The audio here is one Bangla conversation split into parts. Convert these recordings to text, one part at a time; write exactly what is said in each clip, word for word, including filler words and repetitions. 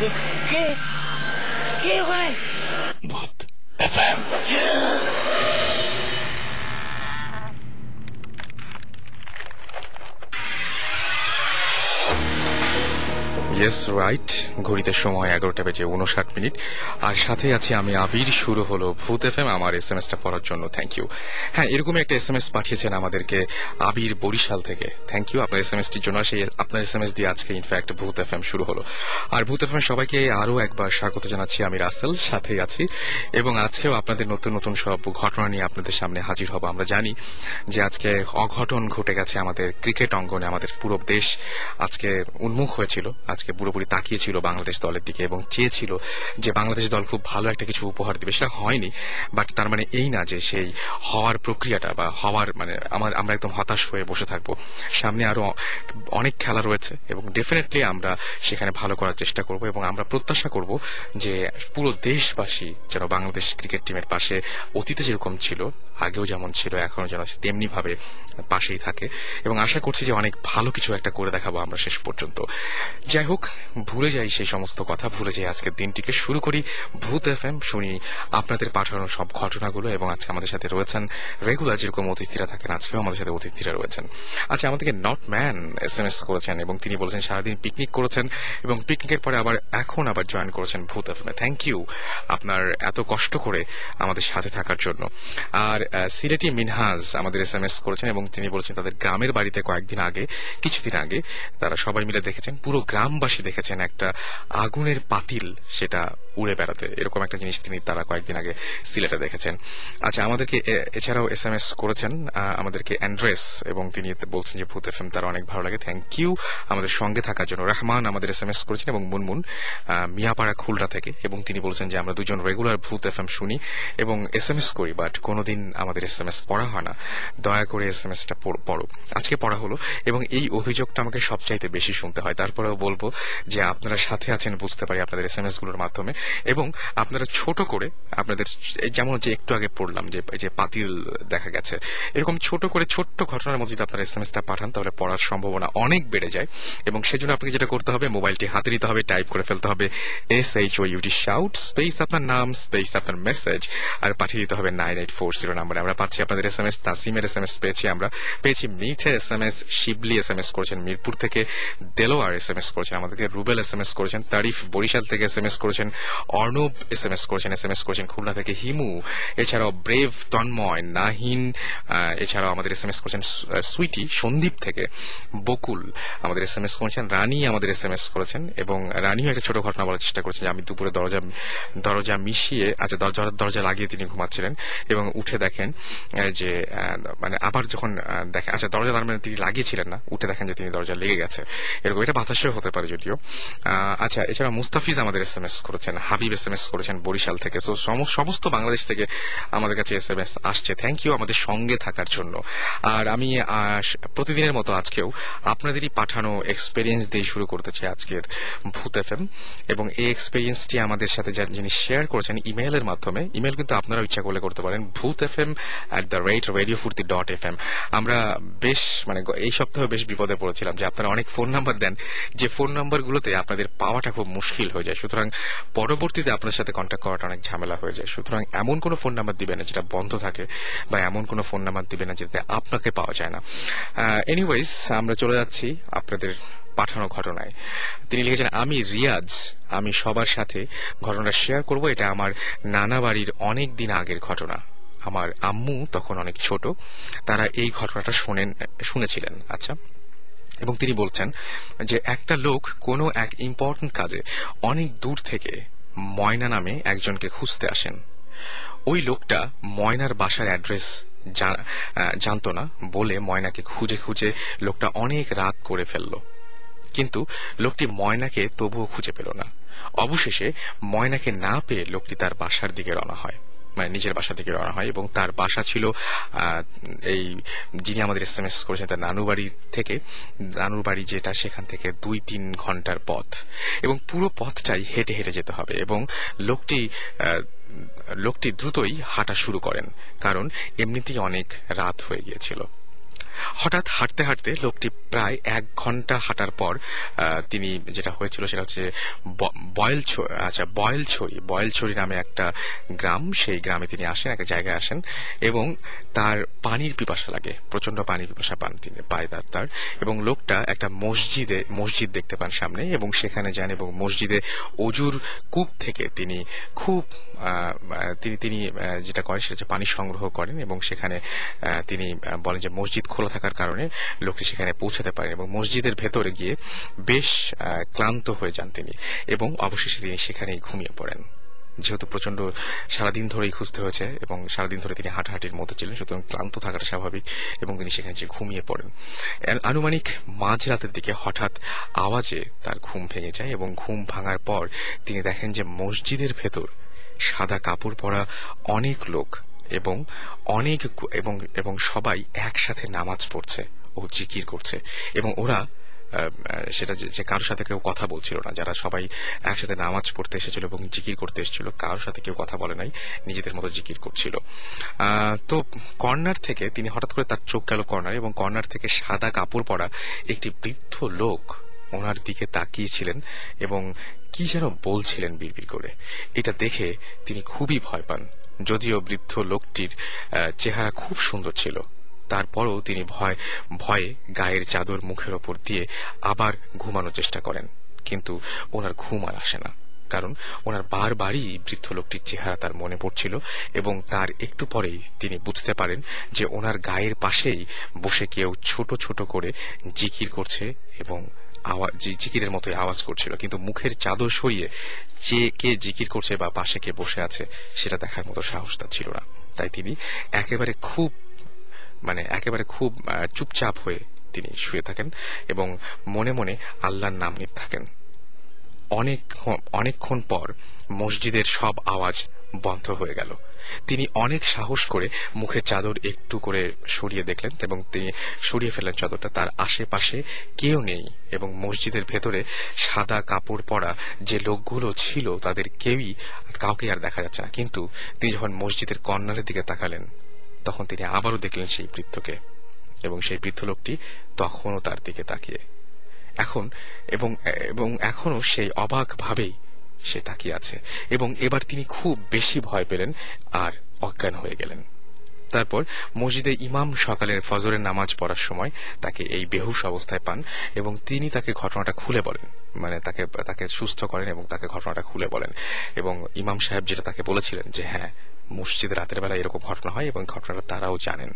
কে কে ওখানে? ভূত এফএম। ইয়েস রাইট, ঘড়িতে সময় এগারোটা বেজে উনষাট মিনিট আর সাথে আছি আমি আবির। শুরু হলো ভূত এফএম। আমার এস এম এসটা পড়ার জন্য থ্যাংক ইউ। হ্যাঁ, এরকমই একটা এস এম এস পাঠিয়েছেন আমাদেরকে আবির বরিশাল থেকে, থ্যাংক ইউ আপনার এস এম এসটির জন্য। সেই আপনার এস এম এস দিয়ে আজকে ইনফ্যাক্ট ভূত এফএম শুরু হলো। আর ভূত এফএম সবাইকে আরও একবার স্বাগত জানাচ্ছি, আমি রাসেল সাথেই আছি এবং আজকেও আপনাদের নতুন নতুন সব ঘটনা নিয়ে আপনাদের সামনে হাজির হব। আমরা জানি যে আজকে অঘটন ঘটে গেছে আমাদের ক্রিকেট অঙ্গনে, আমাদের পুরো দেশ আজকে উন্মুখ হয়েছিল, আজকে পুরোপুরি তাকিয়েছিল বাংলাদেশ দলের দিকে এবং চেয়েছিল যে বাংলাদেশ দল খুব ভালো একটা কিছু উপহার দেবে। সেটা হয়নি, বাট তার মানে এই না যে সেই হওয়ার প্রক্রিয়াটা বা হওয়ার মানে আমার আমরা একদম হতাশ হয়ে বসে থাকবো। সামনে আরো অনেক খেলা রয়েছে এবং ডেফিনেটলি আমরা সেখানে ভালো করার চেষ্টা করব এবং আমরা প্রত্যাশা করব যে পুরো দেশবাসী যেন বাংলাদেশ ক্রিকেট টিমের পাশে অতীতে যেরকম ছিল, আগেও যেমন ছিল, এখনও যেন তেমনি ভাবে পাশেই থাকে এবং আশা করছি যে অনেক ভালো কিছু একটা করে দেখাবো আমরা শেষ পর্যন্ত। যাই হোক, ভুলে যাই সেই সমস্ত কথা, ভুলে যাই আজকের দিনটিকে। শুরু করি ভূত এফএম, শুনি আপনাদের পাঠানো সব ঘটনাগুলো। এবং আজকে আমাদের সাথে রয়েছেন রেগুলার যেরকম অতিথিরা থাকেন, আজকেও আমাদের সাথে অতিথিরা রয়েছেন। আচ্ছা, আমাদেরকে not man S M S করেছেন এবং তিনি বলেছেন সারাদিন পিকনিক করেছেন এবং পিকনিকের পরে আবার এখন আবার জয়েন করেছেন ভূত এফএমে। থ্যাংক ইউ আপনার এত কষ্ট করে আমাদের সাথে থাকার জন্য। আর সিলেটি মিনহাজ আমাদের এস এম এস করেছেন এবং তিনি বলেছেন তাদের গ্রামের বাড়িতে কয়েকদিন আগে কিছুদিন আগে তারা সবাই মিলে দেখেছেন, পুরো গ্রামবাসী দেখেছেন একটা আগুনের পাতিল সেটা উড়ে বেড়াতে, এরকম একটা জিনিস তিনি তারা কয়েকদিন আগে সিলেটে দেখেছেন। আচ্ছা, আমাদেরকে এছাড়াও এস এম এস করেছেন আমাদেরকে অ্যান্ড্রেস এবং তিনি বলছেন যে ভূত এফএম তারা অনেক ভালো লাগে। থ্যাংক ইউ আমাদের সঙ্গে থাকার জন্য। রহমান আমাদের এস এম এস করেছেন এবং মুনমুন মিয়াপাড়া খুলনা থেকে এবং তিনি বলছেন যে আমরা দুজন রেগুলার ভূত এফএম শুনি এবং এস এম এস করি, বাট কোনোদিন আমাদের এস এম এস পড়া হয় না, দয়া করে এস এম এসটা পড়ো। আজকে পড়া হলো এবং এই অভিযোগটা আমাকে সবচাইতে বেশি শুনতে হয়, তারপরেও বলবো যে আপনারা সাথে আছেন বুঝতে পারি আপনাদের এস এম এস গুলোর মাধ্যমে। এবং আপনারা ছোট করে আপনাদের যেমন যে একটু আগে পড়লাম যে যে পাতিল দেখা গেছে, এরকম ছোট করে ছোট্ট ঘটনার মধ্যে যদি আপনারা এস এম এসটা পাঠান তাহলে পড়ার সম্ভাবনা অনেক বেড়ে যায়। এবং সেজন্য আপনাকে যেটা করতে হবে, মোবাইলটি হাতে নিতে হবে, টাইপ করে ফেলতে হবে S H O U T shout space আপনার নাম স্পেস আপনার মেসেজ আর পাঠিয়ে দিতে হবে নাইন এইট ফোর জিরো নাম্বারে। আমরা পাচ্ছি আপনাদের এস এম এস। তাসিমের এস এম এস পেয়েছি, আমরা পেয়েছি মিথের S M S. Shibli S M S করেছেন মিরপুর থেকে, দেলোয়ার এস এম এস করেছেন আমাদেরকে, রুবেল এস এম এস করেছেন, তারিফ বরিশাল থেকে এস এম এস করেছেন, অর্ণব এস এম এস করেছেন, এস এম এস করেছেন খুলনা থেকে হিমু, এছাড়াও ব্রেভ তন্ময় নাহিন, এছাড়াও আমাদের এস এম এস করেছেন সুইটি সন্দীপ থেকে, বকুল আমাদের এস এম এস করেছেন, রানী আমাদের এস এম এস করেছেন এবং রানীও একটা ছোট ঘটনা বলার চেষ্টা করেছেন যে আমি দুপুরে দরজা দরজা মিশিয়ে আচ্ছা দরজা দরজা লাগিয়ে তিনি ঘুমাচ্ছিলেন এবং উঠে দেখেন যে মানে আবার যখন দেখেন আচ্ছা দরজা তার মানে তিনি লাগিয়েছিলেন না, উঠে দেখেন যে তিনি দরজা লেগে গেছে, এরকম এটা বাতাসেও হতে পারে যদিও। আচ্ছা, এছাড়া মুস্তাফিজ আমাদের এস এম এস করেছেন, হাবিব এস এম এস করেছেন বরিশাল থেকে। তো সমস্ত বাংলাদেশ থেকে আমাদের কাছে এস এম এস আসছে, থ্যাংক ইউ আমাদের সঙ্গে থাকার জন্য। আর আমি প্রতিদিনের মতো আজকেও আপনাদেরই পাঠানো এক্সপেরিয়েন্স দিয়ে শুরু করতে চাই আজকের ভূত এফএম এবং এই এক্সপেরিয়েন্সটি আমাদের সাথে যিনি শেয়ার করেছেন ইমেইলের মাধ্যমে, ইমেল কিন্তু আপনারা ইচ্ছা করলে করতে পারেন Bhoot F M at the rate radio Foorti dot F M. আমরা বেশ মানে এই সপ্তাহে বেশ বিপদে পড়েছিলাম যে আপনারা অনেক ফোন নাম্বার দেন যে ফোন নাম্বারগুলোতে আপনাদের পাওয়াটা খুব মুশকিল হয়ে যায়, সুতরাং পরবর্তীতে আপনার সাথে কন্ট্যাক্ট করাটা অনেক ঝামেলা হয়ে যায়। সুতরাং এমন কোনো ফোন নাম্বার দিবেন না যেটা বন্ধ থাকে বা এমন কোনো ফোন নাম্বার দিবেন না যেটা আপনাকে পাওয়া যায় না। এনিওয়েজ, আমরা চলে যাচ্ছি আপনাদের পাঠানো ঘটনায়। তিনি লিখেছেন আমি রিয়াজ, আমি সবার সাথে ঘটনাটা শেয়ার করব। এটা আমার নানা বাড়ির অনেক দিন আগের ঘটনা। আমার আম্মু তখন অনেক ছোট, তারা এই ঘটনাটা শোনেন শুনেছিলেন আচ্ছা, এবং তিনি বলছেন যে একটা লোক কোনো এক ইম্পর্টেন্ট কাজে অনেক দূর থেকে ময়না নামে একজনকে খুঁজতে আসেন। ওই লোকটা ময়নার বাসার অ্যাড্রেস জানত না বলে ময়নাকে খুঁজে খুঁজে লোকটা অনেক রাত করে ফেলল, কিন্তু লোকটি ময়নাকে তবুও খুঁজে পেল না। অবশেষে ময়নাকে না পেয়ে লোকটি তার বাসার দিকে রওনা হয়, মানে নিজের বাসা থেকে রওনা হয় এবং তার বাসা ছিল এই যিনি আমাদের এস এম এস করেছেন তার নানু বাড়ি থেকে, নানুর বাড়ি যেটা সেখান থেকে দুই তিন ঘন্টার পথ এবং পুরো পথটাই হেঁটে হেঁটে যেতে হবে। এবং লোকটি লোকটি দ্রুতই হাঁটা শুরু করেন কারণ এমনিতেই অনেক রাত হয়ে গিয়েছিল। হঠাৎ হাঁটতে হাঁটতে লোকটি প্রায় এক ঘন্টা হাঁটার পর তিনি যেটা হয়েছিল সেটা হচ্ছে বয়েল আচ্ছা বয়েল ছড়ি বয়েল ছড়ি নামে একটা গ্রাম, সেই গ্রামে তিনি আসেন, একটা জায়গায় আসেন এবং তার পানির পিপাসা লাগে, প্রচন্ড পানির পিপাসা পান তিনি পায় তার, এবং লোকটা একটা মসজিদে মসজিদ দেখতে পান সামনে এবং সেখানে যান এবং মসজিদে অজুর কূপ থেকে তিনি খুব তিনি তিনি যেটা করেন সেটা হচ্ছে পানি সংগ্রহ করেন এবং সেখানে তিনি বলেন যে মসজিদ খোলা থাকার কারণে লোকটি সেখানে পৌঁছাতে পারেন এবং মসজিদের ভেতরে গিয়ে বেশ ক্লান্ত হয়ে যান তিনি এবং অবশেষে তিনি সেখানেই ঘুমিয়ে পড়েন। যেহেতু প্রচন্ড সারাদিন ধরেই খুঁজতে হয়েছে এবং সারাদিন ধরে তিনি হাঁটাহাঁটির মধ্যে ছিলেন, সুতরাং ক্লান্ত থাকাটা স্বাভাবিক এবং তিনি সেখানে যে ঘুমিয়ে পড়েন। আনুমানিক মাঝ রাতের দিকে হঠাৎ আওয়াজে তার ঘুম ভেঙে যায় এবং ঘুম ভাঙার পর তিনি দেখেন যে মসজিদের ভেতর সাদা কাপড় পরা অনেক লোক এবং অনেক এবং এবং সবাই একসাথে নামাজ পড়ছে ও জিকির করছে এবং ওরা সেটা যে কারোর সাথে কেউ কথা বলছিল না, যারা সবাই একসাথে নামাজ পড়তে এসেছিল এবং জিকির করতে এসেছিল কারোর সাথে কেউ কথা বলে নাই, নিজেদের মতো জিকির করছিল। তো কর্নার থেকে তিনি হঠাৎ করে তার চোখ গেল কর্নার এবং কর্নার থেকে সাদা কাপড় পরা একটি বৃদ্ধ লোক ওনার দিকে তাকিয়েছিলেন এবং কি যেন বলছিলেন বিড়বিড় করে। এটা দেখে তিনি খুবই ভয় পান, যদিও বৃদ্ধ লোকটির চেহারা খুব সুন্দর ছিল, তারপরও তিনি ভয় ভয়ে গায়ের চাদর মুখের ওপর দিয়ে আবার ঘুমানোর চেষ্টা করেন, কিন্তু ওনার ঘুম আর আসে না, কারণ ওনার বারবারই বৃদ্ধ লোকটির চেহারা তার মনে পড়ছিল এবং তার একটু পরেই তিনি বুঝতে পারেন যে ওনার গায়ের পাশেই বসে কেউ ছোট ছোট করে জিকির করছে এবং জিকিরের মতোই আওয়াজ করছিল, কিন্তু মুখের চাদর সরিয়ে যে কে জিকির করছে বা পাশে কে বসে আছে সেটা দেখার মতো সাহস তার ছিল না। তাই তিনি একেবারে খুব মানে একেবারে খুব চুপচাপ হয়ে তিনি শুয়ে থাকেন এবং মনে মনে আল্লাহর নাম নিতে থাকেন। অনেক অনেকক্ষণ পর মসজিদের সব আওয়াজ বন্ধ হয়ে গেল। তিনি অনেক সাহস করে মুখের চাদর একটু করে সরিয়ে দেখলেন এবং তিনি সরিয়ে ফেললেন চাদরটা, তার আশেপাশে কেউ নেই এবং মসজিদের ভেতরে সাদা কাপড় পরা যে লোকগুলো ছিল তাদের কেউই কাউকে আর দেখা যাচ্ছে না। কিন্তু তিনি যখন মসজিদের কর্নারের দিকে তাকালেন তখন তিনি আবারও দেখলেন সেই বৃদ্ধকে এবং সেই বৃদ্ধ লোকটি তখনও তার দিকে তাকিয়ে এখন এবং এবং এখনো সেই অবাক ভাবেই সে তাকিয়ে আছে এবং এবার তিনি খুব বেশি ভয় পেলেন আর অজ্ঞান হয়ে গেলেন। তারপর মসজিদে ইমাম সকালের ফজরের নামাজ পড়ার সময় তাকে এই বেহুশ অবস্থায় পান এবং তিনি তাকে ঘটনাটা খুলে বলেন, মানে তাকে তাকে সুস্থ করেন এবং তাকে ঘটনাটা খুলে বলেন এবং ইমাম সাহেব যেটা তাকে বলেছিলেন যে হ্যাঁ মসজিদে রাতের বেলা এরকম ঘটনা হয় এবং ঘটনাটা তারাও জানেন।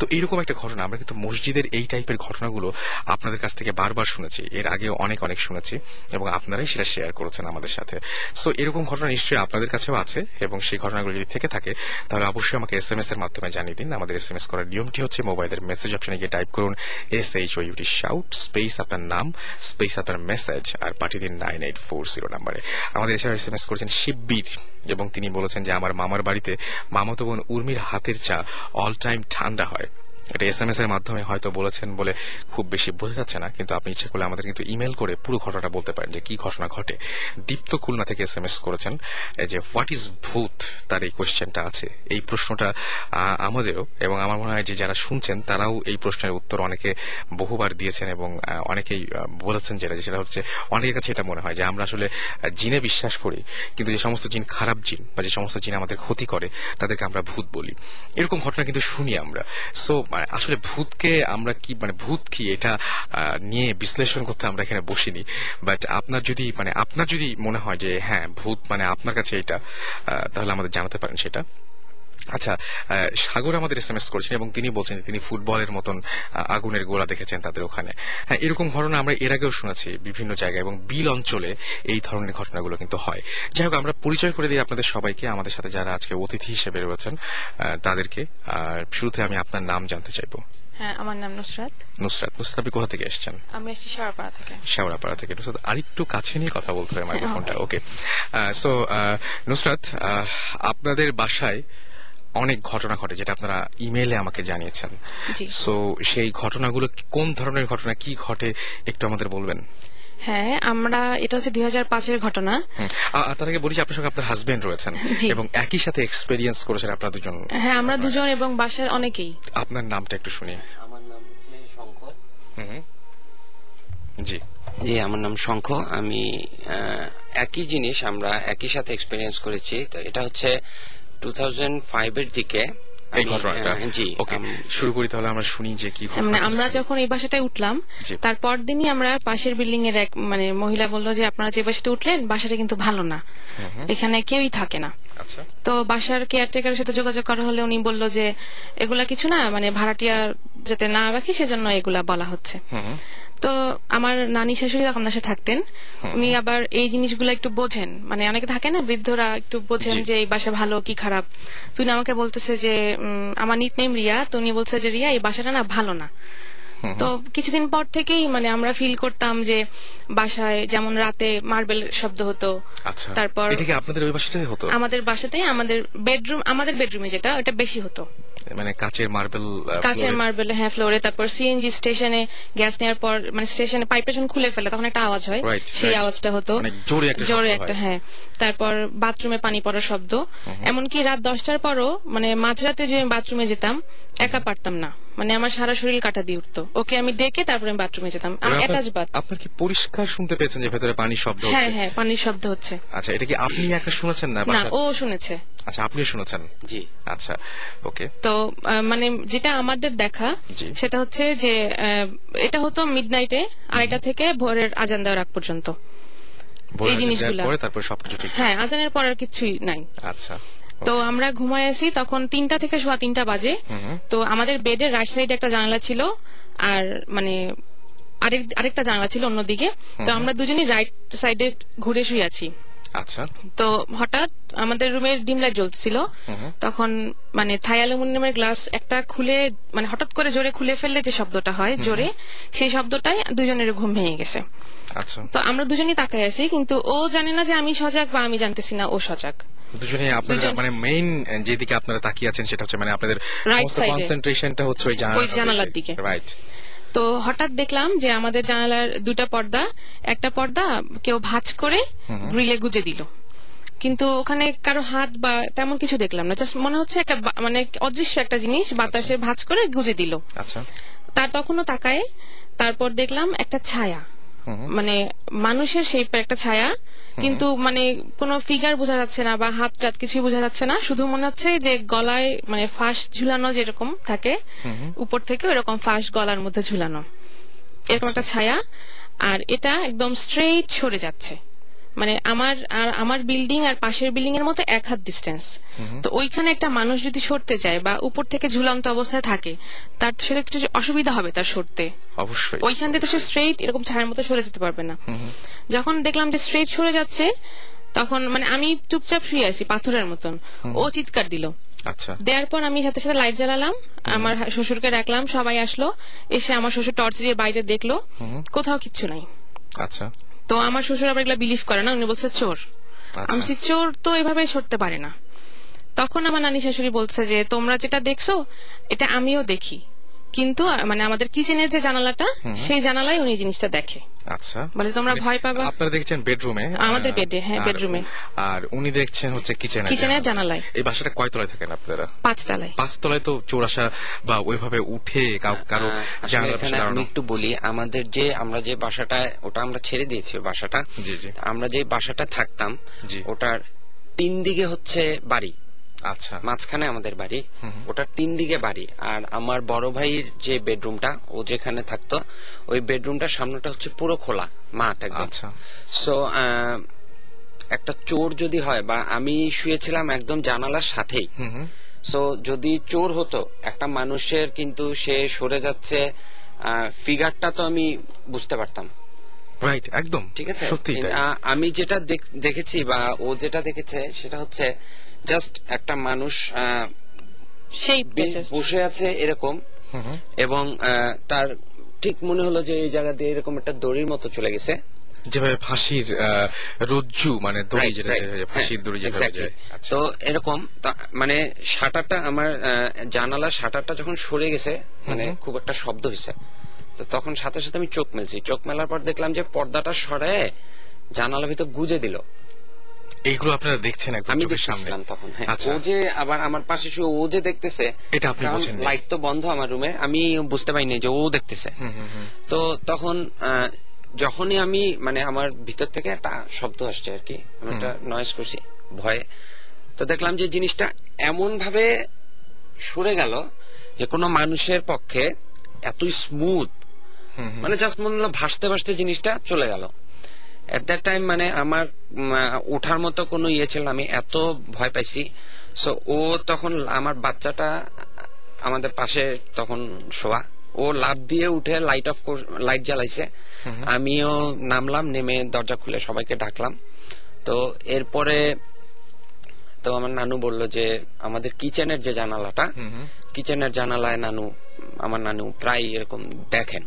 তো এইরকম একটা ঘটনা আমরা কিন্তু মসজিদের এই টাইপের ঘটনাগুলো আপনাদের কাছ থেকে বারবার শুনেছি, এর আগেও অনেক অনেক শুনেছি এবং আপনারাই সেটা শেয়ার করেছেন আমাদের সাথে। সো এরকম ঘটনা নিশ্চয়ই আপনাদের কাছেও আছে এবং সেই ঘটনাগুলো যদি থেকে থাকে তাহলে অবশ্যই আমাকে এস এম এস এর মাধ্যমে জানিয়ে দিন। আমাদের এস এম এস করার নিয়মটি হচ্ছে মোবাইলের মেসেজ অপশনে গিয়ে টাইপ করুন S H O U T shout space আপনার নাম স্পেস আপনার মেসেজ আর পাঠিয়ে দিন নাইন এইট ফোর জিরো নাম্বারে। আমাদের এছাড়াও এস এম এস করেছেন শিববীর এবং তিনি বলেছেন যে আমার মামার বাড়িতে মামাতো বোন উর্মির হাতের চা অল টাইম ঠান্ডা হয়। এটা এস এম এস এর মাধ্যমে হয়তো বলেছেন বলে খুব বেশি বোঝা যাচ্ছে না, কিন্তু আপনি ইচ্ছে করলে আমাদের কিন্তু ইমেল করে পুরো ঘটনাটা বলতে পারেন যে কি ঘটনা ঘটে। দীপ্ত খুলনা থেকে এস এম এস করেছেন যে হোয়াট ইজ ভূত, তার এই কোয়েশ্চেনটা আছে। এই প্রশ্নটা আমাদেরও এবং আমার মনে হয় যে যারা শুনছেন তারাও এই প্রশ্নের উত্তর অনেকে বহুবার দিয়েছেন এবং অনেকেই বলেছেন যেটা সেটা হচ্ছে অনেকের কাছে এটা মনে হয় যে আমরা আসলে জিনে বিশ্বাস করি, কিন্তু যে সমস্ত জিন খারাপ জিন বা যে সমস্ত জিন আমাদের ক্ষতি করে তাদেরকে আমরা ভূত বলি, এরকম ঘটনা কিন্তু শুনি আমরা। সো আসলে ভূতকে আমরা কি মানে ভূত কি এটা নিয়ে বিশ্লেষণ করতে আমরা এখানে বসিনি, বাট আপনার যদি মানে আপনার যদি মনে হয় যে হ্যাঁ ভূত মানে আপনার কাছে এটা, তাহলে আমাদের জানাতে পারেন সেটা। আচ্ছা, সাগর আমাদের এস এম এস করেছেন এবং তিনি বলছেন তিনি ফুটবলের মতন আগুনের গোলা দেখেছেন তাদের ওখানে। হ্যাঁ, এরকম ঘটনা আমরা এর আগেও শুনেছি বিভিন্ন জায়গায় এবং বিল অঞ্চলে এই ধরনের ঘটনাগুলো কিন্তু হয়। যাই হোক, আমরা পরিচয় করে দিই আপনাদের সবাইকে, আমাদের সাথে যারা আজকে অতিথি হিসেবে রয়েছেন তাদেরকে। শুরুতে আমি আপনার নাম জানতে চাইবো। হ্যাঁ, আমার নাম নুসরাত। নুসরাত নুসরাত আপনি কোথা থেকে এসেছেন? আমি এসেছি শেওড়াপাড়া থেকে। শেওড়াপাড়া থেকে। নুসরাত আরেকটু কাছে নিয়ে কথা বলতে হবে মাইক্রোফোনটা। ওকে, সো নুসরাত, আপনাদের বাসায় অনেক ঘটনা ঘটে যেটা আপনারা ইমেইলে আমাকে জানিয়েছেন, সো সেই ঘটনাগুলো কোন ধরনের ঘটনা, কি ঘটে একটু আমাদের বলবেন? হ্যাঁ, আমরা এটা হচ্ছে দুই হাজার পাঁচের ঘটনা। তার আগে বলি আপনার সঙ্গে আপনার হাজবেন্ড রয়েছেন এবং একই সাথে এক্সপেরিয়েন্স করেছেন আপনারা দুজন। হ্যাঁ, আমরা দুজন এবং বাসার অনেকেই। আপনার নামটা একটু শুনি। আমার নাম জি জি আমার নাম শঙ্খ। আমি একই জিনিস আমরা একই সাথে এক্সপিরিয়েন্স করেছি। তো এটা হচ্ছে টু থাউজেন্ড ফাইভ এর দিকে। আমরা যখন এই বাসাটায় উঠলাম তারপর দিনই আমরা পাশের বিল্ডিং এর এক মানে মহিলা বললো যে আপনারা যে বাসাটা উঠলেন বাসাটা কিন্তু ভালো না, এখানে কেউই থাকে না। তো বাসার কেয়ারটেকারের সাথে যোগাযোগ করা হলে উনি বললো যে এগুলা কিছু না, মানে ভাড়াটিয়া যাতে না রাখি সেজন্য এগুলা বলা হচ্ছে। তো আমার নানি শাশুড়ি তখন দেশে থাকতেন, উনি আবার এই জিনিসগুলো একটু বোঝেন, মানে অনেকে থাকে না বৃদ্ধরা একটু বোঝেন যে এই বাসা ভালো কি খারাপ। তুমি আমাকে বলতেছে যে আমার নিট নেম রিয়া, তো উনি বলছে যে রিয়া এই বাসাটা না ভালো না। তো কিছুদিন পর থেকেই মানে আমরা ফিল করতাম যে বাসায় যেমন রাতে মার্বেল শব্দ হতো, তারপর আমাদের বাসাতেই আমাদের বেডরুম আমাদের বেডরুমে যেটা ওটা বেশি হতো, মানে কাচের মার্বেল কাচের মার্বেল হ্যাঁ ফ্লোরে। তারপর সিএনজি স্টেশনে গ্যাস নেওয়ার পর মানে স্টেশনে পাইপ যখন খুলে ফেলে তখন একটা আওয়াজ হয়, সেই আওয়াজটা হতো জোরে একটা হ্যাঁ। তারপর বাথরুমে পানি পড়ার শব্দ, এমনকি রাত দশটার পরও মানে মাঝরাতে যে বাথরুমে যেতাম একা পারতাম না, মানে আমার সারা শরীর কাটা দিয়ে উঠতো। ওকে আমি ডেকে তারপরে আমি বাথরুমে যেতাম। আমি অ্যাটাচ বাথ। আপনারা কি পরিষ্কার শুনতে পেয়েছেন যে ভেতরে পানির শব্দ হচ্ছে? হ্যাঁ হ্যাঁ পানির শব্দ হচ্ছে। আচ্ছা এটা কি আপনি একা শুনেছেন না? না ও শুনেছে। আচ্ছা আপনি শুনেছেন? জি। আচ্ছা ওকে। তো মানে যেটা আমাদের দেখা সেটা হচ্ছে যে এটা হতো মিডনাইটে আড়াইটা থেকে ভোরের আজান দেওয়ার আগ পর্যন্ত এই জিনিসগুলো, তারপর সবকিছু ঠিক। হ্যাঁ আজানের পর আর কিছুই নাই। আচ্ছা তো আমরা ঘুমায় আসি তখন তিনটা থেকে সোয়া তিনটা বাজে। তো আমাদের বেডের রাইট সাইডে একটা জানালা ছিল আর মানে আরেকটা জানালা ছিল অন্যদিকে, তো আমরা দুজনই রাইট সাইডে ঘুরে শুয়ে আছি। আচ্ছা তো হঠাৎ আমাদের রুমের ডিম লাইট জ্বলছিল, তখন মানে থাই অ্যালুমিনিয়ামের গ্লাস একটা খুলে মানে হঠাৎ করে জোরে খুলে ফেললে যে শব্দটা হয় জোরে, সেই শব্দটাই দুজনের ঘুম ভেঙে গেছে। তো আমরা দুজনই তাকায় আছি, কিন্তু ও জানে না যে আমি সজাগ বা আমি জানতেছি না ও সজাগ। দুজনে আপনারা মানে মেইন যেদিকে আপনারা তাকিয়ে আছেন সেটা হচ্ছে মানে আপনাদের কনসেন্ট্রেশনটা হচ্ছে ওই জানালার দিকে, রাইট। তো হঠাৎ দেখলাম যে আমাদের জানালার দুটা পর্দা, একটা পর্দা কেউ ভাঁজ করে গ্রিলে গুজে দিল, কিন্তু ওখানে কারো হাত বা তেমন কিছু দেখলাম না, জাস্ট মনে হচ্ছে একটা মানে অদৃশ্য একটা জিনিস বাতাসে ভাঁজ করে গুজে দিল। আচ্ছা তার তখনও তাকায়, তারপর দেখলাম একটা ছায়া, মানে মানুষের শেপের একটা ছায়া, কিন্তু মানে কোনো ফিগার বোঝা যাচ্ছে না বা হাত টাত কিছুই বোঝা যাচ্ছে না, শুধু মনে হচ্ছে যে গলায় মানে ফাঁস ঝুলানো যেরকম থাকে উপর থেকে ওরকম ফাঁস গলার মধ্যে ঝুলানো, এরকম একটা ছায়া। আর এটা একদম স্ট্রেইট সরে যাচ্ছে, মানে আমার আর আমার বিল্ডিং আর পাশের বিল্ডিং এর মতো এক হাত ডিস্টেন্স। তো ওইখানে একটা মানুষ যদি সরতে যায় বা উপর থেকে ঝুলন্ত অবস্থায় থাকে তার সেটা একটু অসুবিধা হবে তার সরতে, অবশ্যই ওইখান থেকে তো সে স্ট্রেইট এরকম ছায়ার মতো সরে যেতে পারবে না। যখন দেখলাম যে স্ট্রেইট সরে যাচ্ছে তখন মানে আমি চুপচাপ শুয়ে আছি পাথরের মতন, ও চিৎকার দিল। আচ্ছা দেওয়ার পর আমি সাথে সাথে লাইট জ্বালালাম, আমার শ্বশুরকে ডাকলাম, সবাই আসলো, এসে আমার শ্বশুর টর্চ দিয়ে বাইরে দেখলো কোথাও কিচ্ছু নাই। আচ্ছা তো আমার শ্বশুর আবার এগুলো বিলিভ করে না, উনি বলছে চোর। আমি চোর তো এভাবে সরতে পারে না। তখন আমার নানি শাশুড়ি বলছে যে তোমরা যেটা দেখছো এটা আমিও দেখি, কিন্তু মানে আমাদের কিচেনের যে জানালাটা সেই জানালায় উনি জিনিসটা দেখে। আচ্ছা বলে তোমরা ভয় পাবা, আপনারা দেখছেন বেডরুমে আমাদের বেডে হ্যাঁ বেডরুমে, আর উনি দেখছেন হচ্ছে কিচেনে কিচেনের জানালায়। এই বাসাটা কয় তলায় থাকেন আপনারা? পাঁচ তলায়। পাঁচ তলায় তো চোরাশা বা ওইভাবে উঠে কারো জানালা। আমি একটু বলি, আমাদের যে আমরা যে বাসাটা ওটা আমরা ছেড়ে দিয়েছি, বাসাটা আমরা যে বাসাটা থাকতাম ওটার তিন দিকে হচ্ছে বাড়ি। আচ্ছা মাঝখানে আমাদের বাড়ি, ওটার তিন দিকে বাড়ি। আর আমার বড় ভাইয়ের যে বেডরুমটা ও যেখানে থাকতো ওই বেডরুমটার সামনেটা হচ্ছে পুরো খোলা মাঠ একদম। সো একটা চোর যদি হয়, বা আমি শুয়েছিলাম একদম জানালার সাথেই, সো যদি চোর হতো একটা মানুষের, কিন্তু সে সরে যাচ্ছে, ফিগারটা তো আমি বুঝতে পারতাম, রাইট একদম ঠিক আছে। আমি যেটা দেখেছি বা ও যেটা দেখেছে সেটা হচ্ছে জাস্ট একটা মানুষ বসে আছে এরকম, এবং তার ঠিক মনে হলো যে এই জায়গা দিয়ে এরকম একটা দড়ির মতো চলে গেছে, যেভাবে ফাঁসির রজ্জু মানে দড়ি যেটা ফাঁসির দড়ি যেটা, তো এরকম। মানে শাটারটা আমার জানালা শাটারটা যখন সরে গেছে মানে খুব একটা শব্দ হয়েছে, তো তখন সাথে সাথে আমি চোখ মেলছি, চোখ মেলার পর দেখলাম যে পর্দাটা সরে জানালা ভিতর গুজে দিল। এইগুলো আপনারা দেখছেন একদম চোখের সামনে তখন। ও যে আবার আমার পাশে শুয়ে ও যে দেখতেছে, এটা আপনি বুঝেন, লাইট তো বন্ধ আমার রুমে, আমি বুঝতে পারিনি যে ও দেখতেছে। তো তখন যখনই আমি মানে আমার ভিতর থেকে একটা শব্দ আসছে আর কি, আমি একটা নয়েজ করছি ভয়ে, তো দেখলাম যে জিনিসটা এমন ভাবে সরে গেল যে কোনো মানুষের পক্ষে এতই স্মুথ মানে জাস্ট মনে হলো ভাসতে ভাসতে জিনিসটা চলে গেল। এট দ্যাট টাইম মানে আমার ওঠার মতো কোনো ইয়ে ছিল, আমি এত ভয় পাইছি। সো ও তখন আমার বাচ্চাটা আমাদের পাশে তখন শোয়া, ও লাফ দিয়ে উঠে লাইট অফ লাইট জ্বালাইছে, আমিও নামলাম, নেমে দরজা খুলে সবাইকে ডাকলাম। তো এরপরে তো আমার নানু বললো যে আমাদের কিচেনের যে জানালাটা, কিচেনের জানালায় নানু, আমার নানু প্রায় এরকম দেখেন।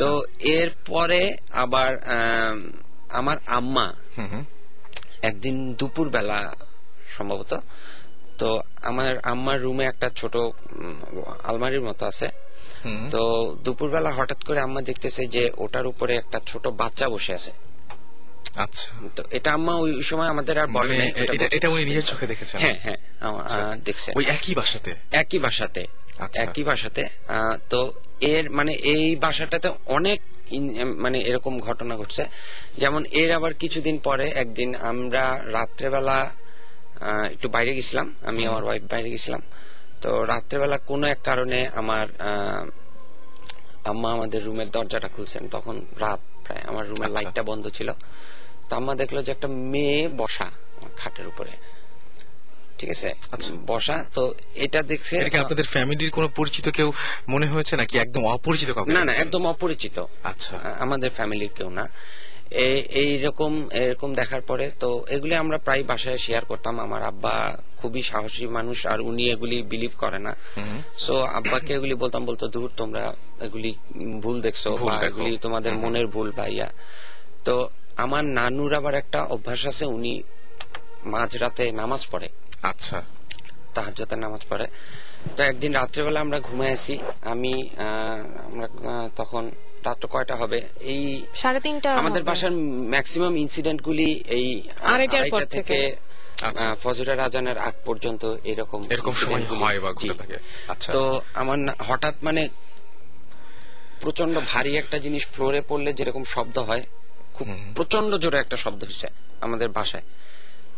তো এরপরে আবার আমার আম্মা একদিন দুপুর বেলা সম্ভবত, তো আমার আম্মার রুমে একটা ছোট আলমারির মতো আছে, তো দুপুরবেলা হঠাৎ করে আম্মা দেখতেছে যে ওটার উপরে একটা ছোট বাচ্চা বসে আছে। আচ্ছা, তো এটা আম্মা ওই সময় আমাদের আর বলে নাই, এটা উনি নিজের চোখে দেখেছেন। হ্যাঁ হ্যাঁ দেখছেন, ওই একই বাসাতে একই বাসাতে একই বাসাতে তো এর মানে এই বাসাটাতে অনেক মানে এরকম ঘটনা ঘটছে। যেমন এর আবার কিছুদিন পরে একদিন আমরা রাত্রেবেলা একটু বাইরে গেছিলাম, আমি আমার ওয়াইফ বাইরে গেছিলাম। তো রাত্রেবেলা কোনো এক কারণে আমার আম্মা আমাদের রুমের দরজাটা খুলছেন, তখন রাত প্রায়, আমার রুমের লাইটটা বন্ধ ছিল। তো আম্মা দেখলো যে একটা মেয়ে বসা খাটের উপরে, ঠিক আছে বসা। তো এটা দেখছে, আপনাদের ফ্যামিলির কোন পরিচিত কেউ মনে হয়েছে নাকি একদম অপরিচিত? না না, একদম অপরিচিত। আচ্ছা, আমাদের ফ্যামিলির কেউ না। এইরকম এরকম দেখার পরে তো এগুলি আমরা প্রায় বাসায় শেয়ার করতাম। আমার আব্বা খুবই সাহসী মানুষ, আর উনি এগুলি বিলিভ করে না। সো আব্বাকে এগুলি বলতাম, বলতো ধুর তোমরা এগুলি ভুল দেখছো, এগুলি তোমাদের মনের ভুল ভাইয়া। তো আমার নানুর আবার একটা অভ্যাস আছে, উনি মাঝরাতে নামাজ পড়ে। আচ্ছা, তাহাজ্জুদের নামাজ পড়ে। তো একদিন রাত্রেবেলা আমরা ঘুমায় আসি, আমি তখন রাত্র কয়টা হবে, এই সাড়ে তিনটা। আমাদের বাসার ম্যাক্সিমাম ইনসিডেন্ট গুলি এই আড়াইটা থেকে ফজরের আজানের আগ পর্যন্ত এরকম এরকম সময় হয় বা ঘটে থাকে। আচ্ছা, তো আমার হঠাৎ মানে প্রচন্ড ভারী একটা জিনিস ফ্লোরে পড়লে যেরকম শব্দ হয়, খুব প্রচন্ড জোরে একটা শব্দ হয়েছে আমাদের বাসায়।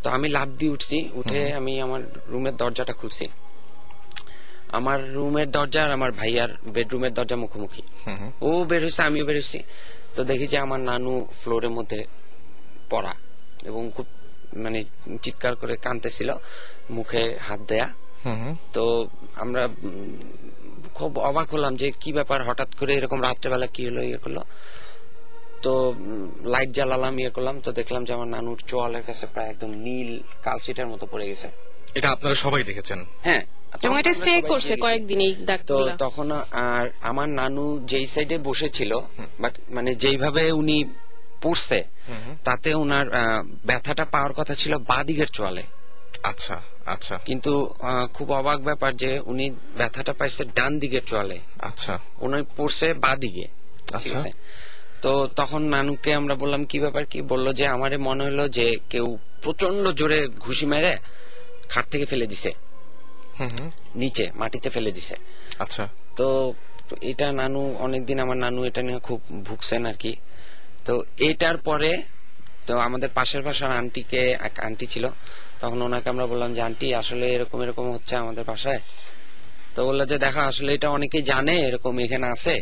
তো আমি লাফ দিয়ে উঠছি, উঠে আমি আমার রুমের দরজাটা খুলছি। আমার রুমের দরজা আর আমার ভাইয়ার বেডরুমের দরজা মুখোমুখি, ও বের হয়েছে আমিও বের হয়েছি। তো দেখি যে আমার নানু ফ্লোরের মধ্যে পড়া এবং খুব মানে চিৎকার করে কাঁদতেছিল, মুখে হাত দেয়া। তো আমরা খুব অবাক হলাম যে কি ব্যাপার, হঠাৎ করে এরকম রাত্রেবেলা কি হলো ইয়ে করলো। তো লাইট জ্বালালাম, ইয়ে করলাম, তো দেখলাম যে আমার নানুর চোয়ালের কাছে প্রায় একদম নীল কালশিটার মতো পড়ে গেছে। এটা আপনারা সবাই দেখেছেন? হ্যাঁ, এবং এটা স্টে করছে কয়েকদিন এই দাগগুলো। তখন আর আমার নানু যেই সাইডে বসেছিল, বাট মানে যেইভাবে উনি পড়ছে তাতে ওনার ব্যথাটা পাওয়ার কথা ছিল বাদিকের চোয়ালে। আচ্ছা আচ্ছা, কিন্তু খুব অবাক ব্যাপার যে উনি ব্যথাটা পাইছে ডান দিকের চোয়ালে। আচ্ছা, উনি পড়ছে বাদিকে। আচ্ছা, তো তখন নানুকে আমরা বললাম কি ব্যাপার কি, বললো যে আমারে মনে হলো যে কেউ প্রচন্ড জোরে ঘুষি মেরে খাট থেকে ফেলে দিছে, নিচে মাটিতে ফেলে দিছে। আচ্ছা, তো এটা নানু অনেকদিন, আমার নানু এটা নিয়ে খুব ভুগছেন আর কি। তো এটার পরে তো আমাদের পাশের বাসার আন্টিকে, এক আন্টি ছিল, তখন ওনাকে আমরা বললাম যে আন্টি আসলে এরকম এরকম হচ্ছে আমাদের বাসায়। তো বললো যে দেখা আসলে এটা অনেকেই জানে এরকম এখানে আছে,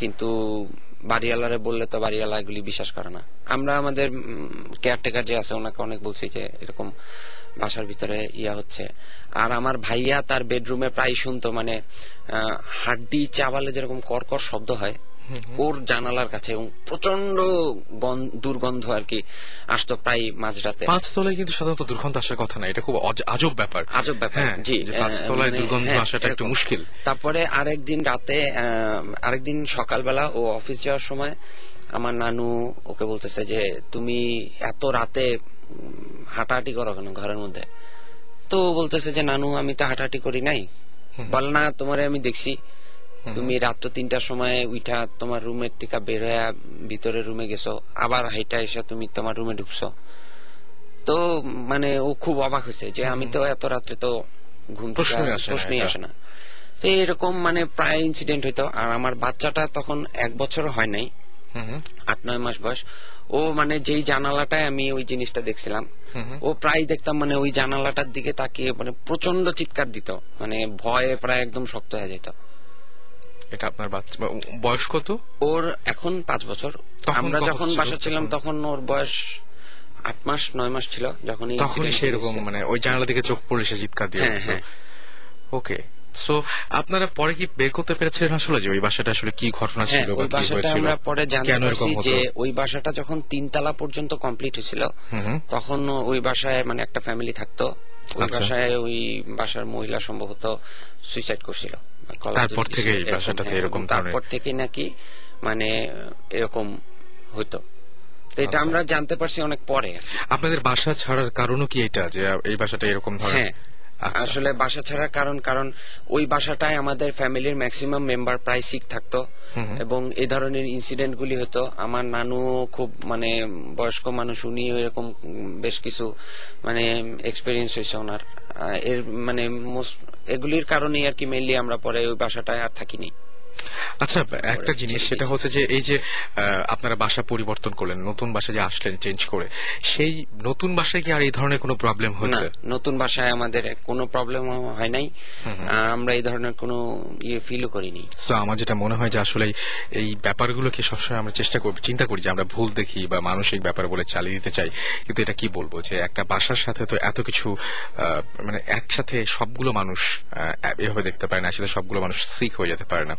কিন্তু বাড়িওয়ালারে বললে তো বাড়িওয়ালা এগুলি বিশ্বাস করে না। আমরা আমাদের কেয়ারটেকার যে আছে ওনাকে অনেক বলছি যে এরকম বাসার ভিতরে ইয়া হচ্ছে। আর আমার ভাইয়া তার বেডরুমে প্রায় শুনতো মানে হাড্ডি চাবালে যেরকম কর্কর শব্দ হয়, ওর জানালার কাছে এবং প্রচন্ড দুর্গন্ধ আর কি আসতো প্রায় মাঝরাতে। পাঁচতলায় কিন্তু সাধারণত দুর্গন্ধ আসার কথা না, এটা খুব আজব ব্যাপার। আজব ব্যাপার, জি, পাঁচতলায় দুর্গন্ধ আসাটা একটু মুশকিল। তারপরে আরেকদিন রাতে, আরেকদিন সকালবেলা ও অফিস যাওয়ার সময় আমার নানু ওকে বলতেছে যে তুমি এত রাতে হাঁটাহাঁটি করো কেন ঘরের মধ্যে? তো বলতেছে যে নানু আমি তো হাঁটাহাঁটি করি নাই। বল না তোমারে আমি দেখছি, তুমি রাত্র তিনটার সময় উঠা তোমার রুমের থেকে বের হয়ে ভিতরে রুমে গেছো, আবার হাইটা এসে তুমি তোমার রুমে ঢুকছো। তো মানে ও খুব অবাক হয়েছে যে আমি তো এত রাত্রে তো ঘুম, প্রশ্নই আসে না। তো এরকম মানে প্রায় ইনসিডেন্ট হইতো। আর আমার বাচ্চাটা তখন এক বছর হয় নাই, আট নয় মাস বয়স। ও মানে যেই জানালাটায় আমি ওই জিনিসটা দেখছিলাম, ও প্রায় দেখতাম মানে ওই জানালাটার দিকে তাকিয়ে মানে প্রচন্ড চিৎকার দিত, মানে ভয়ে প্রায় একদম শক্ত হয়ে যেত। এটা আপনার বাচ্চা বয়স কত? ওর এখন পাঁচ বছর। আমরা যখন বাসা ছিলাম তখন ওর বয়স আট মাস নয় মাস ছিল, যখন সেরকম মানে ওই জানালা দিকে চোখ পড়লে সে চিৎকার দিয়ে। ওকে, সো আপনারা পরে কি বের করতে পেরেছিলেন আসলে যে ওই বাসাটা আসলে কি ঘটনা ছিল? ওই বাসাটা আমরা পরে জানতে পেরেছি যে ওই বাসাটা যখন তিনতলা পর্যন্ত কমপ্লিট হয়েছিল তখন ওই বাসায় মানে একটা ফ্যামিলি থাকতো। ওই বাসায় ওই বাসার মহিলা সম্ভবত সুইসাইড করছিল, তারপর থেকে এই বাসাটাতে এরকম, তারপর থেকে নাকি মানে এরকম হতো। তো এটা আমরা জানতে পারছি অনেক পরে। আপনাদের বাসা ছাড়ার কারণও কি এটা যে এই বাসাটা এরকম ধরনের? আসলে বাসা ছাড়ার কারণ কারণ ওই বাসাটায় আমাদের ফ্যামিলির ম্যাক্সিমাম মেম্বার প্রায় সিক থাকতো এবং এই ধরনের ইনসিডেন্ট গুলি হতো। আমার নানু খুব মানে বয়স্ক মানুষ, উনি এরকম বেশ কিছু মানে এক্সপিরিয়েন্স হয়েছে ওনার। এর মানে এগুলির কারণেই আর কি মেইনলি আমরা পরে ওই বাসাটায় আর থাকিনি। আচ্ছা, একটা জিনিস সেটা হচ্ছে যে এই যে আপনারা বাসা পরিবর্তন করলেন, নতুন বাসা যে আসলেন চেঞ্জ করে, সেই নতুন বাসায় কি আর এই ধরনের কোনো প্রবলেম হয়েছে? নতুন বাসায় আমাদের কোনো প্রবলেম হয় নাই, আমরা এই ধরনের কোনো ইয়ে ফিলও করিনি। তো আমার যেটা মনে হয় যে আসলে এই ব্যাপারগুলোকে সবসময় আমরা চেষ্টা করি, চিন্তা করি যে আমরা ভুল দেখি বা মানসিক ব্যাপার বলে চালিয়ে দিতে চাই, কিন্তু এটা কি বলবো যে একটা বাসার সাথে তো এত কিছু মানে একসাথে সবগুলো মানুষ এভাবে দেখতে পারে না, একসাথে সবগুলো মানুষ সিক হয়ে যেতে পারে না।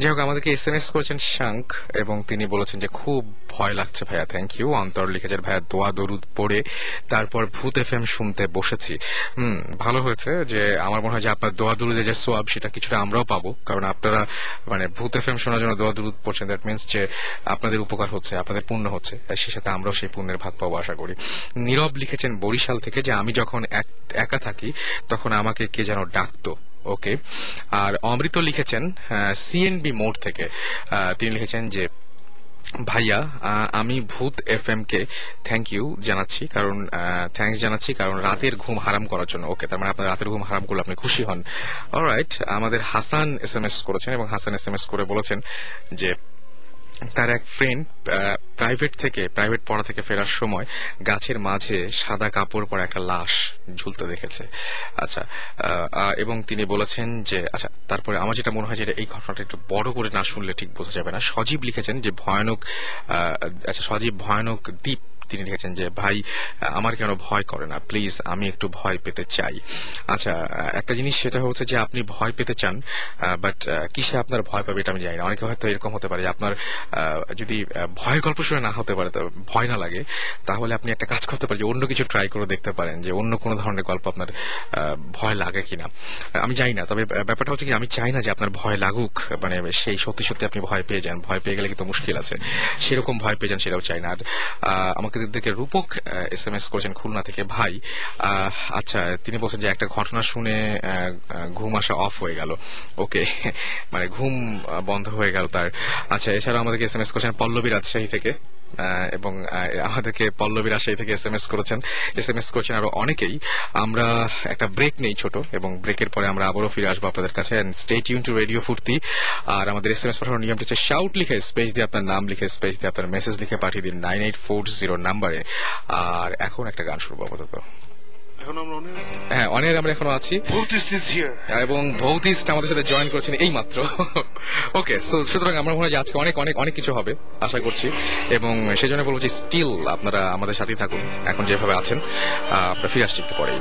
যাই হোক, আমাদেরকে এস এম এস করেছেন শাঙ্ক এবং তিনি বলেছেন যে খুব ভয় লাগছে ভাইয়া, থ্যাংক ইউ। অন্তর লিখেছেন ভাইয়া দোয়া দরুদ পড়ে তারপর ভূত এফ এম শুনতে বসেছি। হম ভালো হয়েছে যে আমার মনে হয় যে আপনার দোয়া দরুদের যে সোয়াব সেটা কিছুটা আমরাও পাবো, কারণ আপনারা মানে ভূত এফ এম শোনার জন্য দোয়া দরুদ পড়ছেন। দ্যাট মিনস যে আপনাদের উপকার হচ্ছে, আপনাদের পুণ্য হচ্ছে, সেই সাথে আমরাও সেই পুণ্যের ভাগ পাবো আশা করি। নীরব লিখেছেন বরিশাল থেকে যে আমি যখন একা থাকি তখন আমাকে কে যেন ডাকতো। ওকে, আর অমৃত লিখেছেন সিএনবি মোড় থেকে, তিনি লিখেছেন যে ভাইয়া আমি ভূত এফ এম কে থ্যাংক ইউ জানাচ্ছি, কারণ থ্যাংকস জানাচ্ছি কারণ রাতের ঘুম হারাম করার জন্য। ওকে, তার মানে আপনার রাতের ঘুম হারাম করলে আপনি খুশি হন। অলরাইট, আমাদের হাসান এস এম এস করেছেন এবং হাসান এস এম এস করে বলেছেন যে তার এক ফ্রেন্ড প্রাইভেট থেকে প্রাইভেট পড়া থেকে ফেরার সময় গাছের মাঝে সাদা কাপড় পরা একটা লাশ ঝুলতে দেখেছে। আচ্ছা, এবং তিনি বলেছেন যে আচ্ছা, তারপরে আমার যেটা মনে হয় যে এই ঘটনাটা একটু বড় করে না শুনলে ঠিক বোঝা যাবে না। সজীব লিখেছেন যে ভয়ানক, আচ্ছা সজীব ভয়ানক দ্বীপ, তিনি লিখেছেন যে ভাই আমার কেন ভয় করে না, প্লিজ আমি একটু ভয় পেতে চাই। আচ্ছা, একটা জিনিস সেটা হচ্ছে যে আপনি ভয় পেতে চান, বাট কিসে আপনার ভয় পাবে এটা আমি জানি না। অনেকে হয়তো এরকম হতে পারে যে আপনার যদি ভয়ের গল্প শুনে না হতে পারে, ভয় না লাগে, তাহলে আপনি একটা কাজ করতে পারেন যে অন্য কিছু ট্রাই করে দেখতে পারেন যে অন্য কোনো ধরনের গল্প আপনার ভয় লাগে কিনা আমি জানি না। তবে ব্যাপারটা হচ্ছে কি, আমি চাই না যে আপনার ভয় লাগুক, মানে সেই সত্যি সত্যি আপনি ভয় পেয়ে যান, ভয় পেয়ে গেলে কিন্তু মুশকিল আছে, সেরকম ভয় পেয়ে যান সেটাও চাই না। আর আমাকে থেকে রূপক এস এম এস করেছেন খুলনা থেকে ভাই। আচ্ছা, তিনি বলছেন যে একটা ঘটনা শুনে ঘুম আসা অফ হয়ে গেল। ওকে, মানে ঘুম বন্ধ হয়ে গেল তার। আচ্ছা, এছাড়া আমাদেরকে এস এম এস করেছেন পল্লবী রাজশাহী থেকে, এবং আমাদেরকে পল্লবীর আশাই থেকে এস এম এস করেছেন এস এম এস করেছেন আরো অনেকেই। আমরা একটা ব্রেক নেই ছোট, এবং ব্রেকের পরে আমরা আবারও ফিরে আসবো আপনাদের কাছে। স্টে টিউন টু রেডিও ফুর্তি। আর আমাদের এস এম এস পাঠানোর নিয়মটি হচ্ছে শাউট লিখে স্পেস দিয়ে আপনার নাম লিখে স্পেস দিয়ে আপনার মেসেজ লিখে পাঠিয়ে দিন নাইন এইট ফোর জিরো নাম্বারে। আর এখন একটা গান শুনবো আপাতত। হ্যাঁ, অনেক আমরা এখনো আছি এবং ভৌতিস্ট আমাদের সাথে জয়েন করেছেন এই মাত্র। ওকে, সুতরাং আমার মনে হয় আজকে অনেক অনেক অনেক কিছু হবে আশা করছি, এবং সেজন্য বলবো যে স্টিল আপনারা আমাদের সাথেই থাকুন এখন যেভাবে আছেন। আমরা ফিরে আসছি একটু পরেই।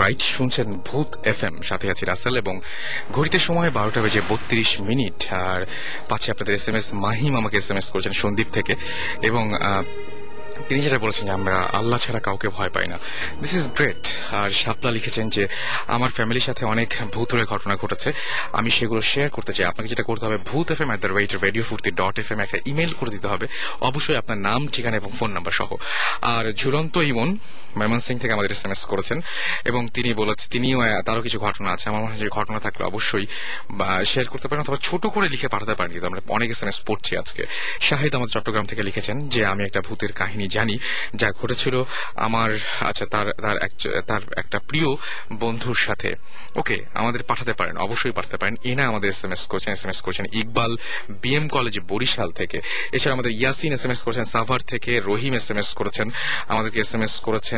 রাইট, শুনছেন ভূত এফ এম, সাথে আছি রাসেল এবং ঘড়িতে সময় বারোটা বেজে বত্রিশ মিনিট। আর পাচ্ছে আপনাদের এস এম এস। মাহিম আমাকে এস এম এস করেছেন সন্দীপ থেকে, এবং তিনি যেটা বলেছেন যে আমরা আল্লাহ ছাড়া কাউকে ভয় পাই না, দিস ইজ গ্রেট। আর শাপলা লিখেছেন যে আমার ফ্যামিলির সাথে অনেক ভূতুড়ে ঘটনা ঘটেছে, আমি সেগুলো শেয়ার করতে চাই। আপনাকে যেটা করতে হবে Bhoot F M at the rate radio Foorti dot F M একটা ইমেল করে দিতে হবে, অবশ্যই আপনার নাম, ঠিকানা এবং ফোন নাম্বার সহ। আর ঝুলন্ত ইমন ময়মন সিং থেকে আমাদের এস এম এস করেছেন এবং তিনি বলেছেন তিনিও তারও কিছু ঘটনা আছে। আমার মনে হয় যে ঘটনা থাকলে অবশ্যই শেয়ার করতে পারেন অথবা ছোট করে লিখে পাঠাতে পারেন, কিন্তু আমরা অনেক এস এম এস পড়ছি আজকে। শাহিদ আমার চট্টগ্রাম থেকে লিখেছেন যে আমি একটা ভূতের কাহিনী জানি যা ঘটেছিল আমার আচ্ছা তার তার একটা প্রিয় বন্ধুর সাথে। ওকে, আমাদের পাঠাতে পারেন, অবশ্যই পাঠাতে পারেন। এনা আমাদের এস এম এস করছেন, এস এম এস করছেন ইকবাল বিএম কলেজ বরিশাল থেকে। এছাড়া আমাদের ইয়াসিন এস এম এস করেছেন সাভার থেকে, রহিম এস এম এস করেছেন আমাদেরকে, এস এম এস করেছেন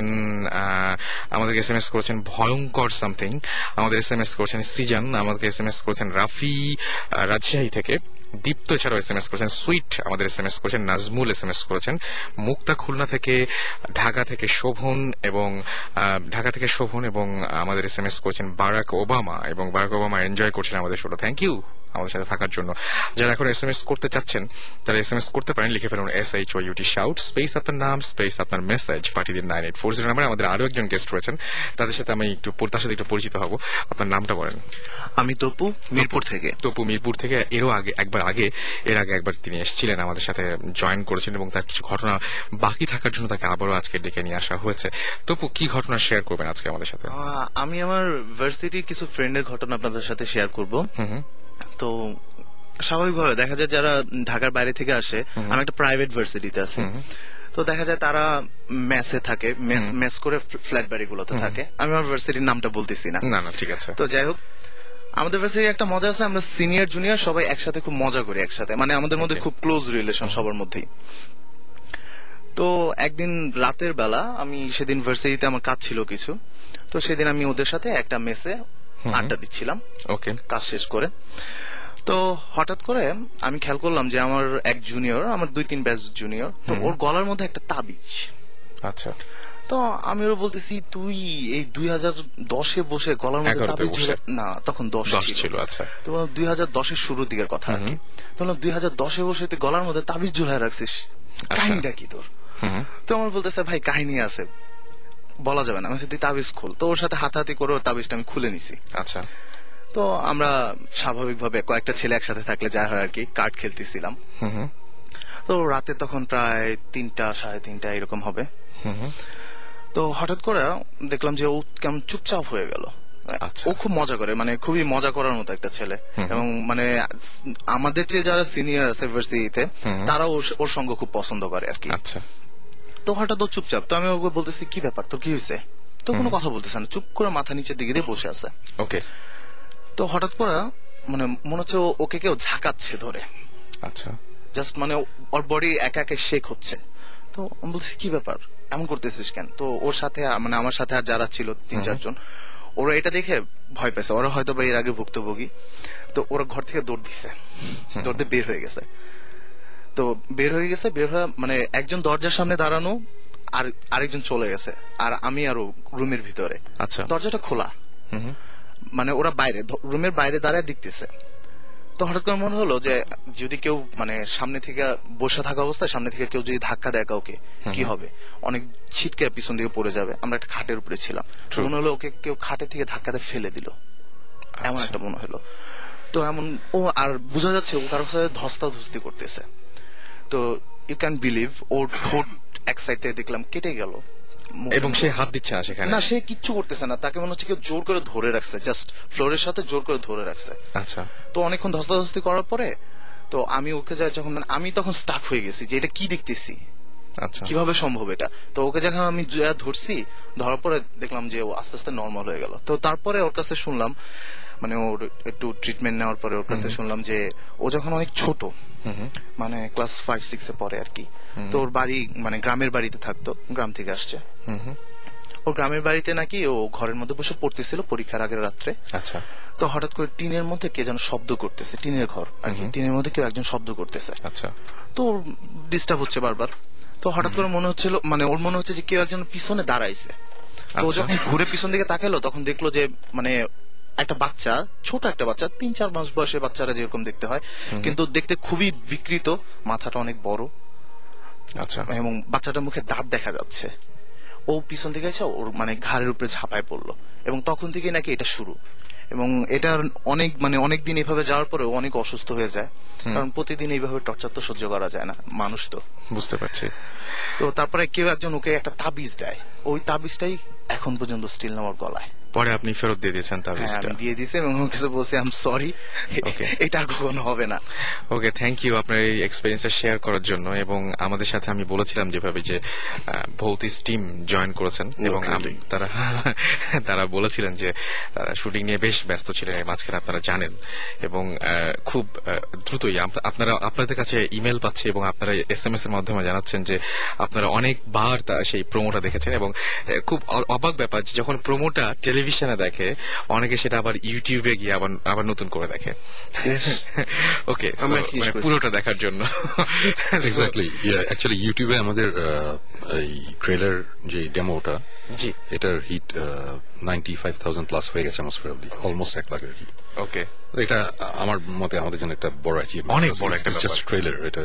আমাদেরকে এস এম এস করেছেন ভয়ঙ্কর সামথিং। আমাদের এস এম এস করেছেন সিজান, আমাদেরকে এস এম এস করেছেন রাফি রাজশাহী থেকে, দীপ্ত এছাড়াও এস এম এস করেছেন সুইট, আমাদের এস এম এস করেছেন নাজমুল, এস এম এস করেছেন মুক্তা খুলনা থেকে, ঢাকা থেকে শোভন এবং ঢাকা থেকে শোভন এবং আমাদের এস এম এস করেছেন বারাক ওবামা এবং বারাক ওবামা এনজয় করছেন আমাদের শোটা। থ্যাংক ইউ আমাদের সাথে থাকার জন্য। যারা এখন এস এম এস করতে চাচ্ছেন তারা এস এম এস করতে পারেন, লিখে ফেলুন S H O U T shout space আপনার নাম স্পেস আপনার মেসেজ পাঠিয়ে দিন নাইন এইট ফোর জিরো নাম্বারে। আমাদের আরো একজন গেস্ট রয়েছেন, তাদের সাথে আমি একটু তার সাথে একটু পরিচিত হব। আপনার নামটা বলেন। আমি তপু মিরপুর থেকে। তপু মিরপুর থেকে এরও আগে একবার আগে এর আগে একবার তিনি এসেছিলেন, আমাদের সাথে জয়েন করেছেন এবং তার কিছু ঘটনা বাকি থাকার জন্য তাকে আবারও আজকে ডেকে নিয়ে আসা হয়েছে। তপু, কি ঘটনা শেয়ার করবেন আজকে আমাদের সাথে? আমি আমার ভার্সিটির কিছু ফ্রেন্ডের ঘটনা আপনাদের সাথে শেয়ার করবো। তো স্বাভাবিকভাবে দেখা যায় যারা ঢাকার বাইরে থেকে আসে, আমি একটা প্রাইভেট ভার্সিটিতে আছি, তো দেখা যায় তারা মেসে থাকে, মেস করে ফ্ল্যাট বাড়িগুলোতে থাকে। আমি আমার ভার্সিটির নামটা বলতেছি না। না না, ঠিক আছে। তো যাই হোক, আমাদের ভার্সিটি একটা মজা আছে, আমরা সিনিয়র জুনিয়র সবাই একসাথে খুব মজা করি একসাথে, মানে আমাদের মধ্যে খুব ক্লোজ রিলেশন সবার মধ্যেই। তো একদিন রাতের বেলা আমি সেদিন ভার্সিটিতে আমার কাজ ছিল কিছু, তো সেদিন আমি ওদের সাথে একটা মেসে আড্ডা দিচ্ছিলাম কাজ শেষ করে। তো হঠাৎ করে আমি খেয়াল করলাম যে আমার এক জুনিয়র, আমার দুই তিন ব্যাচ জুনিয়র, তো ওর গলার মধ্যে একটা তাবিজ। আচ্ছা। তো আমি ওর বলতেছি, তুই এই দুই হাজার দশে বসে গলার মধ্যে তাবিজ? না, তখন দশ ছিল। আচ্ছা। তো দুই হাজার দশের শুরুর দিকের কথা আর কি। তো দুই হাজার দশে বসে তুই গলার মধ্যে তাবিজ ঝুলায় রাখছিস, কাহিনীটা কি তোর? তো আমার বলতেছে, ভাই কাহিনী আছে, বলা যাবে না। আমি তুই তাবিজ খোল। তো ওর সাথে হাতাহাতি করে ওর তাবিজটা আমি খুলে নিছি। আচ্ছা। তো আমরা স্বাভাবিকভাবে কয়েকটা ছেলে একসাথে থাকলে যা হয় আর কি, কার্ড খেলতেছিলাম। তো রাতে তখন প্রায় তিনটা সাড়ে তিনটা এরকম হবে। তো হঠাৎ করে দেখলাম যে ও কেমন চুপচাপ হয়ে গেল। ও খুব মজা করে, মানে খুবই মজা করার মতো একটা ছেলে, এবং মানে আমাদের যে যারা সিনিয়র আছে ভার্সিটিতে তারাও ওর সঙ্গে খুব পছন্দ করে আর কি। আচ্ছা। তো হঠাৎ ও চুপচাপ। তো আমি ওকে বলতেছি, কি ব্যাপার তোর, কি হয়েছে? তো কোনো কথা বলতেছে না, চুপ করে মাথা নিচের দিকে দিয়ে বসে আছে। ওকে। তো হঠাৎ করে মানে মনে হচ্ছে ওকে কেউ ঝাঁকাচ্ছে ধরে। আচ্ছা। জাস্ট মানে ওর বডি একা একা শেক হচ্ছে। তো আমি বলছি, কি ব্যাপার, এমন করতেছিস কেন? তো ওর সাথে মানে আমার সাথে আর যারা ছিল তিন চারজন, ওরা এটা দেখে ভয় পেয়েছে, ওরা হয়তো বা এর আগে ভুক্তভোগী। তো ওরা ঘর থেকে দৌড় দিচ্ছে, দৌড় দিয়ে বের হয়ে গেছে। তো বের হয়ে গেছে বের হয়ে মানে একজন দরজার সামনে দাঁড়ানো, আর আরেকজন চলে গেছে, আর আমি আর রুমের ভিতরে। আচ্ছা। দরজাটা খোলা, মানে ওরা বাইরে রুমের বাইরে দাঁড়ায় দেখতেছে। তো হঠাৎ করে মনে হলো যে যদি কেউ মানে সামনে থেকে বসে থাকা অবস্থায় সামনে থেকে কেউ যদি ধাক্কা দেয় কাউকে, কি হবে? অনেক ছিটকে পিছন দিকে পড়ে যাবে। আমরা একটা খাটের উপরে ছিলাম, মনে হলো ওকে কেউ খাটের থেকে ধাক্কা দিয়ে ফেলে দিল, এমন একটা মনে হলো। তো এমন ও আর বোঝা যাচ্ছে ও কারোর সাথে ধস্তাধস্তি করতেছে। তো ইউ ক্যান বিলিভ ওর ঠোঁট এক সাইড থেকে দেখলাম কেটে গেল, এবং সে হাত দিচ্ছে না সেখানে, না সে কিচ্ছু করতেছে না, তাকে মনে হচ্ছে কেউ জোর করে ধরে রাখছে, জাস্ট ফ্লোরের সাথে জোর করে ধরে রাখছে। আচ্ছা। তো অনেকক্ষণ ধস্তাধস্তি করার পরে তো আমি ওকে যা যখন আমি তখন স্টাক হয়ে গেছি যে এটা কি দেখতেছি, আচ্ছা কিভাবে সম্ভব এটা। তো ওকে যখন আমি ধরছি, ধরার পরে দেখলাম যে ও আস্তে আস্তে নর্মাল হয়ে গেল। তো তারপরে ওর কাছে শুনলাম, মানে ওর একটু ট্রিটমেন্ট নেওয়ার পরে ওর কাছে শুনলাম যে ও যখন অনেক ছোট, মানে ক্লাস ফাইভ সিক্স এ পড়ে আর কি। তো ওর বাড়ি মানে গ্রামের বাড়িতে থাকতো, গ্রাম থেকে আসছে। ওর গ্রামের বাড়িতে নাকি ও ঘরের মধ্যে বসে পড়তেছিল পরীক্ষার আগের রাত্রে। আচ্ছা। তো হঠাৎ করে টিনের মধ্যে কে যেন শব্দ করতেছে, টিনের ঘর আর কি, টিনের মধ্যে কেউ একজন শব্দ করতেছে। আচ্ছা। তো ওর ডিস্টার্ব হচ্ছে বারবার। তো হঠাৎ করে মনে হচ্ছিল, মানে ওর মনে হচ্ছে যে কেউ একজন পিছনে দাঁড়াইছে। তো যখন ঘুরে পিছন দিকে তাকালো তখন দেখলো যে মানে একটা বাচ্চা, ছোট একটা বাচ্চা, তিন চার মাস বয়সের বাচ্চারা যেরকম দেখতে হয়, কিন্তু দেখতে খুবই বিকৃত, মাথাটা অনেক বড়। আচ্ছা, এবং বাচ্চাটার মুখে দাঁত দেখা যাচ্ছে। ও পিছন থেকে এসে ওর মানে ঘাড়ের উপরে ঝাঁপায় পড়লো এবং তখন থেকে নাকি এটা শুরু। এবং এটা অনেক মানে অনেকদিন এভাবে যাওয়ার পরে অনেক অসুস্থ হয়ে যায়, কারণ প্রতিদিন এইভাবে টর্চার তো সহ্য করা যায় না মানুষ তো, বুঝতে পারছি তো। তারপরে কেউ একজন ওকে একটা তাবিজ দেয়, ওই তাবিজটাই এখন পর্যন্ত স্টিল নামার গলায়। পরে আপনি ফেরত দিয়ে দিয়েছেন তাবিজটা? হ্যাঁ, দিয়ে দিয়েছি এবং ওকে বলছি আই এম সরি, এটা আর কখনো হবে না। ওকে, থ্যাংক ইউ আপনার এই এক্সপেরিয়েন্সটা শেয়ার করার জন্য। এবং আমাদের সাথে আমি বলেছিলাম যেভাবে যে ভৌতিক টিম জয়েন করেছেন এবং তারা তারা বলেছিলেন যে তারা শুটিং নিয়ে বেশ ব্যস্ত ছিলেন, মাঝখানে আপনারা জানেন। এবং খুব দ্রুতই আপনারা আপনাদের কাছে ইমেল পাচ্ছে এবং আপনারা এস এম এস এর মাধ্যমে জানাচ্ছেন যে আপনারা অনেকবার সেই প্রোমোটা দেখেছেন। এবং খুব অবাক ব্যাপার যে যখন প্রোমোটা টেলিভিশনে দেখে অনেকে সেটা আবার ইউটিউবে গিয়ে আবার আবার নতুন করে দেখে। ওকে, মানে পুরোটা দেখার জন্য। এক্স্যাক্টলি, অ্যাকচুয়ালি ইউটিউবে আমাদের এই ট্রেলার যে ডেমোটা, জি, এটার হিট পঁচানব্বই হাজার প্লাস হয়ে গেছে মোস্ট প্রবাবলি, অলমোস্ট এক লাখের। ওকে, এটা আমার মতে আমাদের জন্য একটা বড় অ্যাচিভমেন্ট, অনেক বড় একটা জাস্ট ট্রেলার, এটা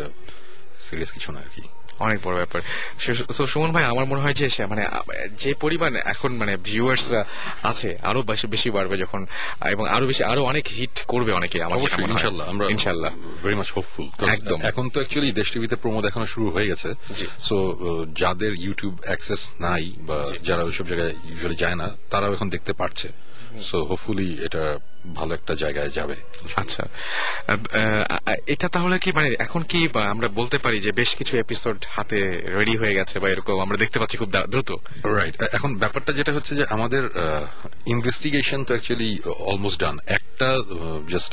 সিরিয়াস কিছু না আর কি, অনেক বড় ব্যাপার। সুমন ভাই, আমার মনে হয় যে মানে যে পরিমাণ এখন মানে ভিউয়ার্সরা আছে আরো বেশি বাড়বে যখন, এবং আরো বেশি আরো অনেক হিট করবে অনেকে। ইনশাআল্লাহ, আমরা ইনশাআল্লাহ ভেরি মাচ হোপফুল। একদম, এখন তো অ্যাকচুয়ালি দেশ টিভিতে প্রোমো দেখানো শুরু হয়ে গেছে। সো যাদের ইউটিউব অ্যাক্সেস নাই বা যারা ওইসব জায়গায় ইউজুয়ালি যায় না, তারাও এখন দেখতে পারছে। সো হোপফুলি এটা ভালো একটা জায়গায় যাবে। আচ্ছা, এটা তাহলে কি মানে এখন কি আমরা বলতে পারি যে বেশ কিছু এপিসোড হাতে রেডি হয়ে গেছে বা এরকম আমরা দেখতে পাচ্ছি খুব দ্রুত? রাইট, এখন ব্যাপারটা যেটা হচ্ছে যে আমাদের ইনভেস্টিগেশন তো অ্যাকচুয়ালি অলমোস্ট ডান, একটা জাস্ট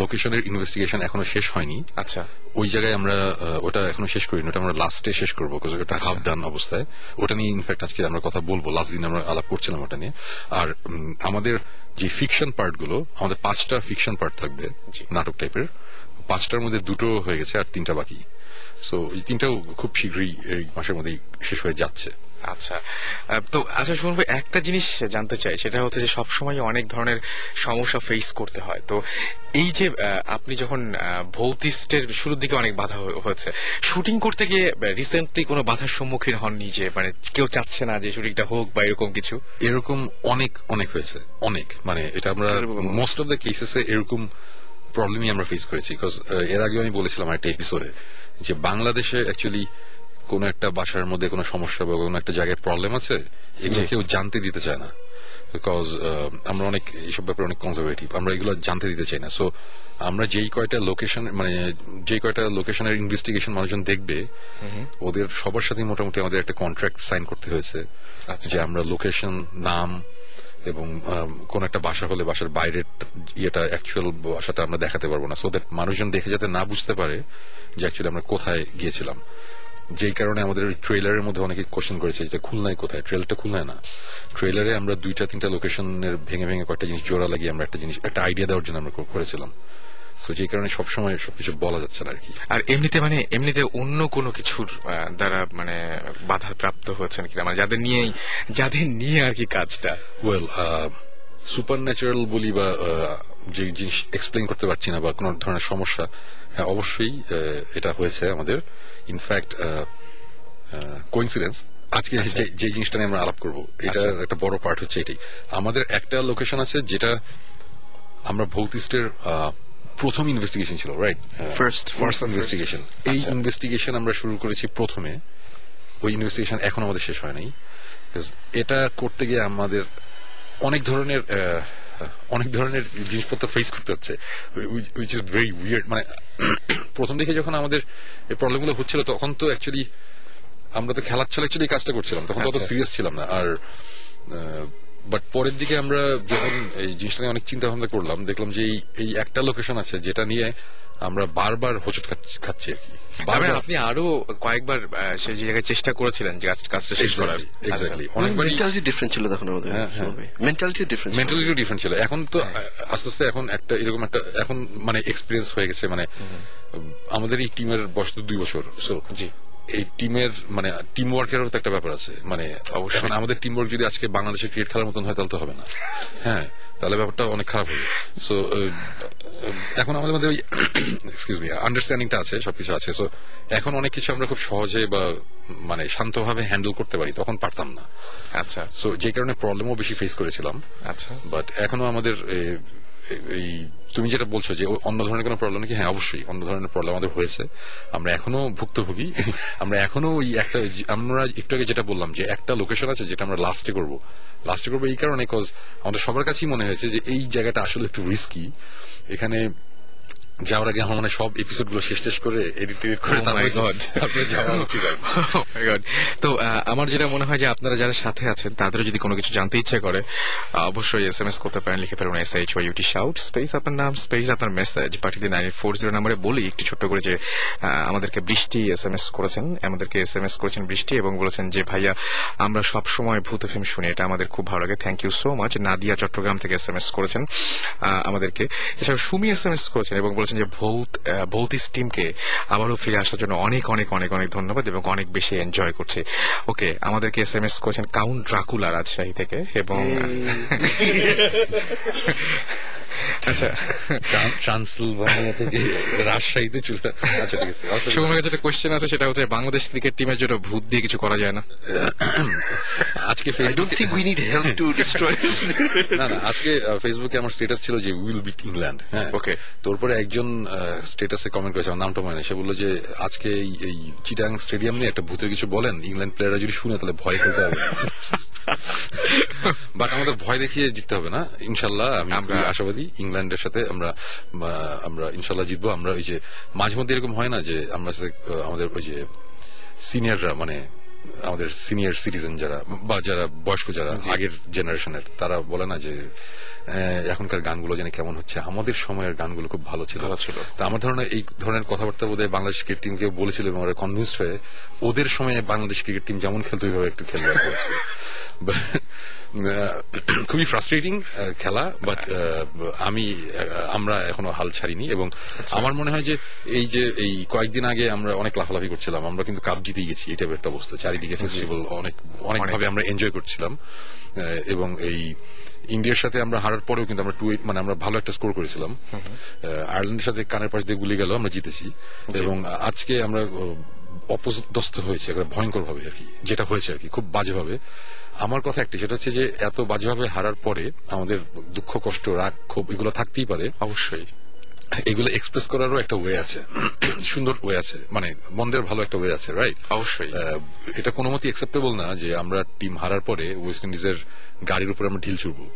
লোকেশনের ইনভেস্টিগেশন এখনো শেষ হয়নি। আচ্ছা, ওই জায়গায় আমরা ওটা এখনো শেষ করিনি, ওটা আমরা লাস্টে শেষ করবো, ওটা হাফ ডান অবস্থায়। ওটা নিয়ে ইনফ্যাক্ট আজকে আমরা কথা বলবো, লাস্ট দিন আমরা আলাপ করছিলাম ওটা নিয়ে। আর আমাদের যে ফিকশন পার্টগুলো, আমাদের পাঁচটা ফিকশন পার্ট থাকবে নাটক টাইপের, পাঁচটার মধ্যে দুটো হয়ে গেছে আর তিনটা বাকি। সো এই তিনটাও খুব শীঘ্রই এই মাসের মধ্যেই শেষ হয়ে যাচ্ছে। আচ্ছা, তো আচ্ছা শুনুন, একটা জিনিস জানতে চাই, সেটা হচ্ছে যে সবসময় অনেক ধরনের সমস্যা ফেস করতে হয়, তো এই যে আপনি যখন ভৌতিস্টের শুরুর দিকে অনেক বাধা হয়েছে শুটিং করতে গিয়ে, রিসেন্টলি কোনো বাধার সম্মুখীন হননি যে মানে কেউ চাচ্ছে না যে শুটিংটা হোক বা এরকম কিছু? এরকম অনেক অনেক হয়েছে, অনেক মানে এটা আমরা মোস্ট অফ দ্য কেসেসে এরকম প্রবলেমই আমরা ফেস করেছি। বিকজ এর আগেও আমি বলেছিলাম একটা এপিসোডে যে বাংলাদেশে অ্যাকচুয়ালি কোন একটা বাসার মধ্যে কোন সমস্যা বা কোন একটা জায়গায় প্রবলেম আছে, এগুলো কেউ জানতে দিতে চায় না। বিকজ আমরা অনেক এইসব ব্যাপারে অনেক কনজারভেটিভ, আমরা এগুলো জানতে দিতে চাই না। সো আমরা যেই কয়টা লোকেশন মানে যেই কয়টা লোকেশনের ইনভেস্টিগেশন মানুষজন দেখবে, ওদের সবার সাথে মোটামুটি আমাদের একটা কন্ট্রাক্ট সাইন করতে হয়েছে যে আমরা লোকেশন, নাম এবং কোন একটা বাসা হলে বাসার বাইরের ইয়েটা, অ্যাকচুয়াল বাসাটা আমরা দেখাতে পারবো না, সো দ্যাট মানুষজন দেখে যাতে না বুঝতে পারে যে অ্যাকচুয়ালি আমরা কোথায় গিয়েছিলাম। যেই কারণে আমাদের ট্রেলারের মধ্যে অনেকে কোশ্চেন করেছে যেটা খুলনায় কোথায়, ট্রেলারটা খুলনায় না, ট্রেলারে আমরা দুইটা তিনটা লোকেশনের ভেঙে ভেঙে কয়েকটা জিনিস জোড়া লাগিয়ে আমরা একটা জিনিস একটা আইডিয়া দেওয়ার জন্য আমরা করেছিলাম। সো যে কারণে সবসময় সবকিছু বলা যাচ্ছে না আর কি। আর এমনিতে মানে এমনিতে অন্য কোনো কিছুর দ্বারা মানে বাধা প্রাপ্ত হয়েছেন কিনা, মানে যাদের নিয়ে যাদের নিয়ে আর কি কাজটা? ওয়েল, সুপার ন্যাচারাল বলি বা যে জিনিস এক্সপ্লেন করতে পারছি না বা কোন ধরনের সমস্যা, হ্যাঁ অবশ্যই এটা হয়েছে আমাদের। ইনফ্যাক্ট কোইন্সিডেন্স আজকে যে জিনিসটা নিয়ে আমরা আলাপ করবো, এটার একটা বড় পার্ট হচ্ছে এটাই। আমাদের একটা লোকেশন আছে যেটা আমরা ভৌতিস্টের প্রথম ইনভেস্টিগেশন ছিল, রাইট, ফার্স্ট ফার্স্ট ইনভেস্টিগেশন। এই ইনভেস্টিগেশন আমরা শুরু করেছি প্রথমে, ওই ইনভেস্টিগেশন এখন আমাদের শেষ হয় নাই। এটা করতে গিয়ে আমাদের অনেক ধরনের অনেক ধরনের জিনিসপত্র ফেস করতে হচ্ছে, উইচ ইজ ভেরি উইয়ার্ড। মানে প্রথম দিকে যখন আমাদের এই প্রবলেমগুলো হচ্ছিল, তখন তো অ্যাকচুয়ালি আমরা তো খেলার ছলে অ্যাকচুয়ালি কাজটা করছিলাম, তখন অত সিরিয়াস ছিলাম না। আর বাট পরের দিকে আমরা যখন এই জিনিসটা নিয়ে অনেক চিন্তা ভাবনা করলাম, দেখলাম যে এই একটা লোকেশন আছে যেটা নিয়ে আমরা বারবার হোঁচট খাচ্ছি আর কি। আপনি আরো কয়েকবার সেই জায়গায় চেষ্টা করেছিলেন যে কাজটা শেষ করার, এক্স্যাক্টলি অনেকবার। মেন্টালিটি ডিফারেন্ট ছিল তখন আমাদের, মেন্টালিটি ডিফারেন্ট মেন্টালিটি ডিফারেন্ট ছিল। এখন তো আস্তে আস্তে এখন একটা এরকম একটা এখন মানে এক্সপিরিয়েন্স হয়ে গেছে, মানে আমাদের এই টিমের বয়স তো দুই বছর। সো জি, এই টিমের মানে টিম ওয়ার্কেরও তো একটা ব্যাপার আছে, মানে অবশ্যই আমাদের টিম ওয়ার্ক যদি আজকে বাংলাদেশের ক্রিকেট খেলার মতন হয় তাহলে তো হবে না, হ্যাঁ, তাহলে ব্যাপারটা অনেক খারাপ হবে। সো এখন আমাদের মধ্যে এক্সকিউজ মি আন্ডারস্ট্যান্ডিংটা আছে, সবকিছু আছে। সো এখন অনেক কিছু আমরা খুব সহজে বা মানে শান্তভাবে হ্যান্ডেল করতে পারি, তখন পারতাম না। আচ্ছা, সো যে কারণে প্রবলেমও বেশি ফেস করেছিলাম। আচ্ছা, বাট এখনো আমাদের এই তুমি যেটা বলছো যে অন্য ধরনের কোনো প্রবলেম নাকি, হ্যাঁ অবশ্যই অন্য ধরনের প্রবলেম আমাদের হয়েছে, আমরা এখনো ভুক্তভোগী। আমরা এখনো ওই একটা, আমরা একটু আগে যেটা বললাম যে একটা লোকেশন আছে যেটা আমরা লাস্টে করবো লাস্টে করবো এই কারণে কজ আমাদের সবার কাছেই মনে হয়েছে যে এই জায়গাটা আসলে একটু রিস্কি, এখানে যাওয়ার আগে আমার মানে সব এপিসোড গুলো শেষ টেস করে এডিট টেডিট করে তারপরে যাওয়া উচিত। তো আমার যেটা মনে হয় যে আপনারা যারা সাথে আছেন তাদের যদি কোনো কিছু জানতে ইচ্ছে করে অবশ্যই এস এম এস করতে পারেন, লিখে পারেন S H Y U T shout space আপনার নাম স্পেস আপনার মেসেজ পাঠিয়ে দিন নাইন এইট ফোর জিরো নাম্বারে। বলি একটু ছোট্ট করে যে আমাদেরকে বৃষ্টি এস এম এস করেছেন আমাদেরকে এস এম এস করেছেন বৃষ্টি এবং বলেছেন যে ভাইয়া আমরা সবসময় ভূত এফ এম শুনি, এটা আমাদের খুব ভালো লাগে, thank you so much. Nadia Chittagong থেকে এস এম এস করেছেন আমাদেরকে। এছাড়া সুমি এস এম এস করেছেন এবং বলেছেন যে ভৌত ভৌতিস টিমকে আবারও ফিরে আসার জন্য অনেক অনেক অনেক অনেক ধন্যবাদ এবং অনেক বেশি এনজয় করছে। ওকে, আমাদেরকে এস এম এস করেছেন কাউন্ট ড্রাকুলা রাজশাহী থেকে এবং আচ্ছা ট্রান্সিলভানিয়া থেকে রাজশাহীতে চুলটা। আচ্ছা ঠিক আছে, আমার কাছে একটা কোশ্চেন আছে, সেটা হচ্ছে বাংলাদেশ ক্রিকেট টিমের জন্য ভূত দিয়ে কিছু করা যায় না? আজকে না না আজকে ফেসবুকে আমার স্ট্যাটাস ছিল যে উইল বিট ইংল্যান্ড। হ্যাঁ ওকে, তোর পরে একজন স্ট্যাটাসে কমেন্ট করেছে, আমার নামটা মনে নেই, সে বললো যে আজকে এই চিটাং স্টেডিয়াম নিয়ে একটা ভূতের কিছু বলেন, ইংল্যান্ড প্লেয়াররা যদি শুনে তাহলে ভয় খেতে হবে। বাট আমাদের ভয় দেখিয়ে জিততে হবে না, ইনশাল্লাহ আমি আশাবাদী ইংল্যান্ডের সাথে আমরা আমরা ইনশাল্লাহ জিতবো। আমরা ওই যে মাঝে মধ্যে এরকম হয় না যে আমরা আমাদের ওই যে সিনিয়ররা মানে আমাদের সিনিয়র সিটিজেন যারা বা যারা বয়স্ক যারা আগের জেনারেশনের তারা বলে না যে এখনকার গানগুলো যেন কেমন হচ্ছে, আমাদের সময়ের গানগুলো খুব ভালো ছিল। তা আমার ধারণা এই ধরনের কথাবার্তা বোধ হয় বাংলাদেশ ক্রিকেট টিমকে বলেছিল এবং ওরা কনভিন্সড হয়ে ওদের সময়ে বাংলাদেশ ক্রিকেট টিম যেমন খেলতো ওইভাবে একটু খেলতে হয়েছে। খুবই ফ্রাস্ট্রেটিং খেলা, বাট আমি আমরা এখনো হাল ছাড়িনি এবং আমার মনে হয় যে এই যে এই কয়েকদিন আগে আমরা অনেক লাফালাফি করছিলাম, আমরা কিন্তু কাপ জিতেই গেছি, এটা একটা অবস্থা। চারিদিকে ফেস্টিভ্যাল অনেক অনেকভাবে আমরা এনজয় করছিলাম এবং এই ইন্ডিয়ার সাথে আমরা হারার পরেও কিন্তু আমরা টু এইট মানে আমরা ভালো একটা স্কোর করেছিলাম। আয়ারল্যান্ডের সাথে কানের পাশ দিয়ে গুলি গেল, আমরা জিতেছি এবং আজকে আমরা অপদস্থ হয়েছে ভয়ঙ্কর ভাবে আর কি, যেটা হয়েছে আর কি খুব বাজে ভাবে। আমার কথা একটি, সেটা হচ্ছে যে এত বাজে ভাবে হারার পরে আমাদের দুঃখ কষ্ট রাগ ক্ষোভ এগুলো থাকতেই পারে, অবশ্যই এগুলো এক্সপ্রেস করারও একটা ওয়ে আছে, সুন্দর ওয়ে আছে মানে মন্দের ভালো একটা ওয়ে আছে, রাইট? অবশ্যই এটা কোনো মতেই অ্যাকসেপ্টেবল না যে আমরা টিম হারার পরে ওয়েস্ট ইন্ডিজের গাড়ির উপরে আমরা ঢিল ছুড়বো।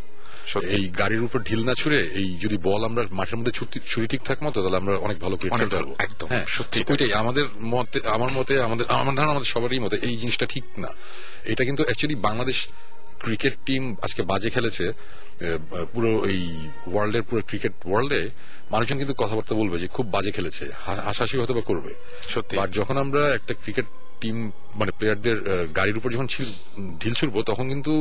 এই গাড়ির উপর ঢিল না ছুড়ে এই যদি বল আমরা মাঠের মধ্যে ছুরি ঠিকঠাক মতো তাহলে আমরা অনেক ভালো ক্রিকেট খেলতে পারবো। হ্যাঁ সত্যি ওইটাই আমাদের মতে, আমার মতে আমাদের আমার ধারণা আমাদের সবারই মতে এই জিনিসটা ঠিক না। এটা কিন্তু অ্যাকচুয়ালি বাংলাদেশ ক্রিকেট টিম আজকে বাজে খেলেছে, পুরো এই ওয়ার্ল্ডের পুরো ক্রিকেট ওয়ার্ল্ডে মানুষজন কিন্তু কথাবার্তা বলবে যে খুব বাজে খেলেছে, হাসাহাসি হয়তো বা করবে সত্যি। আর যখন আমরা একটা ক্রিকেট টিম মানে প্লেয়ারদের গাড়ির উপর যখন ঢিল ছুড়বো তখন কিন্তু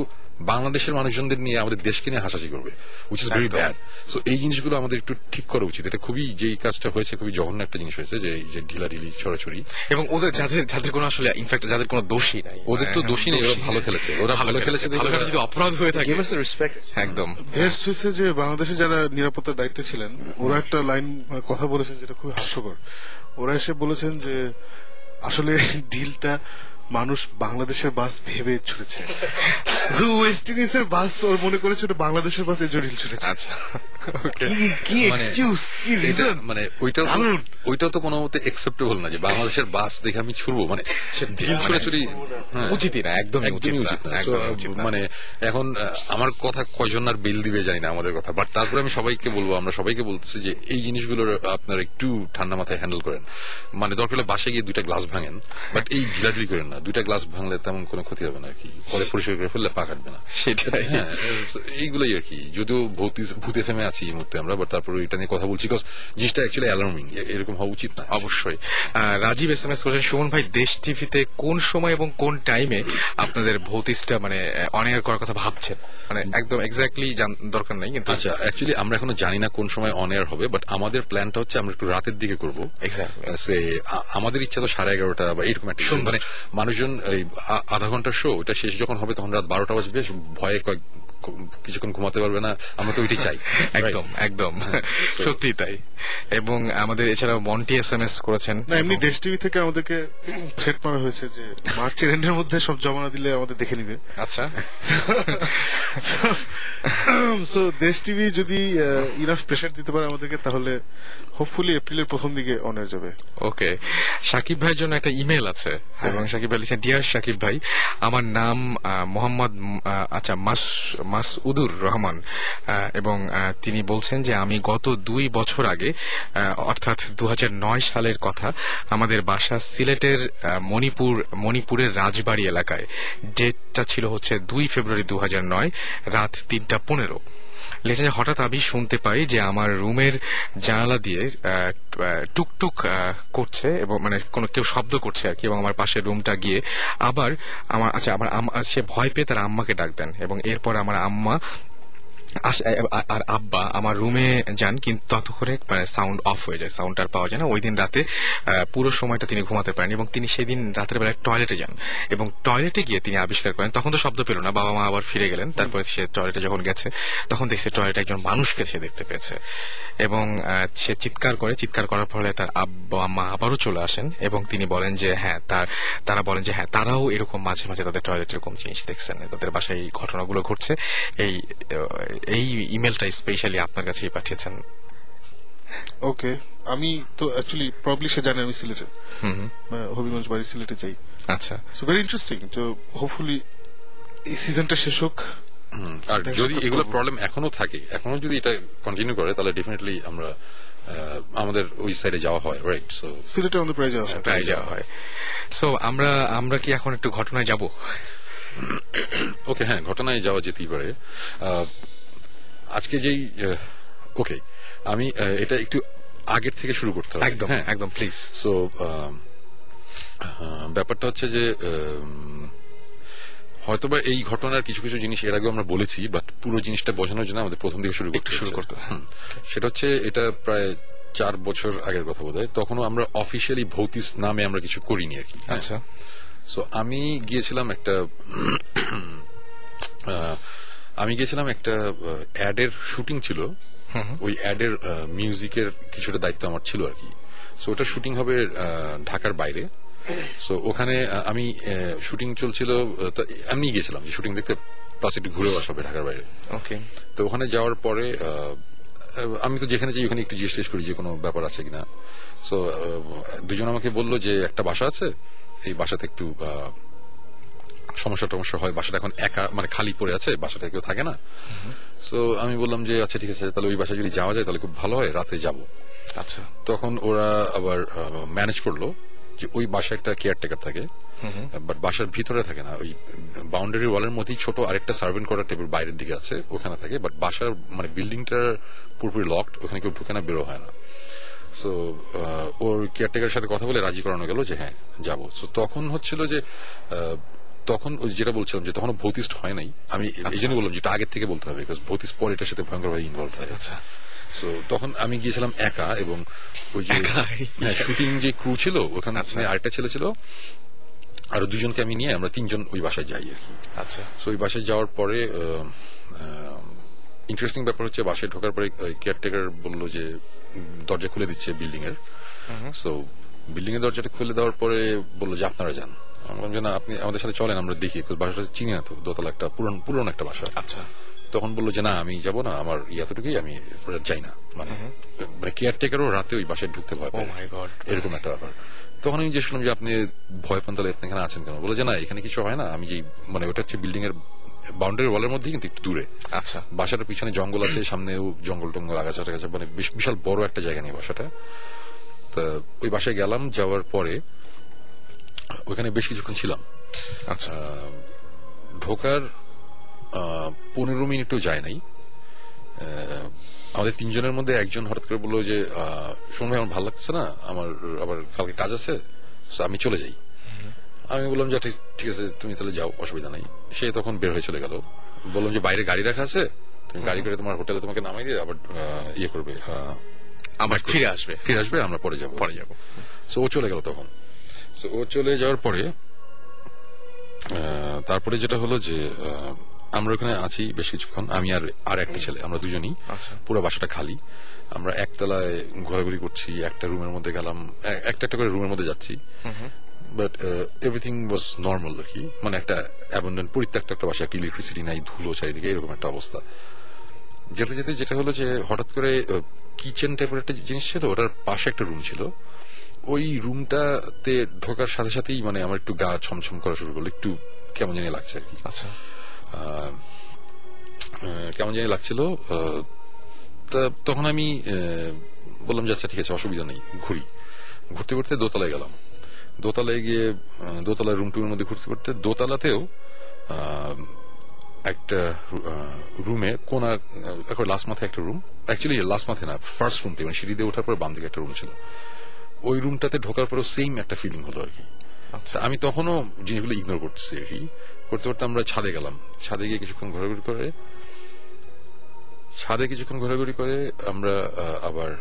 বাংলাদেশের মানুষজনদের নিয়ে আমাদের দেশকে নিয়ে হাসাহাসি করবে, which is very bad. So এই জিনিসগুলো আমাদের একটু ঠিক করা উচিত। এটা খুবই যেই কাজটা হয়েছে খুবই জঘন্য একটা জিনিস হয়েছে, যে এই যে ঢিলাঢিলি ছড়াছড়ি এবং ওদের যাদের যাদের কোনো আসলে ইনফ্যাক্ট যাদের কোনো দোষই নাই, ওদের তো দোষই নেই, ওরা ভালো খেলেছে, ওরা ভালো খেলেছে যদি অপরাধ হয়ে থাকে রেসপেক্ট একদম। বেস্ট হচ্ছে যে বাংলাদেশে যারা নিরাপত্তার দায়িত্বে ছিলেন ওরা একটা লাইন কথা বলেছেন যেটা খুবই হাস্যকর। ওরা এসে বলেছেন যে আসলে ডিলটা মানুষ বাংলাদেশের বাস ভেবে ছুটেছে, ওয়েস্ট ইন্ডিজের বাস ওর মনে করেছে ওটা বাংলাদেশের বাস, এজন্য ডিল ছুটেছে। আচ্ছা কি এক্সকিউজ কি রিজন, মানে ওইটা ওইটা তো কোনো মতে অ্যাকসেপ্টেবল না যে বাংলাদেশের বাস দেখে আমি ছুড়বো, মানে ডিল ছড়াছড়ি উচিতই না, একদমই উচিত না। মানে এখন আমার কথা কয়জন আর বিল দিবে জানি না আমাদের কথা, বাট তারপরে আমি সবাইকে বলবো, আমরা সবাইকে বলতেছি যে এই জিনিসগুলো আপনারা একটু ঠান্ডা মাথায় হ্যান্ডেল করেন, মানে দরকার হলে বাসে গিয়ে দুইটা গ্লাস ভাঙেন, বাট এই ঢিলাঢিলি করেন না। দুইটা গ্লাস ভাঙলে তেমন কোনো ক্ষতি হবে না আর কি, পরে পরিষ্কার করে ফেললে পা কাটবে না, সেটাই। হ্যাঁ এইগুলোই আর কি, যদিও ভূতে থেমে আছি এই মুহূর্তে আমরা, বাট তারপরে এটা নিয়ে কথা বলছি, জিনিসটা অ্যাকচুয়ালি অ্যালার্মিং, এরকম হওয়া উচিত না। অবশ্যই। রাজীব এস এম এস করেছেন, সুমন ভাই দেশ টিভিতে কোন সময় এবং কোন টাইমে আপনাদের ভৌতিসটা মানে অন এয়ার করার কথা ভাবছেন? মানে একদম এক্স্যাক্টলি দরকার নাই কিন্তু। আচ্ছা অ্যাকচুয়ালি আমরা এখনো জানি না কোন সময় অন এয়ার হবে, বাট আমাদের প্ল্যানটা হচ্ছে আমরা একটু রাতের দিকে করবো। আমাদের ইচ্ছা তো সাড়ে এগারোটা বা এরকম একটা, মানে মানুষজন আধা ঘন্টার শো, এটা শেষ যখন হবে তখন রাত বারোটা বাজবে, ভয়ে কয়েক কিছুক্ষণ ঘুমাতে পারবে না, আমরা তো ওইটি চাই। একদম একদম সত্যি তাই। এবং আমাদের এছাড়াও মন্টি এস এম এস করেছেন। না, এমনি দেশ টিভি থেকে আমাদেরকে থ্রেট মারা হয়েছে যে মার্চের এন্ডের মধ্যে সব জমা না দিলে আমাদের দেখে নিবে। আচ্ছা, সো দেশ টিভি যদি ইনাফ প্রেশার দিতে পারে আমাদেরকে, তাহলে হোপফুলি এপ্রিলের প্রথম দিকে অন এয়ার যাবে। ওকে, সাকিব ভাইয়ের জন্য একটা ইমেল আছে এবং সাকিব ভাই লিখেছেন, ডিয়ার সাকিব ভাই, আমার নাম মোহাম্মদ আচ্ছা মাসউদুর রহমান এবং তিনি বলছেন যে আমি গত দুই বছর আগে অর্থাৎ দু হাজার নয় সালের কথা, আমাদের বাসা সিলেটের মণিপুর মণিপুরের রাজবাড়ি এলাকায়। ডেটটা ছিল হচ্ছে দুই ফেব্রুয়ারি দু হাজার নয় রাত তিনটা পনেরো। লেখেন, হঠাৎ আমি শুনতে পাই যে আমার রুমের জানালা দিয়ে টুকটুক করছে এবং মানে কোনো কেউ শব্দ করছে আর কি, এবং আমার পাশে রুমটা গিয়ে আবার আমার আচ্ছা আমার সে ভয় পেয়ে তার আম্মাকে ডাক দেন এবং এরপর আমার আম্মা আর আব্বা আমার রুমে যান, কিন্তু ততক্ষণে সাউন্ড অফ হয়ে যায়, সাউন্ড আর পাওয়া যায় না। ওই দিন রাতে পুরো সময়টা তিনি ঘুমাতে পারেন এবং তিনি সেদিন রাতের বেলায় টয়লেটে যান এবং টয়লেটে গিয়ে তিনি আবিষ্কার করেন, তখন তো শব্দ পেল না, বাবা মা আবার ফিরে গেলেন। তারপরে সে টয়লেটে যখন গেছে তখন দেখছে টয়লেটে একজন মানুষকে সে দেখতে পেয়েছে এবং সে চিৎকার করে। চিৎকার করার ফলে তার আব্বা মা আবারও চলে আসেন এবং তিনি বলেন যে হ্যাঁ, তার তারা বলেন যে হ্যাঁ, তারাও এরকম মাঝে মাঝে তাদের টয়লেট এরকম জিনিস দেখছেন, তাদের বাসায় এই ঘটনাগুলো ঘটছে। এই এই ইমেলটা স্পেশালি আপনার কাছেই পাঠিয়েছেন। ওকে, আমি তো অ্যাকচুয়ালি প্রবলি সে জানে আমি সিলেটে, হবিগঞ্জ বাড়ি সিলেটে যাই। আচ্ছা, সো ভেরি ইন্টারেস্টিং। তো হোপফুলি এই সিজনটা শেষ হোক, আর যদি এগুলো প্রবলেম এখনো থাকে, এখনো যদি এটা কন্টিনিউ করে, তাহলে ডেফিনেটলি আমরা আমাদের ওই সাইডে যাওয়া হয়, রাইট? সো সিলেটে আমাদের প্রায় যাওয়া হয়, প্রায় যাওয়া হয়। সো আমরা আমরা কি এখন একটু ঘটনায় যাব? ওকে, হ্যাঁ, ঘটনায় যাওয়া যেতেই পারে। আজকে যেই ওকে আমি এটা একটু আগের থেকে শুরু করতে হবে। একদম একদম, প্লিজ। সো ব্যাপারটা হচ্ছে যে হয়তোবা এই ঘটনার কিছু কিছু জিনিস এর আগে আমরা বলেছি, বাট পুরো জিনিসটা বোঝানোর জন্য আমাদের প্রথম থেকে শুরু করতে শুরু করতে হবে। সেটা হচ্ছে, এটা প্রায় চার বছর আগের কথা বোধ হয়, তখনও আমরা অফিসিয়ালি ভৌতিস নামে আমরা কিছু করিনি আর কি। আচ্ছা, সো আমি গিয়েছিলাম একটা আমি গিয়েছিলাম একটা অ্যাড এর শুটিং ছিল, ওই অ্যাড এর মিউজিকের কিছুটা দায়িত্ব আমার ছিল আর কি। সো ওটা শুটিং হবে ঢাকার বাইরে। সো ওখানে আমি শুটিং চলছিল, আমি গিয়েছিলাম শুটিং দেখতে, প্লাস একটু ঘুরে আসা হবে ঢাকার বাইরে। ওকে, তো ওখানে যাওয়ার পরে আমি তো যেখানে যাই ওখানে একটু জিজ্ঞেস করি যে কোনো ব্যাপার আছে কিনা। সো দুজন আমাকে বললো যে একটা বাসা আছে, এই বাসাতে একটু সমস্যা টমস্যা হয়, বাসাটা এখন একা মানে খালি পড়ে আছে, বাসাটা কেউ থাকে না। সো আমি বললাম যে আচ্ছা ঠিক আছে, তাহলে ওই বাসায় যদি যাওয়া যায় তাহলে খুব ভালো হয়, রাতে যাব। আচ্ছা, তখন ওরা আবার ম্যানেজ করলো যে ওই বাসায় একটা কেয়ারটেকার থাকে, বাট বাসার ভিতরে থাকে না, ওই বাউন্ডারি ওয়ালের মধ্যেই ছোট আরেকটা সার্ভেন্ট কোয়ার্টার টাইপের বাইরের দিকে আছে, ওখানে থাকে, বাট বাসার মানে বিল্ডিংটার পুরোপুরি লকড, ওখানে কেউ ঢুকে না, বেরো হয় না। সো ওর কেয়ারটেকারের সাথে কথা বলে রাজি করানো গেল যে হ্যাঁ যাবো। সো তখন হচ্ছিল যে তখন ওই যেটা বলছিলাম যে তখন ভৌতিস্ট হয় নাই, আমি এই জন্য বললাম যেটা আগের থেকে বলতে হবে, বিকজ ভৌতিস্ট পর এটার সাথে ভয়ঙ্করভাবে ইনভলভ হয়ে যাচ্ছে। সো তখন আমি গিয়েছিলাম একা, এবং ওই যে শুটিং যে ক্রু ছিল ওখানে আরেকটা ছেলে ছিল, আরো দুজনকে আমি নিয়ে আমরা তিনজন ওই বাসায় যাই আর কি। আচ্ছা, সো ওই বাসায় যাওয়ার পরে ইন্টারেস্টিং ব্যাপার হচ্ছে বাসায় ঢোকার পরে কেয়ারটেকার বললো যে দরজা খুলে দিচ্ছে বিল্ডিং এর। সো বিল্ডিং এর দরজাটা খুলে দেওয়ার পরে বললো যে আপনারা যান। আপনি আমাদের সাথে চলেন, আমরা দেখি, বাসাটা চিনি না তো, দোতলা একটা পুরনো একটা বাসা। আচ্ছা, তখন বললো যে না আমি যাবো না, আমার ইয়াতটুকুই, আমি যাই না, মানে কেয়ারটেকারও রাতে ওই বাসায় ঢুকতে ভয় পায়, এরকম একটা ব্যাপার। তখন আমি জিজ্ঞেস করলাম যে আপনি ভয় পান, তাহলে এখানে আছেন কেন? বলে যে না এখানে কিছু হয় না, আমি যে মানে ওটা হচ্ছে বিল্ডিং এর বাউন্ডারি ওয়ালের মধ্যে, কিন্তু একটু দূরে। আচ্ছা, বাসাটার পিছনে জঙ্গল আছে, সামনেও জঙ্গল টঙ্গল আগাছা টাগাছা, মানে বিশাল বড় একটা জায়গা নিয়ে বাসাটা। তা ওই বাসায় গেলাম, যাওয়ার পরে ওখানে বেশ কিছুক্ষণ ছিলাম। আচ্ছা, ঢোকার পনেরো মিনিটও যায় নাই, আমাদের তিনজনের মধ্যে একজন হঠাৎ করে বললো যে শোন ভাই আমার ভালো লাগছে না, আমার আবার কালকে কাজ আছে, আমি চলে যাই। আমি বললাম যে ঠিক আছে তুমি তাহলে যাও, অসুবিধা নাই। সে তখন বের হয়ে চলে গেল, বললাম যে বাইরে গাড়ি রাখা আছে, তুমি গাড়ি করে তোমার হোটেলে তোমাকে নামাই দিয়ে আবার ইয়ে করবে, আবার ফিরে আসবে ফিরে আসবে আমরা পরে যাবো পরে যাবো সো ও চলে গেল। তখন ও চলে যাওয়ার পরে তারপরে যেটা হলো যে আমরা ওখানে আছি বেশ কিছুক্ষণ, আমি আর আর একটা ছেলে, আমরা দুজনই। পুরো বাসাটা খালি, আমরা একতলায় ঘোরাঘুরি করছি, একটা রুমের মধ্যে গেলাম, একটা একটা করে রুমের মধ্যে যাচ্ছি। বাট এভরিথিং ওয়াজ নর্মাল আর কি, মানে একটা অ্যাবান্ডেন্ট পরিত্যক্ত একটা বাসা, ইলেকট্রিসিটি নাই, ধুলো চারিদিকে, এরকম একটা অবস্থা। যেতে যেতে যেটা হলো যে হঠাৎ করে কিচেন টাইপের একটা জিনিস ছিল, ওটার পাশে একটা রুম ছিল। ওই রুমটাতে ঢোকার সাথে সাথেই মানে আমার একটু গা ছমছম করা শুরু করলো, একটু কেমন জানি লাগছে আর কি। আচ্ছা, কেমন জানি লাগছিল। তখন আমি বললাম যে আচ্ছা ঠিক আছে, অসুবিধা নেই, ঘুরি। ঘুরতে ঘুরতে দোতলায় গেলাম। দোতলায় গিয়ে দোতলার রুম টুমের মধ্যে ঘুরতে ঘুরতে দোতলাতেও একটা রুমে কোনা লাস্ট মাথায় একটা রুম, অ্যাকচুয়ালি লাস্ট মাথায় না, ফার্স্ট রুমটা, মানে সিঁড়ি দিয়ে ওঠার পর বাম দিকে একটা রুম ছিল। ওই রুমটাতে ঢোকার পরেও সেম একটা ফিলিং হলো আর কি। আচ্ছা, আমি তখনও জিনিসগুলো ইগনোর করতেছি আর কি। করতে করতে আমরা ছাদে গেলাম। ছাদে গিয়ে কিছুক্ষণ ঘোরাঘুরি করে ছাদে কিছুক্ষণ ঘোরাঘুরি করে আমরা আবার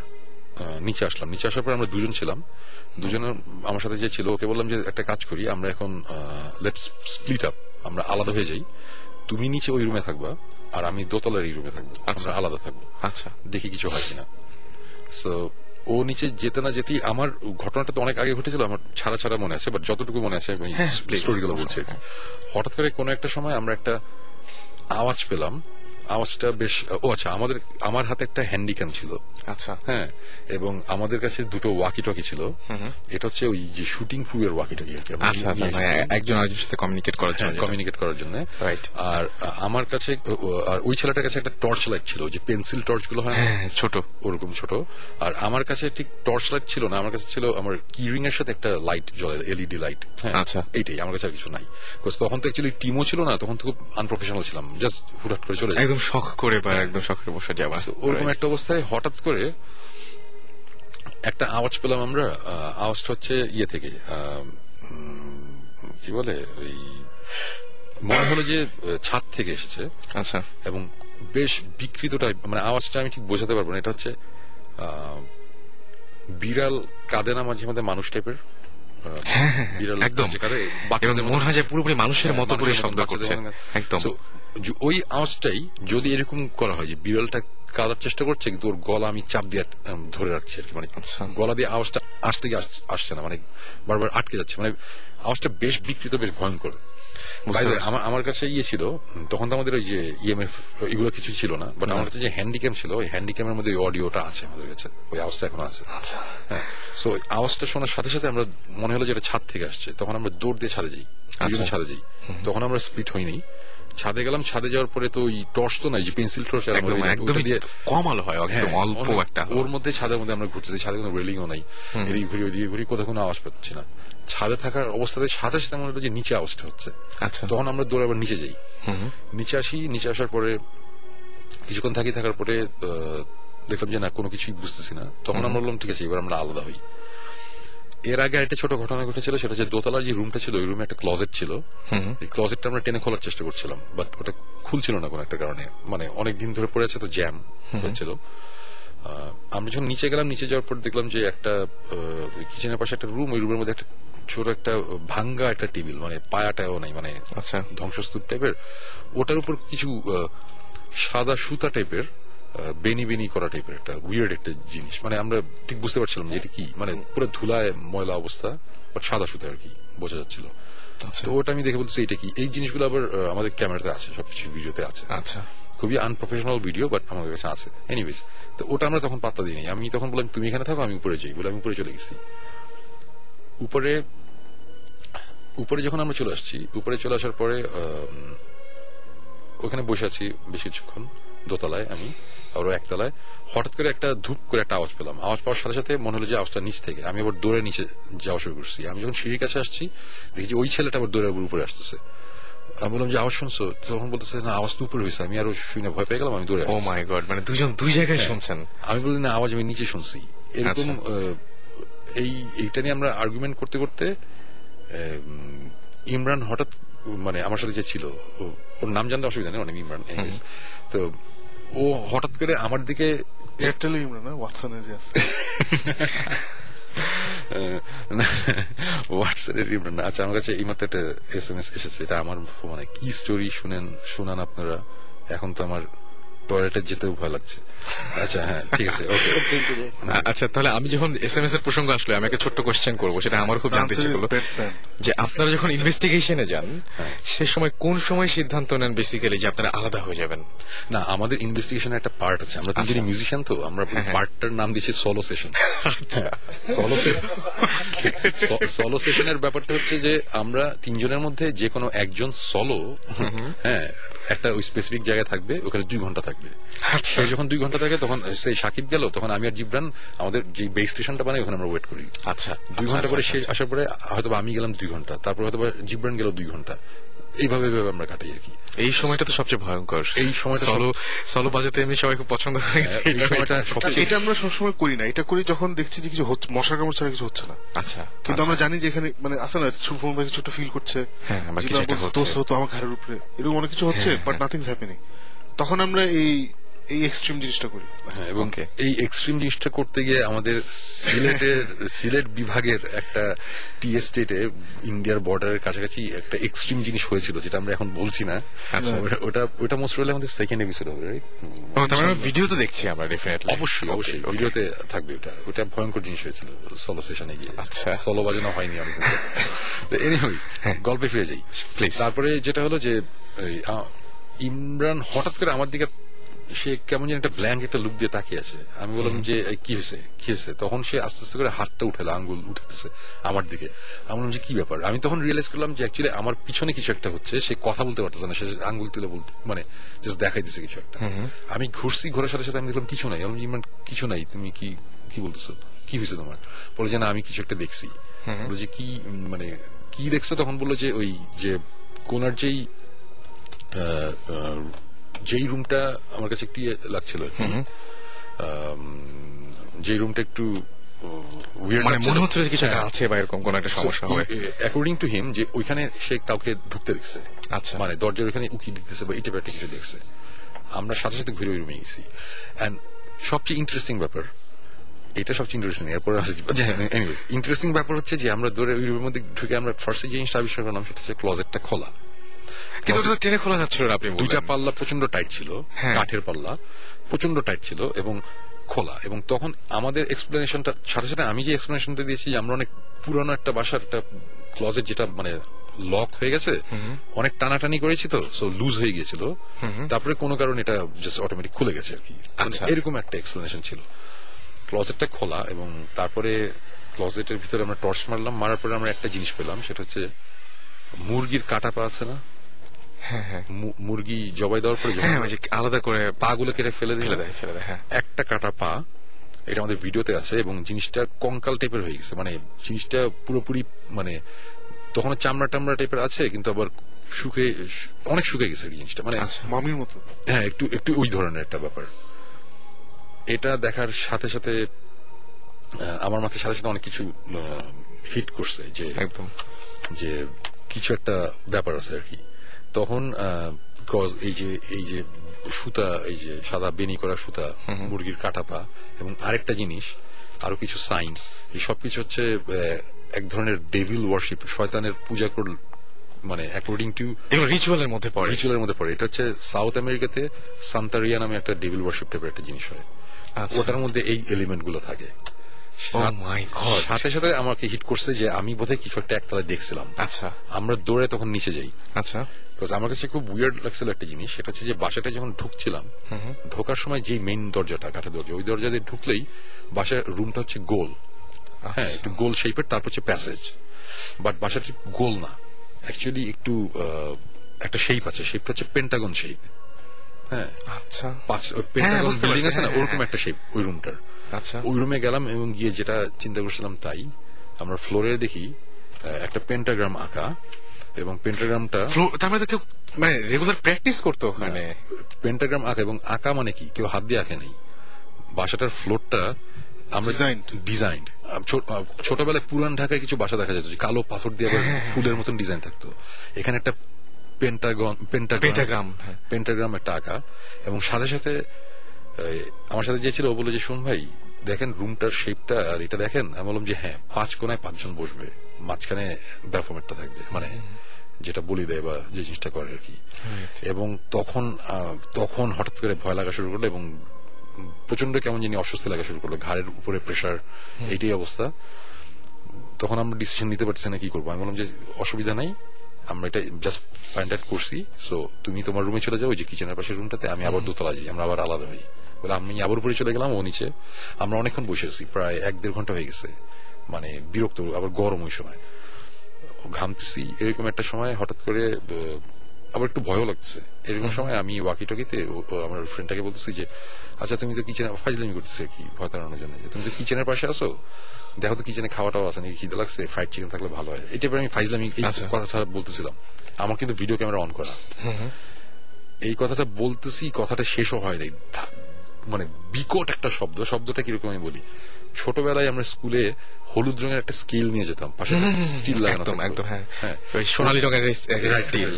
নিচে আসলাম। নিচে আসার পর আমরা দুজন ছিলাম, দুজনের আমার সাথে যে ছিল ওকে বললাম যে একটা কাজ করি, আমরা এখন লেটস স্প্লিট আপ, আমরা আলাদা হয়ে যাই, তুমি নিচে ওই রুমে থাকবা আর আমি দোতলার এই রুমে থাকবো, আমরা আলাদা থাকবো, আচ্ছা দেখি কিছু হয় কিনা। সো ও নিচে যেতে না যেতেই, আমার ঘটনাটা তো অনেক আগে ঘটেছিল, আমার ছাড়া ছাড়া মনে আছে, বাট যতটুকু মনে আছে আমি স্টোরিগুলো বলছি। হঠাৎ করে কোনো একটা সময় আমরা একটা আওয়াজ পেলাম, আওয়াজটা বেশ, ও আচ্ছা, আমাদের আমার হাতে একটা হ্যান্ডিক্যাম ছিল, আচ্ছা হ্যাঁ, এবং আমাদের কাছে দুটো ওয়াকি টকি ছিল। এটা হচ্ছে ওই যে শুটিং ক্রু এর ওয়াকি টকি, একজন আরেকজনের সাথে কমিউনিকেট করার জন্য কমিউনিকেট করার জন্য আর আমার কাছে, আর ওই ছেলেটার কাছে একটা টর্চ লাইট ছিল, যে পেন্সিল টর্চ গুলো হয় ছোট, ওরকম ছোট। আর আমার কাছে ঠিক টর্চ লাইট ছিল না, আমার কাছে ছিল আমার কিরিং এর সাথে একটা লাইট জ্বলে, এলইডি লাইট, হ্যাঁ আচ্ছা, এইটাই, আমার কাছে আর কিছু নাই। তখন তো অ্যাকচুয়ালি টিমও ছিল না, তখন তো খুব আনপ্রফেশনাল ছিলাম, জাস্ট হুটহাট করে চলে যেতাম, শখ করে বা একদম শখের বসে যাওয়া, ওরকম একটা অবস্থায় হঠাৎ করে একটা আওয়াজ পেলাম আমরা। আওয়াজটা হচ্ছে ইয়ে থেকে, কি বলে, ওই মনে হলো যে ছাদ থেকে এসেছে, আচ্ছা, এবং বেশ বিকৃত টাইপ, মানে আওয়াজটা আমি ঠিক বোঝাতে পারবো না। এটা হচ্ছে বিড়াল কাঁদে না মাঝে মাঝে মানুষ টাইপের, বিড়াল একদম মনে হয় পুরোপুরি মানুষের মতো করে শব্দ করছে একদম। ওই আওয়াজটাই যদি এরকম করা হয় যে বিড়ালটা কাঁদার চেষ্টা করছে কিন্তু ওর গলা আমি চাপ দিয়ে ধরে রাখছি আর কি, মানে গলা দিয়ে আওয়াজটা আসতে গিয়ে আসছে না, মানে বারবার আটকে যাচ্ছে, মানে আওয়াজটা বেশ বিকৃত, বেশ ভয়ঙ্কর। আমার কাছে ইয়ে ছিল তখন, তো আমাদের ওই যে ইএমএফ এগুলো কিছু ছিল না, বাট আমার কাছে যে হ্যান্ডিক্যাম ছিল, ওই হ্যান্ডিক্যামের মধ্যে ওই অডিওটা আছে আমাদের কাছে, ওই আওয়াজটা এখন আছে। হ্যাঁ, সো আওয়াজটা শোনার সাথে সাথে আমরা মনে হলো যে এটা ছাদ থেকে আসছে, তখন আমরা দৌড় দিয়ে ছাদে যাই, ছাদে যাই। তখন আমরা স্প্লিট হইনি, ছাদে গেলাম। ছাদে যাওয়ার পরে তো ওই টর্চ তো নাই, যে পেন্সিল টর্চ দিয়ে কম আলো হয়, অল্প একটা, ওর মধ্যে ছাদের মধ্যে আমরা ঘুরতেছি, ছাদে কোনো রেলিংও নাই, এদিকে ঘুরি ওদিকে ঘুরি, কোথাও কোনো আওয়াজ পাচ্ছি না। ছাদে থাকার অবস্থাতে সাথে সাথে মনে হলো যে নিচে আওয়াজটা হচ্ছে, তখন আমরা দৌড়ে আবার নিচে যাই, নিচে আসি। নিচে আসার পরে কিছুক্ষণ থাকি, থাকার পরে দেখলাম যে না, কোনো কিছুই বুঝতেছি না। তখন আমরা বললাম ঠিক আছে, এবার আমরা আলাদা হই। এর আগে একটা ছোট ঘটনা ঘটেছিল, সেটা হচ্ছে দোতলার যে রুমটা ছিল, ওই রুমে একটা ক্লোজেট ছিল। এই ক্লোজেটটা আমরা টেনে খোলার চেষ্টা করছিলাম, বাট ওটা খুলছিল না কোনো একটা কারণে, মানে অনেকদিন ধরে পড়ে আছে, তো জ্যাম হয়েছিল। আমরা যখন নিচে গেলাম, নিচে যাওয়ার পর দেখলাম যে একটা কিচেনের পাশে একটা রুম, ওই রুমের মধ্যে একটা ছোট একটা ভাঙ্গা একটা টেবিল, মানে পায়াটাও নাই, মানে ধ্বংসস্তূপ টাইপের। ওটার উপর কিছু সাদা সুতা টাইপের বেনি বেনি করা টাইপের একটা উইয়ার্ড একটা জিনিস, মানে আমরা ঠিক বুঝতে পারছিলাম যে এটা কি, মানে পুরো ধুলায় ময়লা অবস্থা, বাট সাদা সুতা আর কি, বোঝা যাচ্ছিল। তো ওটা আমি দেখে বলছি এটা কি। এই জিনিসগুলো আবার আমাদের ক্যামেরাতে আছে, সবকিছু ভিডিওতে আছে, আচ্ছা খুবই আনপ্রফেশনাল ভিডিও, বাট আমাদের কাছে আছে। এনিওয়েজ, তো ওটা আমরা তখন পাত্তা দিই নাই। আমি তখন বললাম তুমি এখানে থাকো, আমি উপরে যাই বলে আমি উপরে চলে গেছি। উপরে উপরে যখন আমরা চলে আসছি, উপরে চলে আসার পরে ওখানে বসে আছি বেশ কিছুক্ষণ, দোতলায় আমি আর একতলায়। হঠাৎ করে একটা ধূপ করে একটা আওয়াজ পেলাম। আওয়াজ পাওয়ার সাথে সাথে মনে হলো যে আওয়াজটা নিচ থেকে। আমি আবার দৌড়ে নিচে যাওয়া শুরু করছি। আমি যখন সিঁড়ির কাছে আসছি, দেখি যে ওই ছেলেটা আবার দৌড়ে উপরে আসতেছে। আমি বললাম যে আওয়াজ শুনছো? তখন বলতেছে না, আওয়াজ তো উপরে হয়েছে। আমি আরো শুনে ভয় পেয়ে গেলাম, আমি দৌড়ে আসছি। ও মাই গড, মানে দুজন দুই জায়গায় শুনছেন? আমি বললাম না, আওয়াজ আমি নিচে শুনছি। এরকম এই এইটা নিয়ে আমরা আর্গুমেন্ট করতে করতে ইমরান হঠাৎ, মানে আমার সাথে যে ছিল, ওর নাম জানতে অসুবিধা নেই, অনেক ইমরান। তো ও হঠাৎ করে আমার দিকে, আচ্ছা, আমার কাছে এইমাত্র একটা এস এম এস এসেছে, এটা আমার মানে কি স্টোরি শুনেন শুনান আপনারা, এখন তো আমার টয়লেটে যেতেও ভয় লাগছে। আচ্ছা হ্যাঁ ঠিক আছে ওকে। আচ্ছা তাহলে আমি যখন এস এম এস এর প্রসঙ্গ আসলো, আমি একটা ছোট্ট কোশ্চেন করবো, সেটা আমার খুব জানতে ইচ্ছে করলো যে আপনারা যখন ইনভেস্টিগেশনে যান সে সময় কোন সময় সিদ্ধান্ত নেন বেসিক্যালি যে আপনারা আলাদা হয়ে যাবেন? না, আমাদের ইনভেস্টিগেশনের একটা পার্ট আছে, আমরা তিনজনই মিউজিশিয়ান, তো আমরা পার্টটার নাম দিয়েছি সলো সেশন। সলো সেশনের ব্যাপারটা হচ্ছে যে আমরা তিনজনের মধ্যে যে কোনো একজন সলো, হ্যাঁ, একটা ওই স্পেসিফিক জায়গায় থাকবে, ওখানে দুই ঘন্টা থাকবে। যখন দুই ঘন্টা থাকে তখন সেই সাকিব গেল, তখন আমি আর জিবরান আমাদের যে বেস স্টেশনটা বানাই ওখানে আমরা ওয়েট করি। আচ্ছা, দুই ঘন্টা পরে শেষ আসার পরে হয়তো আমি গেলাম দুই ঘন্টা, তারপর হয়তো জিবরান গেল দুই ঘন্টা, এইভাবে এইভাবে আমরা কাটাই আর কি। এই সময়টা তো সবচেয়ে ভয়ঙ্কর, এই সময়টা সলো বাজাতে আমি সবাই খুব পছন্দ করি। এটা আমরা সবসময় করি না, এটা করি যখন দেখছি যে কিছু মশার কামড় ছাড়া কিছু হচ্ছে না। আচ্ছা, কিন্তু আমরা জানি যে এখানে মানে আসে না, কিছু একটা ফিল করছে, আমার ঘরের উপরে এরকম অনেক কিছু হচ্ছে, বাট নাথিংস হ্যাপেনিং, তখন আমরা এই এই এক্সট্রিম জিনিসটা করি। এবং এই এক্সট্রিম জিনিসটা করতে গিয়ে আমাদের সিলেটের সিলেট বিভাগের একটা টি এস্টেটে ইন্ডিয়ার বর্ডারের কাছাকাছি একটা এক্সট্রিম জিনিস হয়েছিল, যেটা আমরা এখন বলছি না। আচ্ছা, ওটা ওটা মোস্ট প্রবাবলি আমাদের সেকেন্ড এপিসোড হবে, রাইট? আমরা ভিডিও তো দেখছি, আমরা ডেফিনেটলি অবশ্যই অবশ্যই ভিডিওতে থাকবে। ওটা ওটা ভয়ঙ্কর জিনিস হয়েছিল সলো সেশনে গিয়ে। আচ্ছা, সলো বাজানো হয়নি আমাদের। তো এনিওয়েজ গল্পে ফিরে যাই প্লিজ। তারপরে যেটা হলো যে ইমরান হঠাৎ করে আমার দিকে সে কেমন যেন একটা ব্ল্যাঙ্ক একটা লুক দিয়ে তাকিয়ে আছে। আমি বললাম যে কি হয়েছে কি হয়েছে, তখন সে আস্তে আস্তে করে হাতটা উঠালো, আঙ্গুল উঠাতেছে আমার দিকে। আমি বললাম যে কি ব্যাপার, আমি তখন রিয়েলাইজ করলাম যে অ্যাকচুয়ালি আমার পিছনে কিছু একটা হচ্ছে। সে কথা বলতে পারতেছে না, সে আঙ্গুল তুলে বলতে মানে জাস্ট দেখাই দিচ্ছে কিছু একটা। আমি ঘুরছি, ঘোরার সাথে সাথে আমি দেখলাম কিছু নাই। আমি ইমরান কিছু নাই, তুমি কি কি বলতেছো, কি হয়েছে তোমার? বলে যে না আমি কিছু একটা দেখছি। বলে যে কি মানে কি দেখছো? তখন বললো যে ওই যে কোনার যেই যেই রুমটা আমার কাছে একটু লাগছিল, যেই রুমটা একটু মনে হচ্ছিল কিছু আছে বা এরকম কোন একটা সমস্যা হয়, অ্যাকর্ডিং টু হিম, যে ওইখানে সে কাউকে ঢুকতে দেখছে। আচ্ছা, মানে দরজার ওখানে উকি দিতেছে বা এটা ব্যাপারটা কিছু দেখছে। আমরা সাথে সাথে ঘুরে ওই রুমে গেছি। অ্যান্ড সবচেয়ে ইন্টারেস্টিং ব্যাপার, এটা সবচেয়ে ইন্টারেস্টিং, এরপরে এনিওয়েজ ইন্টারেস্টিং ব্যাপার হচ্ছে যে আমরা ধরে ওই রুমের মধ্যে ঢুকে আমরা ফার্স্টে যে জিনিসটা আবিষ্কার করলাম সেটা হচ্ছে ক্লোজেটটা খোলা, কিন্তু টেনে খোলা যাচ্ছিল না। আপনি দুইটা পাল্লা প্রচন্ড টাইট ছিল, কাঠের পাল্লা প্রচন্ড টাইট ছিল এবং খোলা। এবং তখন আমাদের এক্সপ্লেনেশনটা সাথে সাথে আমি যে এক্সপ্লেনেশনটা দিয়েছি, আমরা অনেক পুরানো একটা বাসার একটা ক্লোজেট যেটা মানে লক হয়ে গেছে, অনেক টানাটানি করেছি তো সো লুজ হয়ে গিয়েছিল, তারপরে কোনো কারণে এটা জাস্ট অটোমেটিক খুলে গেছে আর কি, এরকম একটা এক্সপ্লেনেশন ছিল। ক্লোজেটটা খোলা এবং তারপরে ক্লোজেটের ভিতরে আমরা টর্চ মারলাম, মারার পরে আমরা একটা জিনিস পেলাম, সেটা হচ্ছে মুরগির কাটা পা আছে না, মুরগি জবাই দেওয়ার পরে আলাদা করে পা গুলো কেটে ফেলে দিয়ে ফেলে দেয়, একটা কাটা পা। এটা আমাদের ভিডিওতে আছে এবং জিনিসটা কঙ্কাল টাইপের হয়ে গেছে, মানে জিনিসটা পুরোপুরি মানে তখন চামড়া টামড়া টাইপের আছে কিন্তু আবার শুকে অনেক শুকে গেছে জিনিসটা, মানে মামির মতো, হ্যাঁ একটু একটু ওই ধরনের একটা ব্যাপার। এটা দেখার সাথে সাথে আমার মাথার সাথে সাথে অনেক কিছু হিট করছে, যে একদম যে কিছু একটা ব্যাপার আছে আর কি। তখন বিকজ এই যে এই যে সুতা, এই যে সাদা বেনি করা সুতা, মুরগির কাটা পা এবং আরেকটা জিনিস, আরো কিছু সাইন, এই সবকিছু হচ্ছে এক ধরনের ডেভিল ওয়ার্শিপ, শয়তানের পূজা কর, মানে অ্যাকর্ডিং টু রিচুয়ালের মধ্যে পড়ে, রিচুয়ালের মধ্যে পড়ে। এটা হচ্ছে সাউথ আমেরিকাতে সান্তারিয়া নামে একটা ডেভিল ওয়ার্শিপ টাইপের একটা জিনিস হয়, ওটার মধ্যে এই এলিমেন্ট গুলো থাকে। সাথে সাথে আমাকে হিট করছে যে আমি বোধহয় কিছু একটা একতলায় দেখছিলাম। আচ্ছা, আমরা দৌড়ে তখন নিচে যাই। আচ্ছা, আমার কাছে খুব উইয়ার্ড লাগছিল একটা জিনিস, সেটা হচ্ছে যে বাসাটা যখন ঢুকছিলাম, ঢোকার সময় যে মেইন দরজাটা কাঠের দরজা, ওই দরজা দিয়ে ঢুকলেই বাসার রুমটা হচ্ছে গোল, হ্যাঁ একটু গোল শেপের, তারপর হচ্ছে প্যাসেজ, বাট বাসাটি গোল না, অ্যাকচুয়ালি একটু একটা শেপ আছে, শেপটা হচ্ছে পেন্টাগন শেপ, হ্যাঁ আচ্ছা পেন্টাগন বিল্ডিং আছে না, ওরকম একটা শেপ ওই রুমটার। আচ্ছা, ওই রুমে গেলাম এবং গিয়ে যেটা চিন্তা করছিলাম তাই, আমরা ফ্লোরে দেখি একটা পেন্টাগ্রাম আঁকা এবং পেন্টাগ্রামটা মানে রেগুলার প্র্যাকটিস করতো ওখানে, পেন্টাগ্রাম আঁকা এবং আঁকা মানে কি কেউ হাত দিয়ে আঁকে নাই, বাসাটার ফ্লোরটা আমরা ডিজাইন, ছোটবেলায় পুরান ঢাকায় কিছু বাসা দেখা যেত কালো পাথর দিয়ে ফুলের মতন ডিজাইন থাকতো, এখানে একটা পেন্টাগন পেন্টাগ্রাম পেন্টাগ্রাম একটা আঁকা। এবং সাথে সাথে আমার সাথে যে ছিল ও বলল যে শুন ভাই দেখেন রুমটার শেপটা আর এটা দেখেন, আমি বললাম যে হ্যাঁ পাঁচ কোনায় পাঁচজন বসবে, মাঝখানে ব্যালফমেটটা থাকবে, মানে যেটা বলি দেয় বা যে জিনিসটা করে আর কি। এবং তখন তখন হঠাৎ করে ভয় লাগা শুরু করলো এবং প্রচন্ড কেমন জানি অস্বস্তি লাগা শুরু করলো, ঘাড়ের উপরে প্রেশার, এইটাই অবস্থা। তখন আমরা ডিসিশন নিতে পারছি না কি করবো। আমি বললাম যে অসুবিধা নাই, আমরা এটা জাস্ট ফাইন্ড আউট করছি, সো তুমি তোমার রুমে চলে যাও, ওই যে কিচেনের পাশের রুমটাতে, আমি আবার দোতলা যাই, আমরা আবার আলাদা হই। বলে আমি আবার উপরে চলে গেলাম, ও নিচে। আমরা অনেকক্ষণ বসে আছি, প্রায় এক দেড় ঘন্টা হয়ে গেছে, মানে বিরক্ত, আবার গরম, ওই সময় ঘামতেছি। এরকম একটা সময় হঠাৎ করে আবার একটু ভয়ও লাগছে, এরকম সময় আমি ওয়াকি টকিতে আমার ফ্রেন্ডটাকে বলতেছি যে আচ্ছা তুমি তো কিচেনে ফাইজলামি করতেছি আর কি, ভয় তাড়ানোর জন্য, তুমি তো কিচেনের পাশে আসো, দেখো তো কিচেনে খাওয়াটাও আছে নাকি, খিদে লাগছে, ফ্রাইড চিকেন থাকলে ভালো হয়, এটা আমি ফাইজলামি কথাটা বলতেছিলাম। আমার কিন্তু ভিডিও ক্যামেরা অন করা, এই কথাটা বলতেছি, কথাটা শেষও হয় নাই, মানে বিকট একটা শব্দ। শব্দটা কিরকম আমি বলি, ছোটবেলায় আমরা স্কুলে হলুদ রঙের একটা স্কেল নিয়ে যেতাম, পাশে স্টিল লাগানো, সোনালী রঙের স্টিল,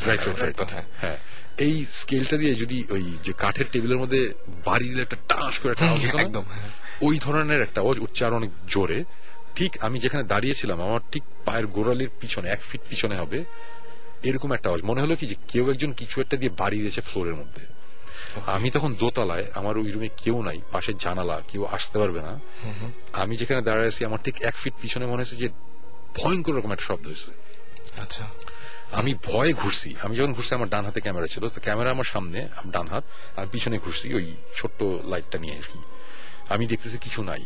হ্যাঁ, এই স্কেলটা দিয়ে যদি ওই যে কাঠের টেবিলের মধ্যে বাড়ি দিলে একটা টাস করে একদম ওই ধরনের একটা আওয়াজ, উচ্চারণ অনেক জোরে। ঠিক আমি যেখানে দাঁড়িয়েছিলাম, আমার ঠিক পায়ের গোড়ালির পিছনে, এক ফিট পিছনে হবে, এরকম একটা আওয়াজ। মনে হলো কি যে কেউ একজন কিছু একটা দিয়ে বাড়ি দিয়েছে ফ্লোরের মধ্যে। আমি তখন দোতলায়, আমার ওই রুমে কেউ নাই, পাশে জানালা, কেউ আসতে পারবে না। আমি যেখানে দাঁড়িয়ে আছি, আমার ঠিক এক ফিট পিছনে মনে হচ্ছে যে ভয়ঙ্কর রকম একটা শব্দ হয়েছে। আচ্ছা, আমি ভয়ে ঘুরছি। আমি যখন ঘুরছি, আমার ডান হাতে ক্যামেরা ছিল, তো ক্যামেরা আমার সামনে, আমার ডান হাত, আমি পিছনে ঘুরছি ওই ছোট্ট লাইটটা নিয়ে আর কি। আমি দেখতেছি কিছু নাই,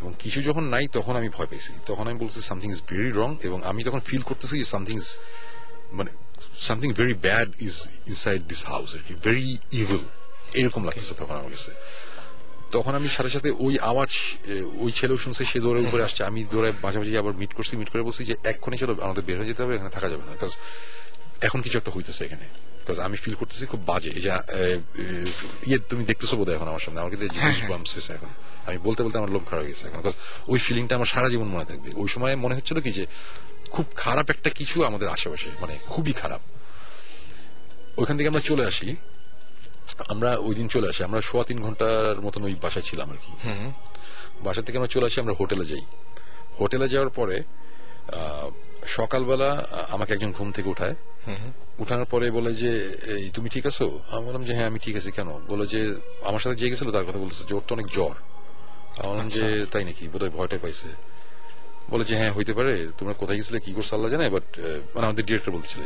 এবং কিছু যখন নাই তখন আমি ভয় পেয়েছি, তখন আমি বলছি সামথিং ইজ ভেরি রং, এবং আমি তখন ফিল করতেছি সামথিং ইজ, মানে something very bad is inside this house, very evil, এরকম লাগছে তখন আমার কাছে। তখন আমি সাথে সাথে ওই আওয়াজ, ওই ছেলেও শুনছে, সে দৌড়ে উপরে আসছে, আমি দৌড়ে মাঝামাঝি আবার মিট করছি, মিট করে বলছি যে এক্ষুনি চলো, আমাদের বের হয়ে যেতে হবে, এখানে থাকা যাবে না, কারণ এখন কিছু একটা হইতেছে এখানে, কারণ আমি ফিল করতেছি খুব বাজে। এই যে ইয়ে তুমি দেখতেছো বোধ হয় এখন আমার সামনে, আমার কিন্তু জিনিস বাম্পস হয়েছে এখন, আমি বলতে বলতে আমার লোভ খারাপ হয়ে গেছে এখন, কারণ ওই ফিলিংটা আমার সারা জীবন মনে থাকবে। ওই সময় মনে হচ্ছিল কি যে খুব খারাপ একটা কিছু আমাদের আশেপাশে, মানে খুবই খারাপ। ওইখান থেকে আমরা চলে আসি, আমরা ওই দিন চলে আসি, আমরা সোয়া তিন ঘন্টার মতন ওই বাসায় ছিলাম আর কি। বাসা থেকে আমরা চলে আসি, আমরা হোটেলে যাই। হোটেলে যাওয়ার পরে সকালবেলা আমাকে একজন ঘুম থেকে উঠায়, উঠানোর পরে বলে যে তুমি ঠিক আছো? আমি বললাম যে হ্যাঁ আমি ঠিক আছি। কেন? বলে যে আমার সাথে যে গেছিল তার কথা বলছে, যে ওর তো অনেক জ্বর। আমি বললাম যে তাই নাকি, বোধহয় ভয়টা পাইছে। বলে যে হ্যাঁ হইতে পারে, তোমরা কোথায় গেছিলে, কি করছো আল্লাহ জানে, বাট মানে আমাদের ডিরেক্টর বলছিল,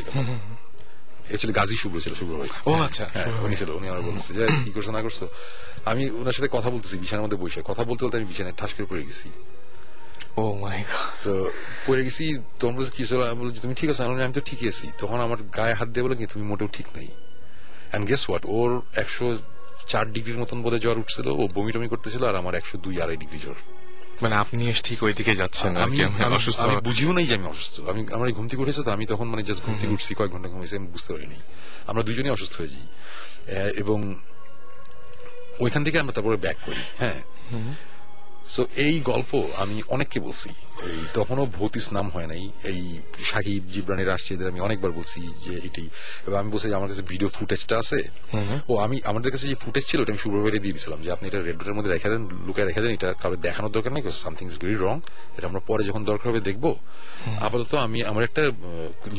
গাজী শুভ্র ছিল, শুভ্র ভাই, ও আচ্ছা উনি ছিল, উনি আমার বলছে যে কি করছো না করছো। আমি ওনার সাথে কথা বলতেছি বিছানার মধ্যে বসে, কথা বলতে বলতে আমি বিছানায় ঠাস করে পড়ে গেছি। ও মাই গড, তো পড়ে গেছি। তোমরা কি ছিল? আমি বলছি তুমি ঠিক আছো? আমি তো ঠিকই আছি। তখন আমার গায়ে হাত দিয়ে বলে কি তুমি মোটেও ঠিক নাই, এন্ড গেস হোয়াট, ওর একশো চার ডিগ্রির মতন বোধহয় জ্বর উঠছিল, ও বমি টমি করতেছিল, আর আমার একশো দুই আড়াই ডিগ্রি জ্বর। মানে আপনি ঠিক ওই দিকে যাচ্ছেন, আমি বুঝিও নাই যে আমি অসুস্থ। আমি আমার ঘুম থেকে উঠেছে, তো আমি তখন মানে জাস্ট ঘুম থেকে উঠছি, কয়েক ঘন্টা ঘুমিয়েছি, আমি বুঝতে পারিনি। আমরা দুজনেই অসুস্থ হয়ে যাই, এবং ওইখান থেকে আমরা তারপরে ব্যাক করি। হ্যাঁ, সো এই গল্প আমি অনেককে বলছি, এই তখনও ভৌতিস নাম হয় নাই, এই সাকিব জিব্রানের রাজশাহীদের আমি অনেকবার বলছি যে এটাই। এবার আমি বলছি আমার কাছে ভিডিও ফুটেজটা আছে, ও আমি আমাদের কাছে যে ফুটেজ ছিল ওটা আমি শুভ্রভাইরে দিয়ে দিয়েছিলাম যে আপনি এটা রেডোরের মধ্যে রেখে দেন, লুকায় রেখে দেন, এটা কারো দেখানোর দরকার নেই, সামথিং ইজ ভেরি রং, এটা আমরা পরে যখন দরকার হবে দেখবো। আপাতত আমি আমার একটা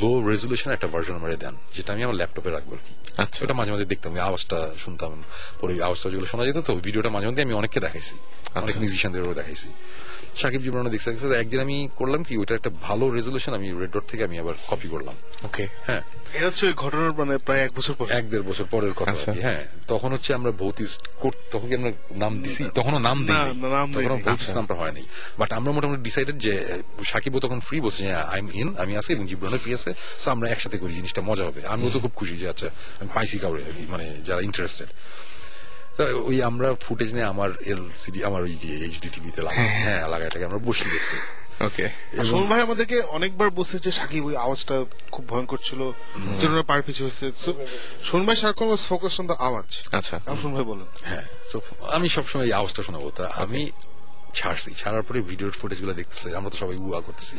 লো রেজলিউশন একটা ভার্সন মেরে দেন, যেটা আমি আমার ল্যাপটপে রাখবো আর কি। আচ্ছা, ওটা মাঝে মাঝে দেখতাম, আওয়াজটা শুনতাম, পরে ওই আওয়াজটা যেগুলো শোনা যেত, তো ভিডিওটা মাঝে মাঝে আমি অনেককে দেখাইছি, অনেক মিউজিশিয়ান দেখাইছি, সাকিব জীবনে দেখছি। একদিন আমি করলাম কি, ওইটা একটা ভালো রেজলিউশন আমি রেড ডট থেকে আমি আবার কপি করলাম। ওকে, হ্যাঁ, এটা হচ্ছে ওই ঘটনার মানে প্রায় এক বছর পর, এক দেড় বছর পরের কথা। হ্যাঁ, তখন হচ্ছে আমরা ভৌতিস কোর্ট, তখন কি আমরা নাম দিছি? তখনও নাম দিইনি, তখন ভৌতিস নামটা হয়নি, বাট আমরা মোটামুটি ডিসাইডেড যে সাকিবও তখন ফ্রি বসে, আই এম ইন, আমি আছি, এবং জীবনে ফ্রি আছে, সো আমরা একসাথে করি, জিনিসটা মজা হবে। আমিও তো খুব খুশি যে আচ্ছা আমি পাইছি কাউরে, মানে যারা ইন্টারেস্টেড। ওই আমরা ফুটেজ নিয়ে আমার এলসিডি, আমার ওই যে এইচডি টিভিতে লাগাই, হ্যাঁ লাগাইটাকে আমরা বসে দেখি। ওকে, সোহন ভাই আমাদেরকে অনেকবার বলছে যে সাকিব ওই আওয়াজটা খুব ভয়ঙ্কর ছিল, যেটা পার পিছে হচ্ছে। সোহন ভাই সারাক্ষণ ফোকাস অন দ্য আওয়াজ। আচ্ছা, সোহন ভাই বলেন। হ্যাঁ, সো আমি সবসময় আওয়াজটা শোনাবো, তা আমি ছাড়ছি, ছাড়ার পরে ভিডিওর ফুটেজ গুলো দেখতেছে, আমরা তো সবাই উহা করতেছি,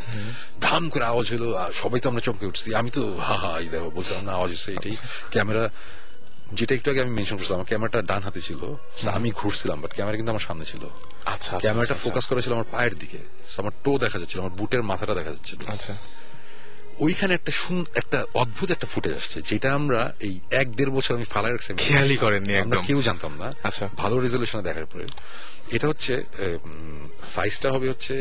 ধাম করে আওয়াজ হলো, সবাই তো আমরা চমকে উঠছি। আমি তো হা হা এই দেখো বলছিলাম না আওয়াজ হচ্ছে, এটাই ক্যামেরা যেটা একটু আগে আমি মেনশন করছিলাম, আমার ক্যামেরাটা ডান হাতে ছিল, আমি ঘুরছিলাম বাট ক্যামেরা কিন্তু আমার সামনে ছিল। আচ্ছা, ক্যামেরাটা ফোকাস করা ছিল আমার পায়ের দিকে, আমার টো দেখা যাচ্ছিল, আমার বুটের মাথাটা দেখা যাচ্ছিল। আচ্ছা, ওইখানে একটা একটা অদ্ভুত একটা ফুটেজ আসছে যেটা আমরা এই এক দেড় বছর আমি ফালাই রাখছি, খেয়ালই করেননি, একদম কেউ জানতাম না। আচ্ছা, ভালো রেজলিউশনে দেখার পরে এটা হচ্ছে সাইজটা হবে হচ্ছে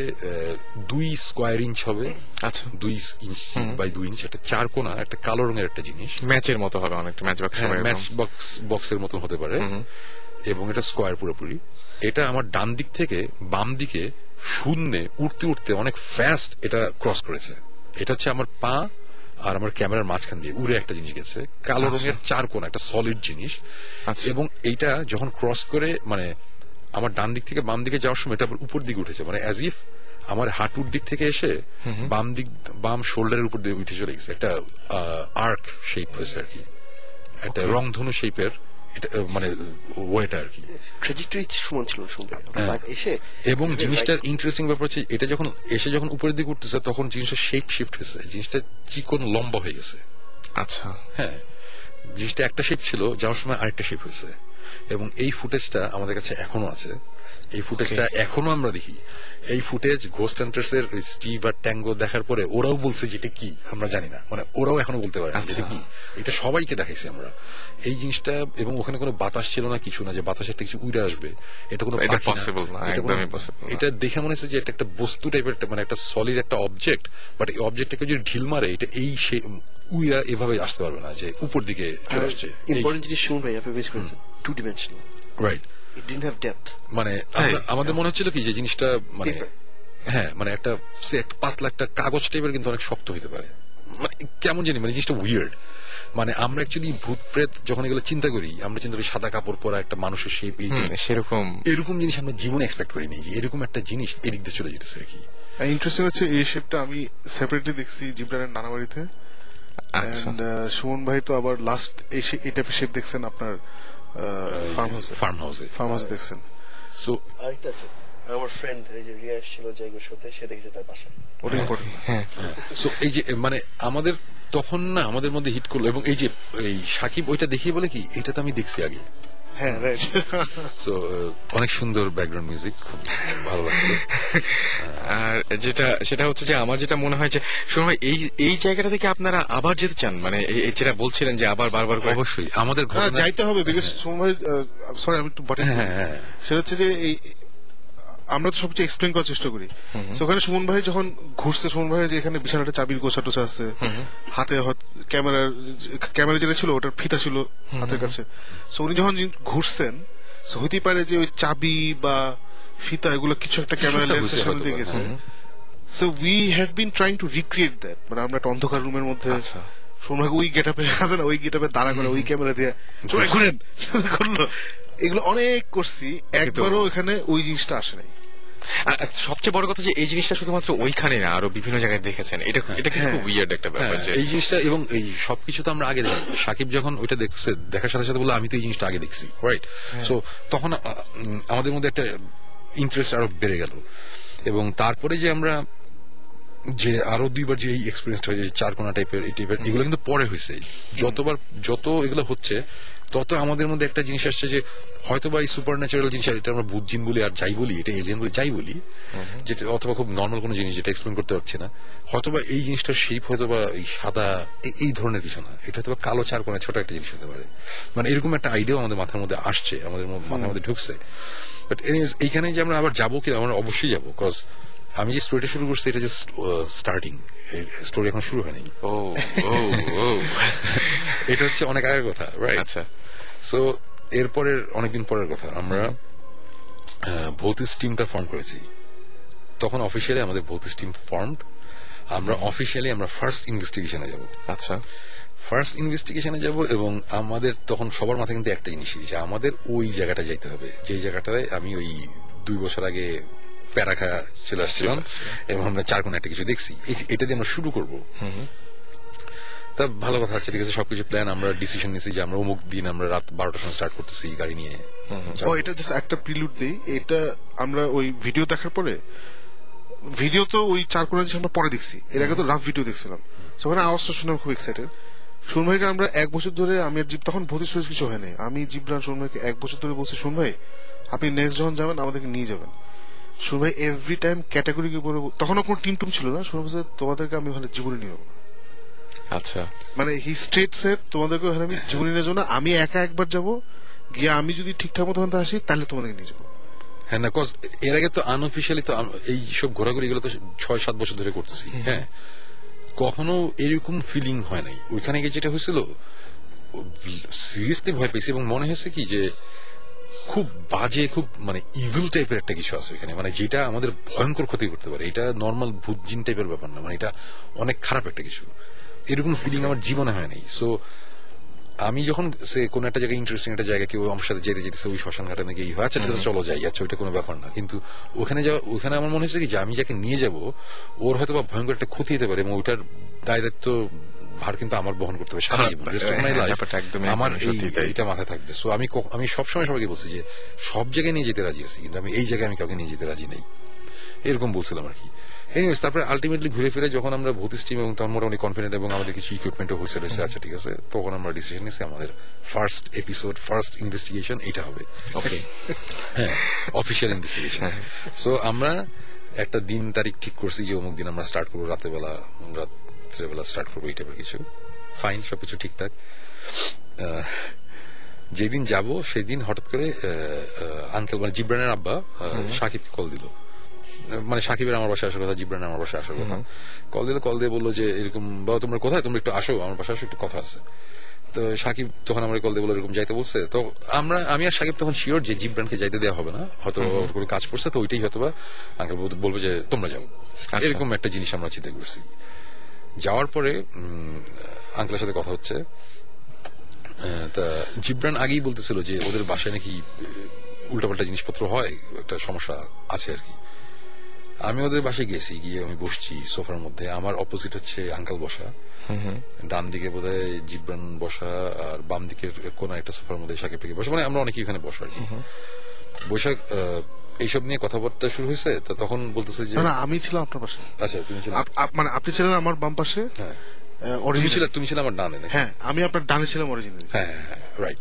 দুই স্কোয়ার ইঞ্চ হবে। আচ্ছা, দুই ইঞ্চ বাই দুই ইঞ্চ একটা চার কোনা একটা কালো রঙের একটা জিনিস, ম্যাচের মতো হবে, অনেকটা ম্যাচ বক্স, ম্যাচ বক্স বক্সের মতো হতে পারে, এবং এটা স্কোয়ার পুরোপুরি। এটা আমার ডান দিক থেকে বাম দিকে শূন্যে উঠতে উঠতে অনেক ফাস্ট এটা ক্রস করেছে। এটা হচ্ছে আমার পা আর আমার ক্যামেরার মাঝখান দিয়ে উড়ে একটা জিনিস গেছে, কালো রঙের চার কোনা একটা সলিড জিনিস। এবং এইটা যখন ক্রস করে মানে আমার ডান দিক থেকে বাম দিকে যাওয়ার সময় এটা উপর দিকে উঠেছে, মানে অ্যাজ ইফ আমার হাঁটুর দিক থেকে এসে বাম দিক বাম শোল্ডারের উপর দিয়ে উঠে চলে গেছে। একটা আর্ক শেপ হয়েছে আর কি, একটা রংধনু শেপের মানে ওয়েটা আর কি। এবং জিনিসটার ইন্টারেস্টিং ব্যাপার হচ্ছে এটা যখন এসে যখন উপরের দিকে উঠতেছে তখন জিনিসটা শেপ শিফট হয়েছে, জিনিসটা চিকন লম্বা হয়ে গেছে। আচ্ছা, হ্যাঁ, জিনিসটা একটা শেপ ছিল, যাওয়ার সময় আরেকটা শেপ হয়েছে। এবং এই ফুটেজটা আমাদের কাছে এখনো আছে, এই ফুটেজটা এখনো আমরা দেখি। এই ফুটেজ ঘোস্ট হান্টার্স এর স্টিভ আর ট্যাঙ্গো দেখার পরে ওরাও বলছে যেটা কি আমরা জানি না, মানে ওরাও এখনো বলতে পারে না যেটা কি, এটা সবাইকে দেখাইছি আমরা এই জিনিসটা। এবং ওখানে কোনো বাতাস ছিল না, কিছু না, যে বাতাসে একটা কিছু উড়ে আসবে এটা কোনো পসিবল না, একদমই পসিবল না। এটা দেখে মনে হচ্ছে যে এটা একটা বস্তু টাইপের, মানে একটা সলিড একটা অবজেক্ট, বাট এই অবজেক্টটাকে যদি ঢিল মারে এটা এই উইরা এভাবে আসতে পারবে না, যে উপর দিকে চলে আসছে। ইম্পর্টেন্ট জিনিস শুনুন ভাই, আপনি বেশ করেছেন two dimensional, right, it didn't have depth. মানে আমাদের মনে হচ্ছিল কি যে জিনিসটা মানে হ্যাঁ মানে একটা পাতলা একটা কাগজ টাইপের, কিন্তু অনেক শক্ত হতে পারে, মানে কেমন জানি, মানে জিনিসটা উইয়ার্ড। মানে আমরা অ্যাকচুয়ালি ভূত প্রেত যখন এগুলো চিন্তা করি, আমরা চিন্তা করি সাদা কাপড় পরা একটা মানুষের শেপ, সেরকম এরকম জিনিস আমরা জীবনে এক্সপেক্ট করিনি যে এরকম একটা জিনিস এদিক দিয়ে চলে যেতেছে আর কি। ইন্টারেস্টিং হচ্ছে এই শেপটা আমি সেপারেটলি দেখছি জিবরানের নানা বাড়িতে। সুমন ভাই তো আবার লাস্ট এই টাইপের শেপ দেখছেন আপনার ফার্ম হাউসে, ফার্ম হাউসে ফার্ম হাউসে দেখছেন। সো আরেকটা আছে আমার ফ্রেন্ড রিয়া ছিল জায়গা সাথে, সে দেখেছে তার পাশে, ওটা ইম্পর্টেন্ট। হ্যাঁ, সো এই যে মানে আমাদের তখন না আমাদের মধ্যে হিট করলো। এবং এই যে এই সাকিব ওইটা দেখিয়ে বলে কি এটা তো আমি দেখছি আগে, হ্যাঁ রাইট। সো অনেক সুন্দর ব্যাকগ্রাউন্ড মিউজিক, খুব ভালো লাগছে। আর যেটা সেটা হচ্ছে যে আমার যেটা মনে হয় যে শুনুন ভাই, এই এই জায়গাটা থেকে আপনারা আবার যেতে চান, মানে যেটা বলছিলেন যে আবার বারবার করে, অবশ্যই আমাদের যাইতে হবে। বিকজ সময় সরি আমি একটু বটে, সেটা হচ্ছে যে এই আমরা তো সবচেয়ে এক্সপ্লেন করার চেষ্টা করি। ওখানে সুমন ভাই যখন ঘুরছে, সুমন ভাই যে এখানে বিশাল একটা চাবির গোছা টোছা আছে হাতে, ক্যামেরার ক্যামেরা যেটা ছিল ওটার ফিতা ছিল হাতের কাছে। সো উনি যখন ঘুরছেন সো হইতেই পারে যে ওই চাবি বা ফিতা এগুলো কিছু একটা ক্যামেরা লেন্সের সামনে দিয়ে গেছে। So we have been trying to recreate that, মানে আমরা একটা অন্ধকার রুমের মধ্যে সুমন ভাই ওই গেটআপে আছে না, ওই গেটআপে দাঁড়া করে ওই ক্যামেরা দিয়ে ঘুরেন করলো, এগুলো অনেক করছি, একবারও এখানে ওই জিনিসটা আসে নাই। সবচেয়ে বড় কথা যে এই জিনিসটা শুধুমাত্র ওইখানে না, আরো বিভিন্ন জায়গায় দেখেছেন, এটা এটা খুব উইয়ার্ড একটা ব্যাপার এই জিনিসটা। এবং এই সবকিছু তো আমরা আগে দেখি, সাকিব যখন ওইটা দেখছে দেখার সাথে সাথে বললো আমি তো এই জিনিসটা আগে দেখছি, রাইট। সো তখন আমাদের মধ্যে একটা ইন্টারেস্ট আরো বেড়ে গেল। এবং তারপরে যে আমরা যে আরো দুইবার যে এই এক্সপিরিয়েন্স হয়েছে চার কোনা টাইপের এই টাইপের, এগুলো কিন্তু পরে হয়েছে। যতবার যত এগুলো হচ্ছে তত আমাদের মধ্যে একটা জিনিস আসছে যে হয়তো বা এই সুপার ন্যাচারাল জিনিস, এটা আমরা বুদ্ধিন বলি আর যাই বলি, এটা এলিয়ান বলি যাই বলি, যেটা অথবা খুব নর্মাল কোন জিনিস যেটা এক্সপ্লেন করতে পারছি না, হয়তোবা এই জিনিসটার শেপ হয়তোবা এই সাদা এই ধরনের কিছু না, এটা হয়তো কালো চার কোনা ছোট একটা জিনিস হতে পারে, মানে এরকম একটা আইডিয়া আমাদের মাথার মধ্যে আসছে, আমাদের মাথার মধ্যে ঢুকছে। বাট এনিওয়েজ এইখানে যে আমরা আবার যাবো কিনা, আমরা অবশ্যই যাবো, বিকজ আমি যে স্টোরিটা শুরু করছি এটা যে স্টার্টিং স্টোরি, এখন শুরু হয়নি, এটা হচ্ছে অনেক আগের কথা, রাইট। আচ্ছা, সো এরপরের অনেকদিন পরের কথা আমরা ভৌতিক টিমটা ফর্ম করেছি, তখন অফিসিয়ালি আমাদের ভৌতিক টিম ফর্মড। আমরা অফিসিয়ালি আমরা ফার্স্ট ইনভেস্টিগেশনে যাবো। আচ্ছা, ফার্স্ট ইনভেস্টিগেশনে যাবো। এবং আমাদের তখন সবার মাথায় কিন্তু একটা জিনিস যে আমাদের ওই জায়গাটা যাইতে হবে, যে জায়গাটায় আমি ওই দুই বছর আগে প্যারাখা চলে আসছিলাম এবং আমরা চার কোন একটা কিছু দেখছি, এটা দিয়ে আমরা শুরু করবো। তা ভালো কথা, ঠিক আছে, সবকিছু প্ল্যান, আমরা ডিসিশন নিয়েছি যে আমরা অমুক দিন আমরা রাত বারোটার সময় স্টার্ট করতেছি গাড়ি নিয়ে। ও এটা জাস্ট একটা প্রিলুড দিই, এটা আমরা ওই ভিডিও দেখার পরে, ভিডিও তো ওই চার কোন আমরা পরে দেখছি, এর আগে তো রাফ ভিডিও দেখছিলাম, সেখানে আওয়াজটা শুনে খুব এক্সাইটেড। সুমন ভাইকে আমরা এক বছর ধরে, আমি তখন ভৌতিক সুরেশ কিছু হয়নি, আমি জিবরান সুমন ভাইকে এক বছর ধরে বলছি সুমন ভাই আপনি নেক্সট যখন যাবেন আমাদেরকে নিয়ে যাবেন। সুমন ভাই এভরি টাইম ক্যাটাগরি উপরে, তখনও কোনো টিম টুম ছিল না, সুমন ভাই তোমাদেরকে আমি ওখানে জীবনে নিয়ে যাবো। আচ্ছা মানে হি স্ট্রেট সেট, তোমাদেরকে ওখানে আমি জীবনে নিয়ে যাবো না, আমি একা একবার যাবো, গিয়ে আমি যদি ঠিকঠাক মতো আসি তাহলে তোমাদেরকে নিয়ে যাবো। হ্যাঁ না কজ এর আগে তো আনঅফিসিয়ালি তো এইসব ঘোরাঘুরি গুলো তো ছয় সাত বছর ধরে করতেছি, হ্যাঁ কখনো এরকম ফিলিং হয় নাই। ওইখানে গিয়ে যেটা হয়েছিল সিরিয়াসলি ভয় পেয়েছি এবং মনে হয়েছে কি যে খুব বাজে, খুব মানে ইভিল টাইপের একটা কিছু আছে এখানে, মানে যেটা আমাদের ভয়ঙ্কর ক্ষতি করতে পারে। এটা নর্মাল ভূত জিন টাইপের ব্যাপার না, মানে এটা অনেক খারাপ একটা কিছু, এরকম ফিলিং আমার জীবনে হয় নাই। সো আমি যখন সে কোন একটা জায়গায় ইন্টারেস্টিং একটা জায়গা কেউ আমার সাথে যেতে যেতে ওই শ্মশান ঘাটে গিয়ে আচ্ছা চলো যাই, আচ্ছা ওইটা কোনো ব্যাপার না, কিন্তু ওখানে যাওয়া ওখানে আমার মনে হয়েছে কি যে আমি যাকে নিয়ে যাবো ওর হয়তো বা ভয়ঙ্কর একটা ক্ষতি হতে পারে এবং ওইটার দায় দায়িত্ব ভার কিন্তু আমার বহন করতে হবে সারা জীবন, আমার এটা মাথায় থাকবে। সো আমি আমি সবসময় সবাইকে বলছি যে সব জায়গায় নিয়ে যেতে রাজি আছি কিন্তু আমি এই জায়গায় আমি কাউকে নিয়ে যেতে রাজি নেই, এরকম বলছিলাম আর কি। এনিওয়েজ তারপরে আলটিমেটলি ঘুরে ফিরে যখন আমরা ভৌতিক টিম এবং তার মোটামুটি কনফিডেন্ট এবং আমাদের কিছু ইকুইপমেন্টও হয়েছে রয়েছে, আচ্ছা ঠিক আছে তখন আমরা ডিসিশন নিয়েছি আমাদের ফার্স্ট এপিসোড ফার্স্ট ইনভেস্টিগেশন এটা হবে, ওকে হ্যাঁ অফিসিয়াল ইনভেস্টিগেশন। সো আমরা একটা দিন তারিখ ঠিক করছি যে অমুক দিন আমরা স্টার্ট করবো, রাতের বেলা রাত্রে বেলা স্টার্ট করবো এই টাইপের কিছু, ফাইন সবকিছু ঠিকঠাক। যেদিন যাবো সেদিন হঠাৎ করে আঙ্কেল মানে জিব্রানের আব্বা সাকিবকে কল দিল, মানে সাকিবের আমার বাসায় আসার কথা, জিবরান আমার বাসায় আসার কথা, কল দিল। কল দিয়ে বললো যে এরকম বাবা তোমরা কোথায়, তোমরা একটু আসো আমার বাসায় আসো একটু কথা আছে। তো সাকিব তখন আমার কল দিয়ে বললো এরকম যাইতে বলছে, তো আমরা আমি আর সাকিব তখন শিওর যে জিবরানকে যাইতে দেওয়া হবে না, হয়তো কোনো কাজ করছে, তো ওইটাই হয়তো বা আঙ্কেল বলবো যে তোমরা যাও, এরকম একটা জিনিস আমরা চিন্তা করছি। যাওয়ার পরে আঙ্কেলের সাথে কথা হচ্ছে, তা জিবরান আগেই বলতেছিল যে ওদের বাসায় নাকি উল্টাপাল্টা জিনিসপত্র হয়, একটা সমস্যা আছে আর কি। আমি ওদের বাসায় গেছি, গিয়ে আমি বসছি সোফার মধ্যে, আমার অপোজিট হচ্ছে আঙ্কেল বসা, ডান দিকে বোধহয় জিবরান বসা আর বাম দিকের কোন একটা সোফার মধ্যে সাকিব থেকে বসা, মানে আমরা অনেকেই ওখানে বসা আর কি। বৈশাখ এইসব নিয়ে কথাবার্তা শুরু হয়েছে, তো তখন বলতেছে যে না আমি ছিলাম আপনার পাশে, আচ্ছা তুমি ছিলেন, মানে আপনি ছিলেন আমার বাম পাশে, হ্যাঁ অরিজিনাল ছিল, তুমি ছিলেন আমার ডানে, হ্যাঁ আমি আপনার ডানে ছিলাম অরিজিনাল, হ্যাঁ রাইট।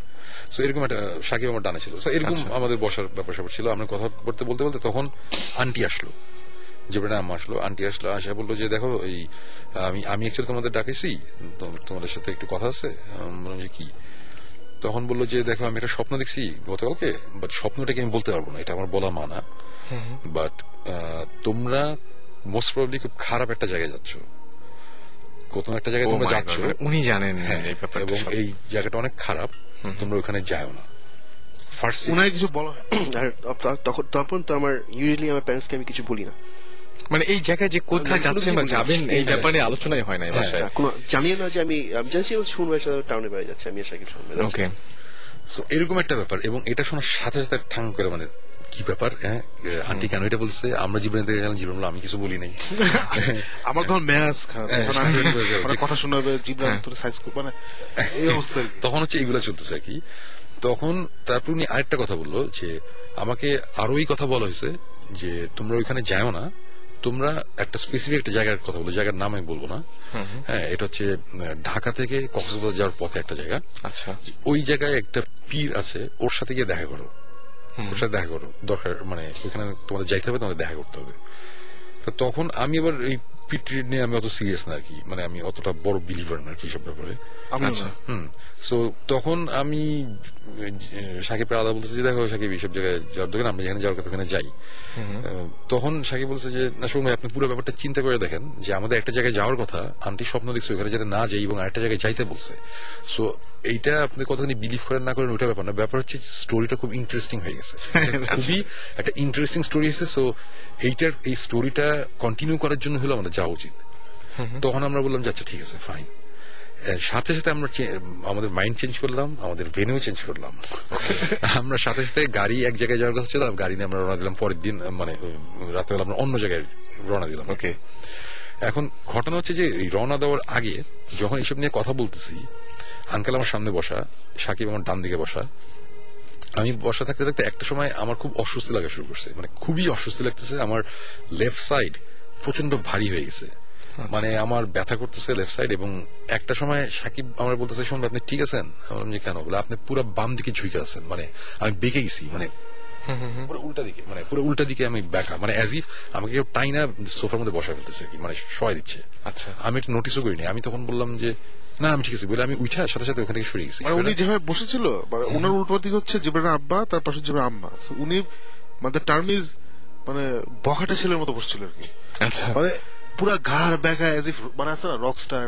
সো এরকম একটা সাকিব আমার ডানে ছিল, এরকম আমাদের বসার ব্যাপার স্যাপার ছিল। আমরা কথা বলতে বলতে বলতে তখন আন্টি আসলো, জিবরান আম্মা আসলো, আন্টি আসলো, আসা বললো যে দেখো এই আমি আমি একচুয়ালি তোমাদের ডাকেছি, তোমাদের সাথে একটু কথা আছে। বললাম যে কি, তখন বললো যে দেখো আমি একটা স্বপ্ন দেখছি গতকালকে, বাট স্বপ্নটাকে আমি বলতে পারবো না, এটা আমার বলা মানা, বাট তোমরা মোস্ট প্রবাবলি খুব খারাপ একটা জায়গায় যাচ্ছ, কোন একটা জায়গায় তোমরা যাচ্ছ, উনি জানেন এবং এই জায়গাটা অনেক খারাপ, তোমরা ওখানে যাও না। ফার্স্ট উনার কিছু বলা তখন তো আমার ইউজুয়ালি আমার প্যারেন্টসকে আমি কিছু বলি না, মানে এই জায়গায় যে কোথায় যাচ্ছেন বা যাবেন এই ব্যাপারে আলোচনাই হয় না, জানিয়ে না যে আমি জানছি শুনবার টাউনে বেড়ে যাচ্ছি আমি সাকিব শুনবেন, ওকে সো এরকম একটা ব্যাপার। এবং এটা শোনার সাথে সাথে ঠাং করে মানে কি ব্যাপার, হ্যাঁ আন্টি কেন এটা বলছে, আমরা জীবনে থেকে গেলাম, জীবন বললাম আমি কিছু বলি নাই, আমার তখন ম্যাচ কথা শোনা হবে জীবন সাইজ করবো না, তখন হচ্ছে এইগুলা চলতেছে আর কি। তখন তারপর উনি আরেকটা কথা বললো যে আমাকে আরো এই কথা বলা হয়েছে যে তোমরা ওইখানে যাও না, তোমরা একটা স্পেসিফিক একটা জায়গার কথা বলো, জায়গার নাম আমি বলবো না, হ্যাঁ এটা হচ্ছে ঢাকা থেকে কক্সবাজার যাওয়ার পথে একটা জায়গা, আচ্ছা ওই জায়গায় একটা পীর আছে, ওর সাথে গিয়ে দেখা করো, ওর সাথে দেখা করো দরকার, মানে ওখানে তোমাদের যাইতে হবে, তোমাদের দেখা করতে হবে। তখন আমি আবার এই পিট্রিড নিয়ে আমি অত সিরিয়াস না আর কি, মানে আমি অতটা বড় বিলিভার না আর কি সব ব্যাপারে। আচ্ছা হুম সো তখন আমি সাকিব আলাদা বলতেছি দেখো সাকিব এইসব জায়গায় যাওয়ার দোকান, আমরা যেখানে যাওয়ার কথা ওখানে যাই। তখন সাকিব বলছে যে না শুনুন আপনি পুরো ব্যাপারটা চিন্তা করে দেখেন যে আমাদের একটা জায়গায় যাওয়ার কথা, আন্টি স্বপ্ন দেখছে ওখানে যাতে না যাই এবং আরেকটা জায়গায় যাইতে বলছে, সো এইটা আপনি কতখানি বিলিভ করেন না করেন ওইটা ব্যাপার না, ব্যাপার হচ্ছে স্টোরিটা খুব ইন্টারেস্টিং হয়ে গেছে, খুবই একটা ইন্টারেস্টিং স্টোরি হয়েছে, সো এইটার এই স্টোরিটা কন্টিনিউ করার জন্য হলো আমাদের যাওয়া উচিত। তখন আমরা বললাম যে আচ্ছা ঠিক আছে ফাইন, সাথে সাথে আমরা আমাদের মাইন্ড চেঞ্জ করলাম, আমাদের ভেনিউ চেঞ্জ করলাম, আমরা সাথে সাথে গাড়ি এক জায়গায় যাওয়ার কথা ছিল, গাড়ি নিয়ে আমরা রওনা দিলাম পরের দিন, মানে রাতেবেলা আমরা অন্য জায়গায় রওনা দিলাম। ওকে এখন ঘটনা হচ্ছে যে এই রওনা দেওয়ার আগে যখন এইসব নিয়ে কথা বলতেছি, আঙ্কেল আমার সামনে বসা, সাকিব আমার ডান দিকে বসা, আমি বসা থাকতে থাকতে একটা সময় আমার খুব অস্বস্তি লাগা শুরু করছে, মানে খুবই অস্বস্তি লাগতেছে, আমার লেফট সাইড প্রচন্ড ভারী হয়ে গেছে, মানে আমার ব্যথা করতেছে লেফট সাইড, এবং একটা সময় সাকিব আমার বলতেছে শুনবে আপনি ঠিক আছেন, কেন বলে আপনি পুরো বাম দিকে ঝুঁকে আছেন, মানে আমি বেঁকে গেছি, মানে পুরো উল্টা দিকে, মানে পুরো উল্টা দিকে আমি ব্যাকা, মানে অ্যাজ ইফ আমাকে কেউ টাইনা সোফার মধ্যে বসা ফেলতেছে, মানে শোয়া দিচ্ছে। আচ্ছা, আমি এটা নোটিসও করিনি। আমি তখন বললাম যে না আমি ঠিক আছে, বলে আমি উঠার সাথে সাথে ওখান থেকে সরে গেছি। উনি যেভাবে বসেছিল, ওনার উল্টো দিক হচ্ছে জিবরান আব্বা, তার পাশে জিবরান আম্মা, উনি মানে টার্ম ইজ মানে বখাটে ছেলের মতো বসেছিল আর কি। আচ্ছা, মানে পুরা ঘাড় ব্যাকা অ্যাজ ইফ মানে আছে না রকস্টার,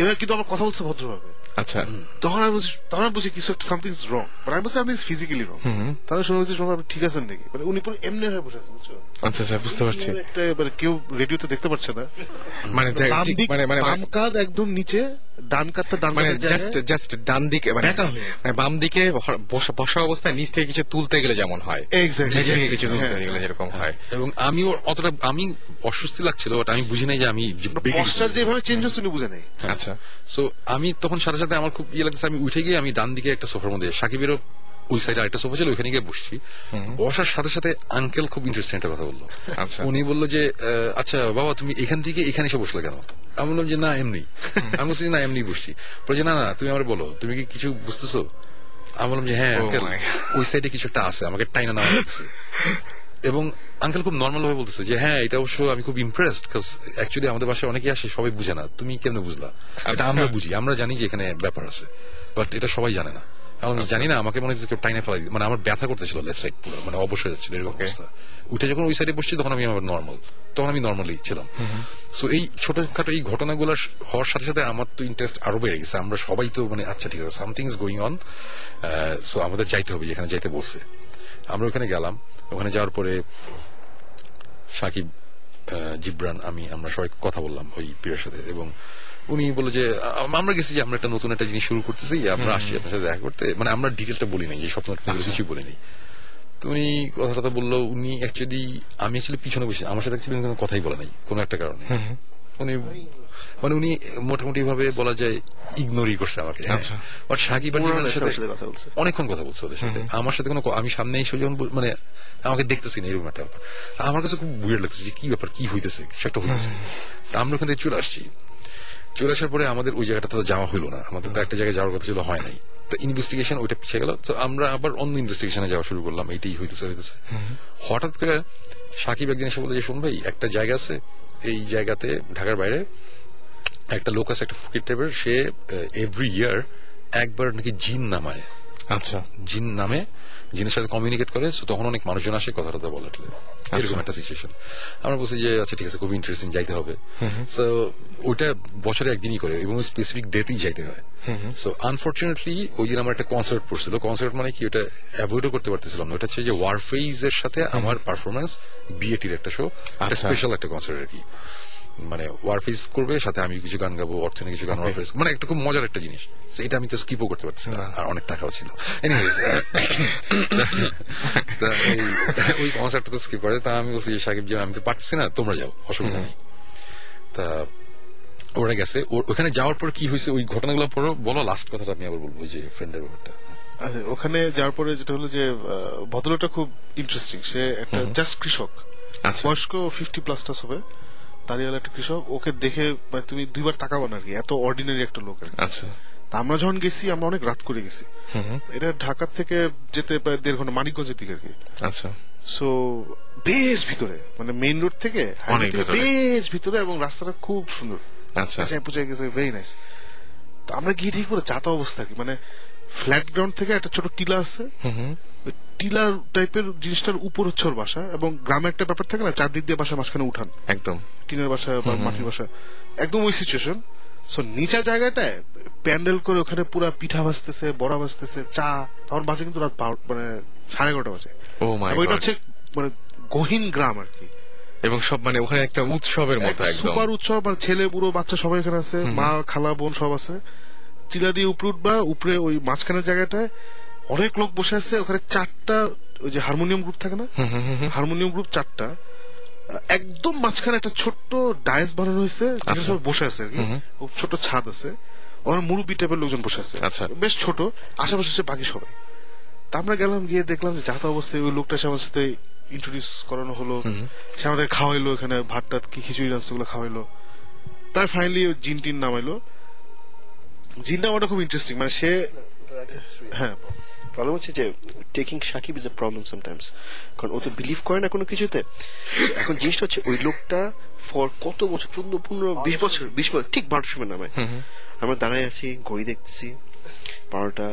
এবার কিন্তু আমার কথা বলছে ভদ্রভাবে। আচ্ছা, তখন আমি তখন বুঝি কিছু একটা something is wrong, but I বুঝছি ফিজিক্যালি রং। তাহলে শুনে বলছি শোনা ঠিক আছেন নাকি, মানে উনি পুরো এমনি হয়ে বসে আছেন, বুঝছো? আচ্ছা আচ্ছা, বুঝতে পারছি। একটা এবার কেউ রেডিওতে দেখতে পাচ্ছে না, মানে মানে মানে বাম কাঁধ একদম নিচে, ডান কাঁধটা ডান, মানে জাস্ট জাস্ট ডান দিকে, মানে বাম দিকে বসা অবস্থায় নিচ থেকে কিছু তুলতে গেলে যেমন হয়, এক্স্যাক্টলি কিছু তুলতে গেলে যেরকম হয়। এবং আমি অতটা আমি অস্বস্তি লাগছিল, বাট আমি বুঝি নাই যে আমি পশ্চার যেভাবে চেঞ্জ হচ্ছে উনি বুঝে নাই। আচ্ছা, সো আমি তখন সাথে সাথে আমার খুব ইয়ে লাগছে, আমি উঠে গিয়ে আমি ডান দিকে একটা সোফার মধ্যে, সাকিবেরও ওই সাইডে আরেকটা সোফা ছিল, ওইখানে গিয়ে বসছি। বসার সাথে সাথে আঙ্কেল খুব ইন্টারেস্টিং একটা কথা বললো। উনি বললো যে আচ্ছা বাবা তুমি এখান থেকে এখানে এসে বসলে কেন? আমি বললাম যে না এমনি। আমি বলছি না এমনি বসছি। বলছে না না তুমি আমার বলো তুমি কি কিছু বুঝতেছো? আমি বললাম যে হ্যাঁ আঙ্কেল ওই সাইডে কিছু একটা আছে, আমাকে টাইনা নাও লাগছে। এবং আঙ্কেল খুব নর্মাল ভাবে বলতেছে যে হ্যাঁ এটা অবশ্য আমি খুব ইমপ্রেসড, বিকজ অ্যাকচুয়ালি আমাদের বাসায় অনেকেই আসে সবাই বুঝে না, তুমি কেমনে বুঝলা? এটা আমরা বুঝি, আমরা জানি যে এখানে ব্যাপার আছে, বাট এটা সবাই জানে না। আমি জানি না, আমাকে মনে হচ্ছে টাইনে ফেলাই, মানে আমার ব্যথা করতেছিল লেফট সাইড পুরো, মানে অবশ্যই যাচ্ছিল এরকম অবস্থা। উঠে যখন ওই সাইডে বসছি তখন আমি আমার নর্মাল, তখন আমি নর্মালি ছিলাম। সো এই ছোটখাটো এই ঘটনাগুলো হওয়ার সাথে সাথে আমার তো ইন্টারেস্ট আরো বেড়ে গেছে। আমরা সবাই তো মানে আচ্ছা ঠিক আছে something is going on, so আমাদের যাইতে হবে যেখানে যাইতে বলছে। আমরা ওখানে গেলাম, ওখানে যাওয়ার পরে সাকিব, জিবরান, আমি আমরা সবাই কথা বললাম ওই প্রিয়ের সাথে, এবং উনি বলল যে আমরা গেছি যে আমরা একটা নতুন একটা জিনিস শুরু করতেছি, আমরা আসছি আপনার সাথে দেখা করতে, মানে আমরা ডিটেলটা বলি নাই, যে স্বপ্ন কিছু বলি নাই। তো উনি কথাটা বললো, উনি অ্যাকচুয়ালি আমি অ্যাকচুয়ালি পিছনে বসে, আমার সাথে অ্যাকচুয়ালি কোনো কথাই বলে নাই কোনো একটা কারণে। উনি মানে উনি মোটামুটি ভাবে বলা যায় ইগনোরই করছে আমাকে। বাট সাকিব অনেকক্ষণ কথা বলছে ওদের সাথে, আমার সাথে কোনো, আমি সামনে এসে যখন মানে আমাকে দেখতেছি না এরকম একটা ব্যাপার, আমার কাছে খুব বুড়িয়ে লাগছে যে কি ব্যাপার, কি হইতেছে, কিছু একটা হইতেছে। আমরা ওখান থেকে চলে আসছি, চলে আসার পরে আমাদের ওই জায়গাটা তো যাওয়া হলো না, আমাদের তো একটা জায়গায় যাওয়ার কথা ছিল, হয় নাই। তো ইনভেস্টিগেশন ওইটা পিছিয়ে গেল, তো আমরা আবার অন্য ইনভেস্টিগেশনে যাওয়া শুরু করলাম। এইটাই হইতেছে হইতেছে হঠাৎ করে সাকিব একদিন এসে বলে যে শুনবে একটা জায়গা আছে, এই জায়গাতে ঢাকার বাইরে একটা লোক আছে একটা ফকির টাইপের, সে এভরি ইয়ার একবার নাকি জিন নামায়। আচ্ছা, জিন নামে জিনের সাথে কমিউনিকেট করে, তখন অনেক মানুষজন আসে কথা কথা বলে, এরকম একটা সিচুয়েশন। আমরা বলছি যে আচ্ছা ঠিক আছে খুব ইন্টারেস্টিং, যাইতে হবে। সো ওইটা বছরে একদিনই করে এবং স্পেসিফিক ডেতেই যাইতে হয়। সো আনফর্চুনেটলি ওই দিন আমার একটা কনসার্ট পড়ছিল। কনসার্ট মানে কি ওটা অ্যাভয়েডও করতে পারতেছিলাম না, ওটা হচ্ছে যে ওয়ারফেজ এর সাথে আমার পারফরমেন্স, বিএটির একটা শো, একটা স্পেশাল একটা কনসার্ট আর কি। মানে ওয়ারফেজ করবে, সাথে আমি কিছু গান গাবো, অর্থনীতি কিছু গান, ওয়ারফেজ মানে একটা খুব মজার একটা জিনিস। এটা আমি তো স্কিপও করতে পারছি না, আর অনেক টাকাও ছিল। ওই কনসার্টটা তো স্কিপ করে, তা আমি বলছি সাকিব যে আমি তো পারছি না, তোমরা যাও অসুবিধা নেই। তা ওরা গেছে, ওখানে যাওয়ার পর কি হয়েছে ওই ঘটনাগুলো পরে বলো, লাস্ট কথাটা আমি আবার বলবো যে ফ্রেন্ডের ব্যাপারটা। ওখানে যাওয়ার পরে যেটা হলো যে ভদ্রলোকটা খুব ইন্টারেস্টিং, সে একটা জাস্ট কৃষক, বয়স্ক ফিফটি প্লাস টাস হবে, তারিওয়ালা একটা কৃষক। ওকে দেখে তুমি দুইবার তাকাবো না আর কি, এত অর্ডিনারি একটা লোক। আচ্ছা, আমরা যখন গেছি আমরা অনেক রাত করে গেছি, এটা ঢাকা থেকে যেতে প্রায় দেড় ঘন্টা, মানিকগঞ্জের দিকে আর কি। আচ্ছা, সো বেশ ভিতরে, মানে মেইন রোড থেকে বেশ ভিতরে, এবং রাস্তাটা খুব সুন্দর। আচ্ছা, পৌঁছে গেছে, ভেরি নাইস। তো আমরা গিয়ে ঠিক করে যাতা অবস্থা কি, মানে ফ্ল্যাট গ্রাউন্ড থেকে একটা ছোট টিলা আছে, টিলা টাইপের জিনিসটার উপর হচ্ছে ওর বাসা, এবং গ্রামের একটা ব্যাপার থাকে না চারদিক দিয়ে বাসা, মাঝখানে উঠান, একদম টিনের বাসা বা মাটির বাসা, একদম ওই সিচুয়েশন। সো নিচা জায়গাটায় প্যান্ডেল করে ওখানে পুরা পিঠা ভাজতেছে, বড়া ভাজতেছে, চা। তখন বাজে কিন্তু রাত মানে সাড়ে এগারোটা বাজে। ওইটা হচ্ছে মানে গহীন গ্রাম আর কি, এবং সব মানে ওখানে একটা উৎসবের মতো, সুপার উৎসব। আর ছেলে বুড়ো বাচ্চা সবাই ওখানে আছে, মা খালা বোন সব আছে। টিলা দিয়ে উপরে উঠবা, উপরে ওই মাঝখানের জায়গাটায় অনেক লোক বসে আছে। ওখানে চারটা ওই যে হারমোনিয়াম গ্রুপ থাকে না, হারমোনিয়াম গ্রুপ চারটা, একদম মাঝখানে একটা ছোট্ট ডায়েস বানানো হয়েছে, বসে আছে আর কি। ছোট ছাদ আছে, ওখানে মুরুব্বি টাইপের লোকজন বসে আছে, বেশ ছোট। আশেপাশে হচ্ছে বাকি সবাই। তা আমরা গেলাম, গিয়ে দেখলাম যে যাতা অবস্থায় ওই লোকটা আমার সাথে ইন্ট্রোডিউস করানো হলো, সে আমাদের খাওয়াইলো, এখানে ভাত টাত কি খিচুড়ি রান্না খাওয়াইলো। তাই ফাইনালি জিন টিন নামাইলো। জিন নামাটা খুব ইন্টারেস্টিং, মানে সে হ্যাঁ প্রবলেম হচ্ছে যে taking Shakib is a problem sometimes, কারণ ও তো বিলিভ করে না কোনো কিছুতে। এখন জিনিসটা হচ্ছে ওই লোকটা ফর কত বছর, চোদ্দ পনেরো বিশ বছর বিশ বছর ঠিক বারোটার সময় নামায়। আমরা দাঁড়ায় আছি, ঘড়ি দেখতেছি বারোটা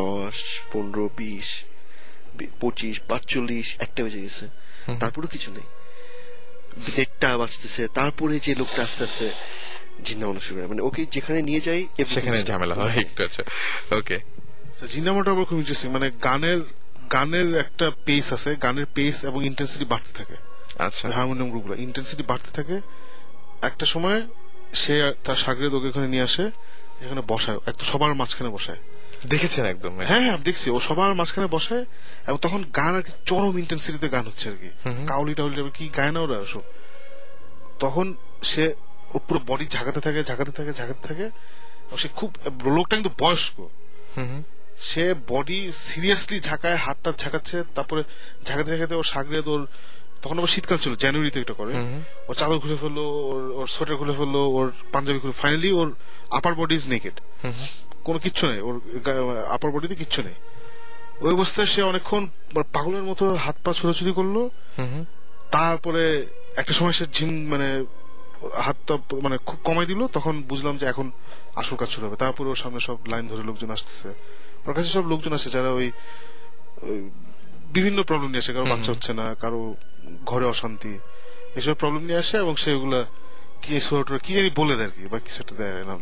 দশ পনেরো বিশ পঁচিশ পাঁচচল্লিশ একটা বেজে গেছে, তারপরে কিছু নেই, দেড়টা বাজতেছে, তারপরে যে লোকটা আস্তে আস্তে জিন নামানো শুরু করে, মানে ওকে যেখানে নিয়ে যাই সেখানে ঝামেলা হয় একটু। আচ্ছা ওকে, জিনামাটা আমার খুব ইন্টারেস্টিং, মানে গানের গানের একটা পেস আছে, গানের পেস এবং ইন্টেন্সিটি বাড়তে থাকে। আচ্ছা, হারমোনিয়াম গ্রুপগুলো ইন্টেন্সিটি বাড়তে থাকে, একটা সময় সে তার শাগরেদ ওকে এখানে নিয়ে আসে, এখানে বসায়, একদম সবার মাঝখানে বসায়। দেখেছেন? একদম হ্যাঁ হ্যাঁ দেখছি, ও সবার মাঝখানে বসায় এবং তখন গান আর কি চরম ইন্টেন্সিটিতে গান হচ্ছে আর কি, কাউলি টাউলি কি গায় না ওরা, তখন সে পুরো বডি ঝাঁকাতে থাকে ঝাঁকাতে থাকে ঝাঁকাতে থাকে। সে খুব লোকটা কিন্তু বয়স্ক, সে বডি সিরিয়াসলি ঝাঁকায়, হাতটা ঝাঁকাচ্ছে, তারপরে ঝাঁকাতে ঝাঁকাতে ওর সাগরেদ, ওর তখন আবার শীতকাল ছিল, জানুয়ারিতে এটা করে, ওর চাদর খুলে ফেললো, ওর ওর সোয়েটার খুলে ফেললো, ওর পাঞ্জাবি খুলে, ফাইনালি ওর আপার বডি ইজ নেকেড, কোনো কিচ্ছু নেই, ওর আপার বডিতে কিচ্ছু নেই। ওই অবস্থায় সে অনেকক্ষণ পাগলের মতো হাত পা ছোটাছুটি করলো, তারপরে একটা সময় সে ঝিম মানে হাতটা মানে খুব কমাই দিল, তখন বুঝলাম যে এখন আসল কাজ শুরু হবে। তারপরে ওর সামনে সব লাইন ধরে লোকজন আসতেছে, ওর কাছে সব লোকজন আসে যারা ওই বিভিন্ন প্রবলেম নিয়ে আসে, কারো বাচ্চা হচ্ছে না, কারো ঘরে অশান্তি, এসব প্রবলেম নিয়ে আসে এবং সেগুলা কি কি জানি বলে দেয় আর কি, বা কিছু একটা দেয় না।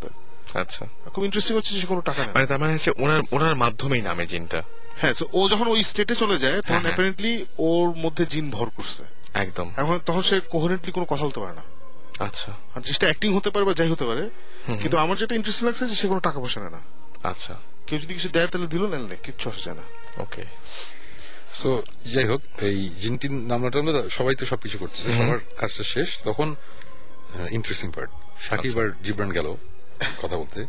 আচ্ছা, খুব ইন্টারেস্টিং হচ্ছে যে কোনো টাকা না, মানে তার মানে হচ্ছে ওনার ওনার মাধ্যমেই নামে জিনটা। হ্যাঁ, ও যখন ওই স্টেটে চলে যায় তখন অ্যাপারেন্টলি ওর মধ্যে জিন ভর করছে একদম, এখন তখন সে কোহেরেন্টলি কোনো কথা বলতে পারে না। আচ্ছা, আর জিনিসটা অ্যাক্টিং হতে পারে বা যাই হতে পারে, কিন্তু আমার যেটা ইন্টারেস্টিং লাগছে যে সে কোনো টাকা পয়সা নেয় না। আচ্ছা, কেউ যদি কিছু দেয় তাহলে দিল, না কিচ্ছু আসে না। ওকে, সো যাই হোক, এই জিনটির নামলাটা সবাই তো সবকিছু করতেছে, সবার কাজটা শেষ, তখন ইন্টারেস্টিং পার্ট সাকিব আর জিবরান গেল কথা বলতে।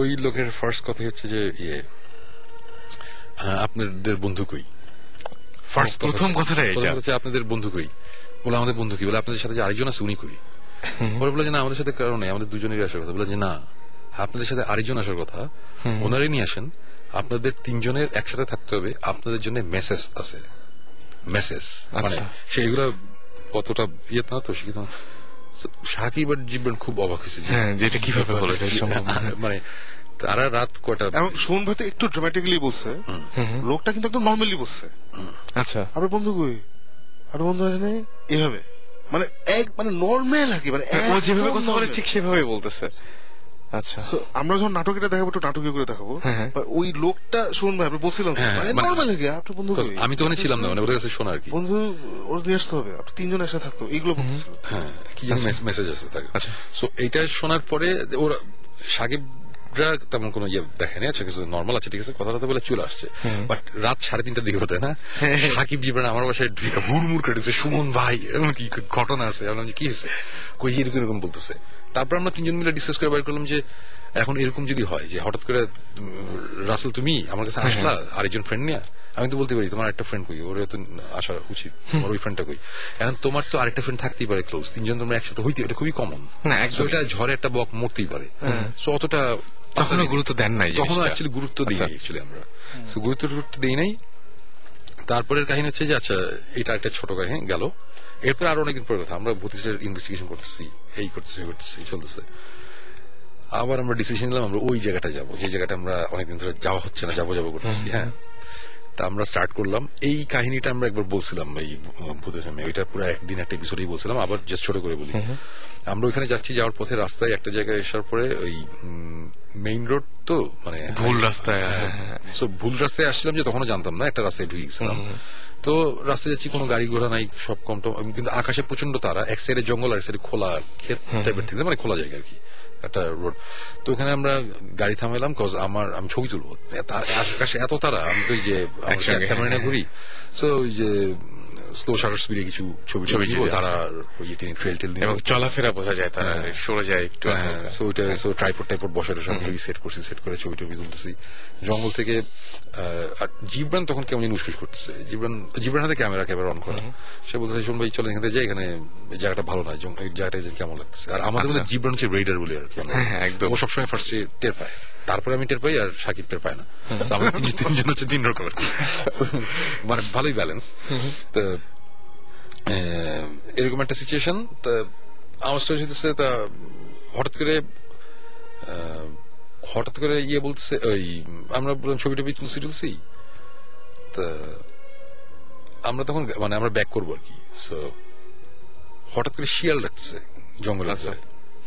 ওই লোকের ফার্স্ট কথা হচ্ছে যে ইয়ে আপনাদের বন্ধু কই, ফার্স্ট প্রথম কথাটা এটা হচ্ছে আপনাদের বন্ধু কই, বলে আমাদের বন্ধু কি, বলে আপনাদের সাথে যে আরেকজন আছে উনি কই, বলে বলে যে না আমাদের সাথে কারণ নেই, আমাদের দুজনেরই আসার কথা, বলে যে না আপনাদের সাথে আরেকজন আসার কথা, ওনারই নিয়ে আসেন, আপনাদের তিনজনের একসাথে থাকতে হবে, আপনাদের জন্য মেসেজ আছে, মেসেজ মানে সেইগুলা অতটা ইয়ে না তো শিক্ষিত। সাকিব আর জিবরান খুব অবাক হয়েছে, যেটা কিভাবে মানে তারা রাত কটা শোন ভাতে একটু ড্রামাটিক্যালি বলছে, লোকটা কিন্তু একদম নর্মালি বলছে। আচ্ছা, আর বন্ধু কই, আর বন্ধু আছে না, এভাবে মানে এক মানে নর্মাল আর কি, মানে যেভাবে কথা বলে ঠিক সেভাবে বলতেছে। আচ্ছা, আমরা যখন নাটক এটা দেখাবো একটু নাটকীয় করে দেখাবো, ওই লোকটা শুনবে আপনি বলছিলাম আমি তো ছিলাম না, শোনা আর কি বন্ধু ওর নিয়ে আসতে হবে, আপনি তিনজন এসে থাকতো, এইগুলো মেসেজ আসতে থাকে। আচ্ছা, সো এইটা শোনার পরে ওরা সাকিবরা তেমন কোন ইয়ে দেখেনি, আচ্ছা কিছু নর্মাল আছে ঠিক আছে কথাটা বলে চলে আসছে, বাট রাত সাড়ে তিনটার দিকে হতে না সাকিব জীবন আমার বাসায় হুড়মুড় কেটেছে, সুমন ভাই এমন কি ঘটনা আছে, আমি কি হয়েছে কই এরকম এরকম বলতেছে। তারপর আমরা তিনজন মিলে ডিসকাস করে বের করলাম যে এখন এরকম যদি হয় যে হঠাৎ করে রাসেল তুমি আমার কাছে আসলা আরেকজন ফ্রেন্ড নিয়ে, আমি তো বলতে পারি তোমার একটা ফ্রেন্ড কই, ওর তো আসা উচিত, আমার ওই ফ্রেন্ডটা কই, এখন তোমার তো আরেকটা ফ্রেন্ড থাকতেই পারে ক্লোজ, তিনজন তোমরা একসাথে হইতে এটা খুবই কমন, একটা ঝড়ে একটা বক মরতেই পারে, সো অতটা তখনও গুরুত্ব দেন নাই, তখন অ্যাকচুয়ালি গুরুত্ব দিই নাই অ্যাকচুয়ালি আমরা, সো গুরুত্ব গুরুত্ব দিই নাই। তারপরের কাহিনী হচ্ছে যে আচ্ছা এটা একটা ছোট কাহিনী গেল, এরপর আরো অনেকদিন পরের কথা, আমরা ভূতিসের ইনভেস্টিগেশন করতেছি, এই করতেছি করতেছি চলতেছে, আবার আমরা ডিসিশন নিলাম আমরা ওই জায়গাটা যাবো যে জায়গাটা আমরা অনেকদিন ধরে যাওয়া হচ্ছে না, যাবো যাবো করতেছি। হ্যাঁ, তা আমরা স্টার্ট করলাম এই কাহিনীটা, আমরা একবার বলছিলাম এই ভূতের নামে, ওইটা পুরো একদিন একটা এপিসোডেই বলছিলাম, আবার জাস্ট ছোট করে বলি। আমরা ওইখানে যাচ্ছি, যাওয়ার পথে রাস্তায় একটা জায়গায় আসার পরে ওই মেইন রোড তো মানে ভুল রাস্তায়, সো ভুল রাস্তায় আসছিলাম যে তখনও জানতাম না, একটা রাস্তায় ঢুকে গেছিলাম, তো রাস্তায় যাচ্ছি কোনো গাড়ি ঘোড়া নাই, সব কম টম, কিন্তু আকাশে প্রচন্ড তারা, এক সাইডে জঙ্গল আর এক সাইডে খোলা ক্ষেত টাইপের থেকে, মানে খোলা জায়গা আর কি একটা রোড। তো ওখানে আমরা গাড়ি থামাইলাম, কজ আমার আমি ছবি তুলবো, আকাশে এত তারা, আমি তো যে ক্যামেরা ঘুরি, সো ওই যে স্লো শাটার স্পিডে কিছু ছবি ছবি তারা ট্রেল টেল এবং চলাফেরা বোঝা যায়, তারা সরে যায় একটু। সো ট্রাইপড টাইপড বসাটা সব হেভি সেট করছি, সেট করে ছবি টবি তুলতেছি জঙ্গল থেকে। আর জিবরান তখন কেমন নুসফুস করতেছে, জিবরান জিবরান হাতে ক্যামেরা ক্যামেরা অন করা, সে বলতেছে শোন ভাই চলে এখানে যাই, এখানে জায়গাটা ভালো নয়, জায়গাটা কেমন লাগতেছে। আর আমাদের জিবরান হচ্ছে রেইডার বলে আর কি, ও সবসময় ফার্স্টে টের পায়, তারপরে আমি টের পাই আর সাকিব টের পায় না। আমরা তিনজন হচ্ছে তিন রকমের, মানে ভালোই ব্যালেন্স। তো এরকম একটা সিচুয়েশন। তা আমার স্টোরি হচ্ছে তা হঠাৎ করে হঠাৎ করে ইয়ে বলতেছে, ওই আমরা বললাম ছবি টবি তুলছি তুলছি তা আমরা তখন মানে আমরা ব্যাক করবো আর কি। সো হঠাৎ করে শিয়াল ডাকতেছে, জঙ্গল আছে,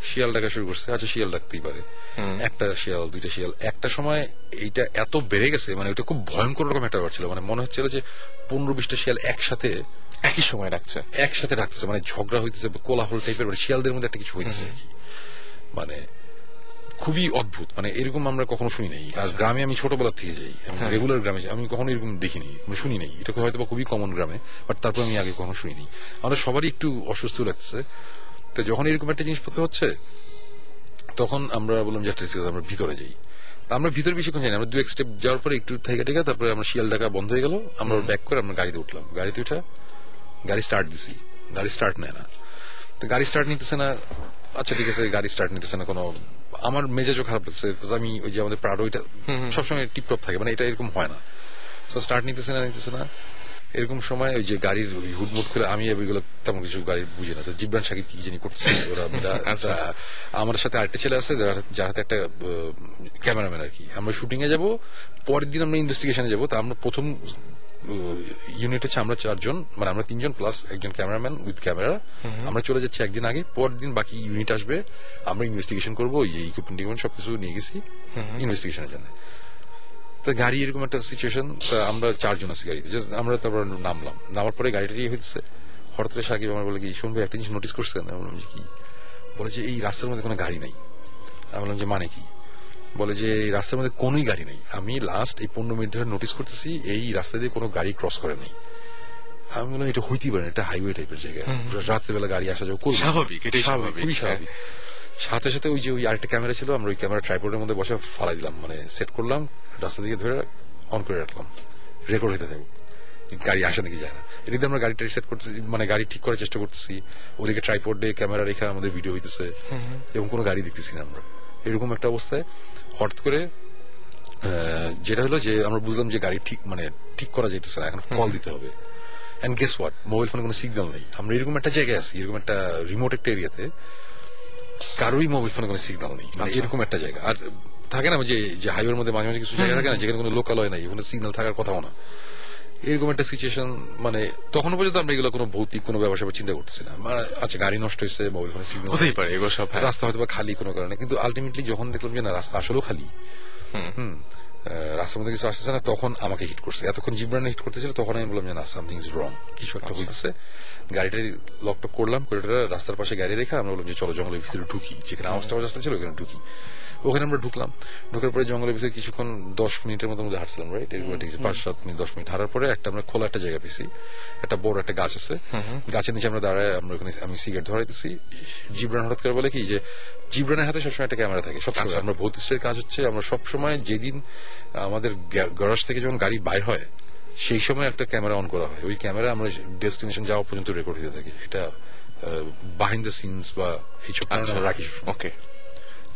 শিয়াল ডাকা শুরু করছে। আচ্ছা শিয়াল ডাকতেই পারে, একটা শিয়াল দুইটা শিয়াল একটা সময় এইটা এত বেড়ে গেছে মানে ওইটা খুব ভয়ঙ্কর রকম একটা ব্যাপার ছিল, মানে মনে হচ্ছিল যে পনেরো বিশটা শিয়াল একসাথে একই সময় ডাকছে, একসাথে ডাকতেছে, মানে ঝগড়া হইতেছে, কোলাহল টাইপের, মানে শিয়ালদের মধ্যে একটা কিছু হইতেছে, মানে খুবই অদ্ভুত, মানে এরকম আমরা কখনো শুনি নাই। আর গ্রামে আমি ছোটবেলা থেকে যাই, আমি রেগুলার গ্রামে আমি কখনো এরকম দেখিনি, আমি শুনি নাই, এটা হয়তো বা খুবই কমন গ্রামে, বাট তারপর আমি আগে কখনো শুনিনি। আমাদের সবারই একটু অসুস্থ লাগছে। তো যখন এরকম একটা জিনিসপত্র হচ্ছে তখন আমরা বললাম যে আমরা ভিতরে যাই, আমরা ভিতরে বেশিক্ষণ যাই না, আমরা দু এক স্টেপ যাওয়ার পরে একটু ঠেকা ঠেকা তারপরে আমরা শিয়াল ডাকা বন্ধ হয়ে গেল। আমরা ব্যাক করে আমরা গাড়িতে উঠলাম, গাড়িতে উঠা গাড়ি স্টার্ট দিছি, গাড়ি স্টার্ট নেয় না, তো গাড়ি স্টার্ট নিতেছে না। আচ্ছা ঠিক আছে গাড়ি স্টার্ট নিতেছে না, কোনো আমার মেজাজও খারাপ লাগছে, আমি ওই যে আমাদের প্রাডো এটা সবসময় টিপটপ থাকে, মানে এটা এরকম হয় না। তো স্টার্ট নিতেছে না নিতেছে না এরকম সময় ওই যে গাড়ির হুটমুট খুলে, আমি এগুলো তেমন কিছু গাড়ি বুঝি না, তো জিবরান সাকিব কি জানি করছে, ওরা আমার সাথে আরেকটা ছেলে আছে যার হাতে একটা ক্যামেরাম্যান আর কি, আমরা শুটিং এ যাবো, পরের দিন আমরা ইনভেস্টিগেশনে যাবো। তা আমরা প্রথম ইউনিট হচ্ছে আমরা চারজন, মানে আমরা তিনজন প্লাস একজন ক্যামেরাম্যান উইথ ক্যামেরা, আমরা চলে যাচ্ছি একদিন আগে, পরের দিন বাকি ইউনিট আসবে, আমরা ইনভেস্টিগেশন করবো, ওই ইকুইপমেন্ট টিকুইপমেন্ট সবকিছু নিয়ে গেছি ইনভেস্টিগেশনের জন্য। তো গাড়ি এরকম একটা সিচুয়েশন, আমরা চারজন আছি গাড়িতে, আমরা তারপর নামলাম, নামার পরে গাড়িটা ইয়ে হচ্ছে। হঠাৎ করে সাকিব আমার বলে কি শুনবে একটা জিনিস নোটিস করছেন, কি বলে যে এই রাস্তার মধ্যে কোনো গাড়ি নাই। আমি বললাম যে মানে কি, বলে যে এই রাস্তার মধ্যে কোনো গাড়ি নাই, আমি লাস্ট এই পনেরো মিনিট ধরে নোটিস করতেছি এই রাস্তা দিয়ে কোনো গাড়ি ক্রস করে নাই। আমি বললাম এটা হইতেই পারে, এটা হাইওয়ে টাইপের জায়গা, রাত্রেবেলা গাড়ি আসা যাওয়া খুবই স্বাভাবিক, এটাই স্বাভাবিক, খুবই স্বাভাবিক। সাথে সাথে ওই যে ওই আরেকটা ক্যামেরা ছিল, আমরা ওই ক্যামেরা ট্রাইপডের মধ্যে বসে ফালাই দিলাম, মানে সেট করলাম, রাস্তা দিকে ধরে অন করে রাখলাম, রেকর্ড হতে থাকবো, গাড়ি আসা নাকি যায় না। এদিকে আমরা গাড়িটা সেট করতেছি, মানে গাড়ি ঠিক করার চেষ্টা করতেছি, ওদিকে ট্রাইপডে ক্যামেরা রেখে আমাদের ভিডিও হইতেছে এবং কোনো গাড়ি দেখতেছি না আমরা। এরকম একটা অবস্থায় হঠাৎ করে যেটা হলো যে আমরা বুঝলাম যে গাড়ি ঠিক মানে ঠিক করা যাইতেছে না, এখন কল দিতে হবে। অ্যান্ড গেস হোয়াট, মোবাইল ফোনে কোনো সিগন্যাল নেই, আমরা এরকম একটা জায়গায় আছি, এরকম একটা রিমোট একটা এরিয়াতে, কারোই মোবাইল ফোনে কোনো সিগন্যাল নেই, এরকম একটা জায়গা। আর থাকে না যে হাইওয়ের মধ্যে মাঝে মাঝে কিছু জায়গা থাকে না যেখানে কোনো লোকালয় নাই, ওখানে সিগন্যাল থাকার কথাও না, এরকম একটা সিচুয়েশন। মানে তখনও পর্যন্ত আমরা এগুলো কোনো ভৌতিক কোনো ব্যাপার স্যাপার চিন্তা করতেছি না, আচ্ছা গাড়ি নষ্ট হয়েছে, মোবাইল ফোনে সিগন্যাল হতেই পারে, এগুলো সব রাস্তা হয়তো বা খালি কোনো কারণে। কিন্তু আলটিমেটলি যখন দেখলাম যে না রাস্তা আসলেও খালি, হম রাস্তার মধ্যে কিছু আসতেছে না, তখন আমাকে হিট করছে। এতক্ষণ জিবরান হিট করতেছিল, তখন আমি বললাম যে না সামথিং ইজ রং, কিছু একটা হইতেছে। গাড়িটা লকটক করলাম, রাস্তার পাশে গাড়ি রেখে আমরা বললাম যে চলো জঙ্গলের ভিতরে ঢুকি, যেখানে আওয়াজটা আওয়াজ আসতেছিল ওখানে ঢুকি। ওখানে আমরা ঢুকলাম, ঢুকার পরে জঙ্গলের ভিতরে কিছুক্ষণ দশ মিনিটের মতো মধ্যে হাঁটছিলাম, রাইট, পাঁচ সাত মিনিট দশ মিনিট হাঁটার পরে একটা আমরা খোলা একটা জায়গা পেয়েছি, একটা বড় একটা গাছ আছে, গাছের নিচে আমরা দাঁড়ায়, আমরা ওখানে আমি সিগারেট ধরাইতেছি। জিবরান হঠাৎ করে বলে কি যে জিবরানের হাতে সবসময় একটা ক্যামেরা থাকে সবসময়, আমরা ভৌতিস্টের কাজ হচ্ছে আমরা সবসময় যেদিন আমাদের গ্যারাজ থেকে যখন গাড়ি বাইর হয় সেই সময় একটা ক্যামেরা অন করা হয়, ওই ক্যামেরা আমরা ডেস্টিনেশন যাওয়া পর্যন্ত রেকর্ড দিতে থাকি, এটা বিহাইন্ড দ্য সিনস বা এইসব রাখি। ওকে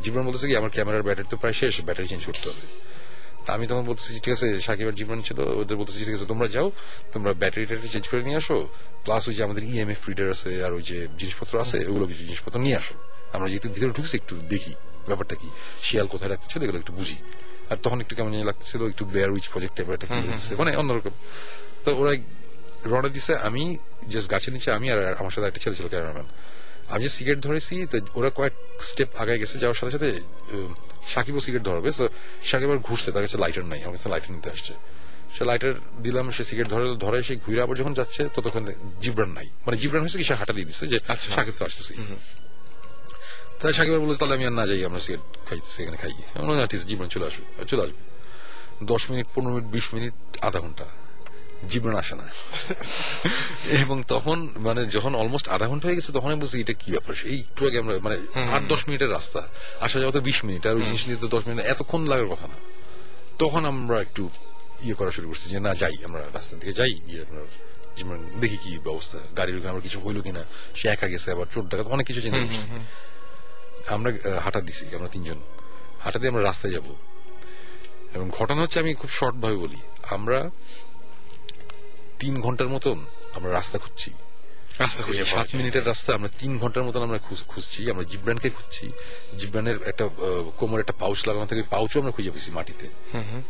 জীবন বলতেছে কি আমার ক্যামেরার ব্যাটারি তো প্রায় শেষ, ব্যাটারি চেঞ্জ করতে হবে। তা আমি তখন বলতেছি ঠিক আছে, সাকিব আর জীবন ছিল, ওদের বলতেছি ঠিক আছে তোমরা যাও, তোমরা ব্যাটারি ট্যাটারি চেঞ্জ করে নিয়ে আসো, প্লাস ওই যে আমাদের ইএমএফ রিডার আছে আর ওই যে জিনিসপত্র আছে ওগুলো কিছু জিনিসপত্র নিয়ে আসো, আমরা যেহেতু ভিতরে ঢুকছি একটু দেখি ব্যাপারটা কি, শিয়াল কোথায় রাখতেছিল এগুলো একটু বুঝি। আর তখন একটু কেমন লাগতেছিল, একটু বেয়ার উইচ প্রজেক্ট টাইপের একটা ফিল হচ্ছে, মানে অন্যরকম। তো ওরা রওনা দিছে, আমি জাস্ট গাছের নিচে, আমি আর আমার সাথে একটা ছেলে ছিল ক্যামেরাম্যান, আমি যে সিগারেট ধরেছি, তো ওরা কয়েক স্টেপ আগায় গেছে, যাওয়ার সাথে সাথে সাকিবও সিগারেট ধরবে, সাকিব আর ঘুরছে, তার কাছে লাইটার নাই, আমার কাছে লাইটার নিতে আসছে, সে লাইটার দিলাম, সে সিগারেট ধরে ধরে সে ঘুরে আবার যখন যাচ্ছে ততক্ষণ জিবরান নাই, মানে জিবরান হয়েছে কি সে হাঁটা দিয়ে দিচ্ছে যে সাকিব তো আসতেছি। তাই সাকিব বললো তাহলে আমি আর না যাই, আমরা সিগারেট খাইতেছি এখানে খাইয়ে, আমরা জীবন চলে আসবো, চলে আসবে। দশ মিনিট পনেরো মিনিট বিশ মিনিট আধা ঘন্টা জীবন আসে না। এবং তখন মানে যখন অলমোস্ট আধা ঘন্টা হয়ে গেছে তখন আমি বলছি এটা কি ব্যাপার, এই একটু আগে আমরা মানে আট দশ মিনিটের রাস্তা, আসা যাওয়া তো বিশ মিনিট আর ওই জিনিস নিয়ে তো দশ মিনিট, এতক্ষণ লাগার কথা না। তখন আমরা একটু ইয়ে করা শুরু করছি যে না যাই, আমরা রাস্তার দিকে যাই, গিয়ে আপনার দেখি কি অবস্থা, গাড়ির আমার কিছু হইলো কিনা, সে একা গেছে আবার চোর ডাকাত, অনেক কিছু চিন্তা করছি। আমরা হাঁটা দিছি, আমরা তিনজন হাঁটা দিয়ে আমরা রাস্তায় যাব। এবং ঘটনা হচ্ছে, আমি খুব শর্ট ভাবে বলি, আমরা তিন ঘন্টার মতন আমরা রাস্তা খুঁজছি, রাস্তা খুঁজে সাত মিনিটের রাস্তা আমরা তিন ঘন্টার মতন আমরা খুঁজছি, আমরা জিব্রানকে খুঁজছি। জিব্রানের একটা কোমর একটা পাউচ লাগানো থাকে, পাউচও আমরা খুঁজে পেয়েছি মাটিতে,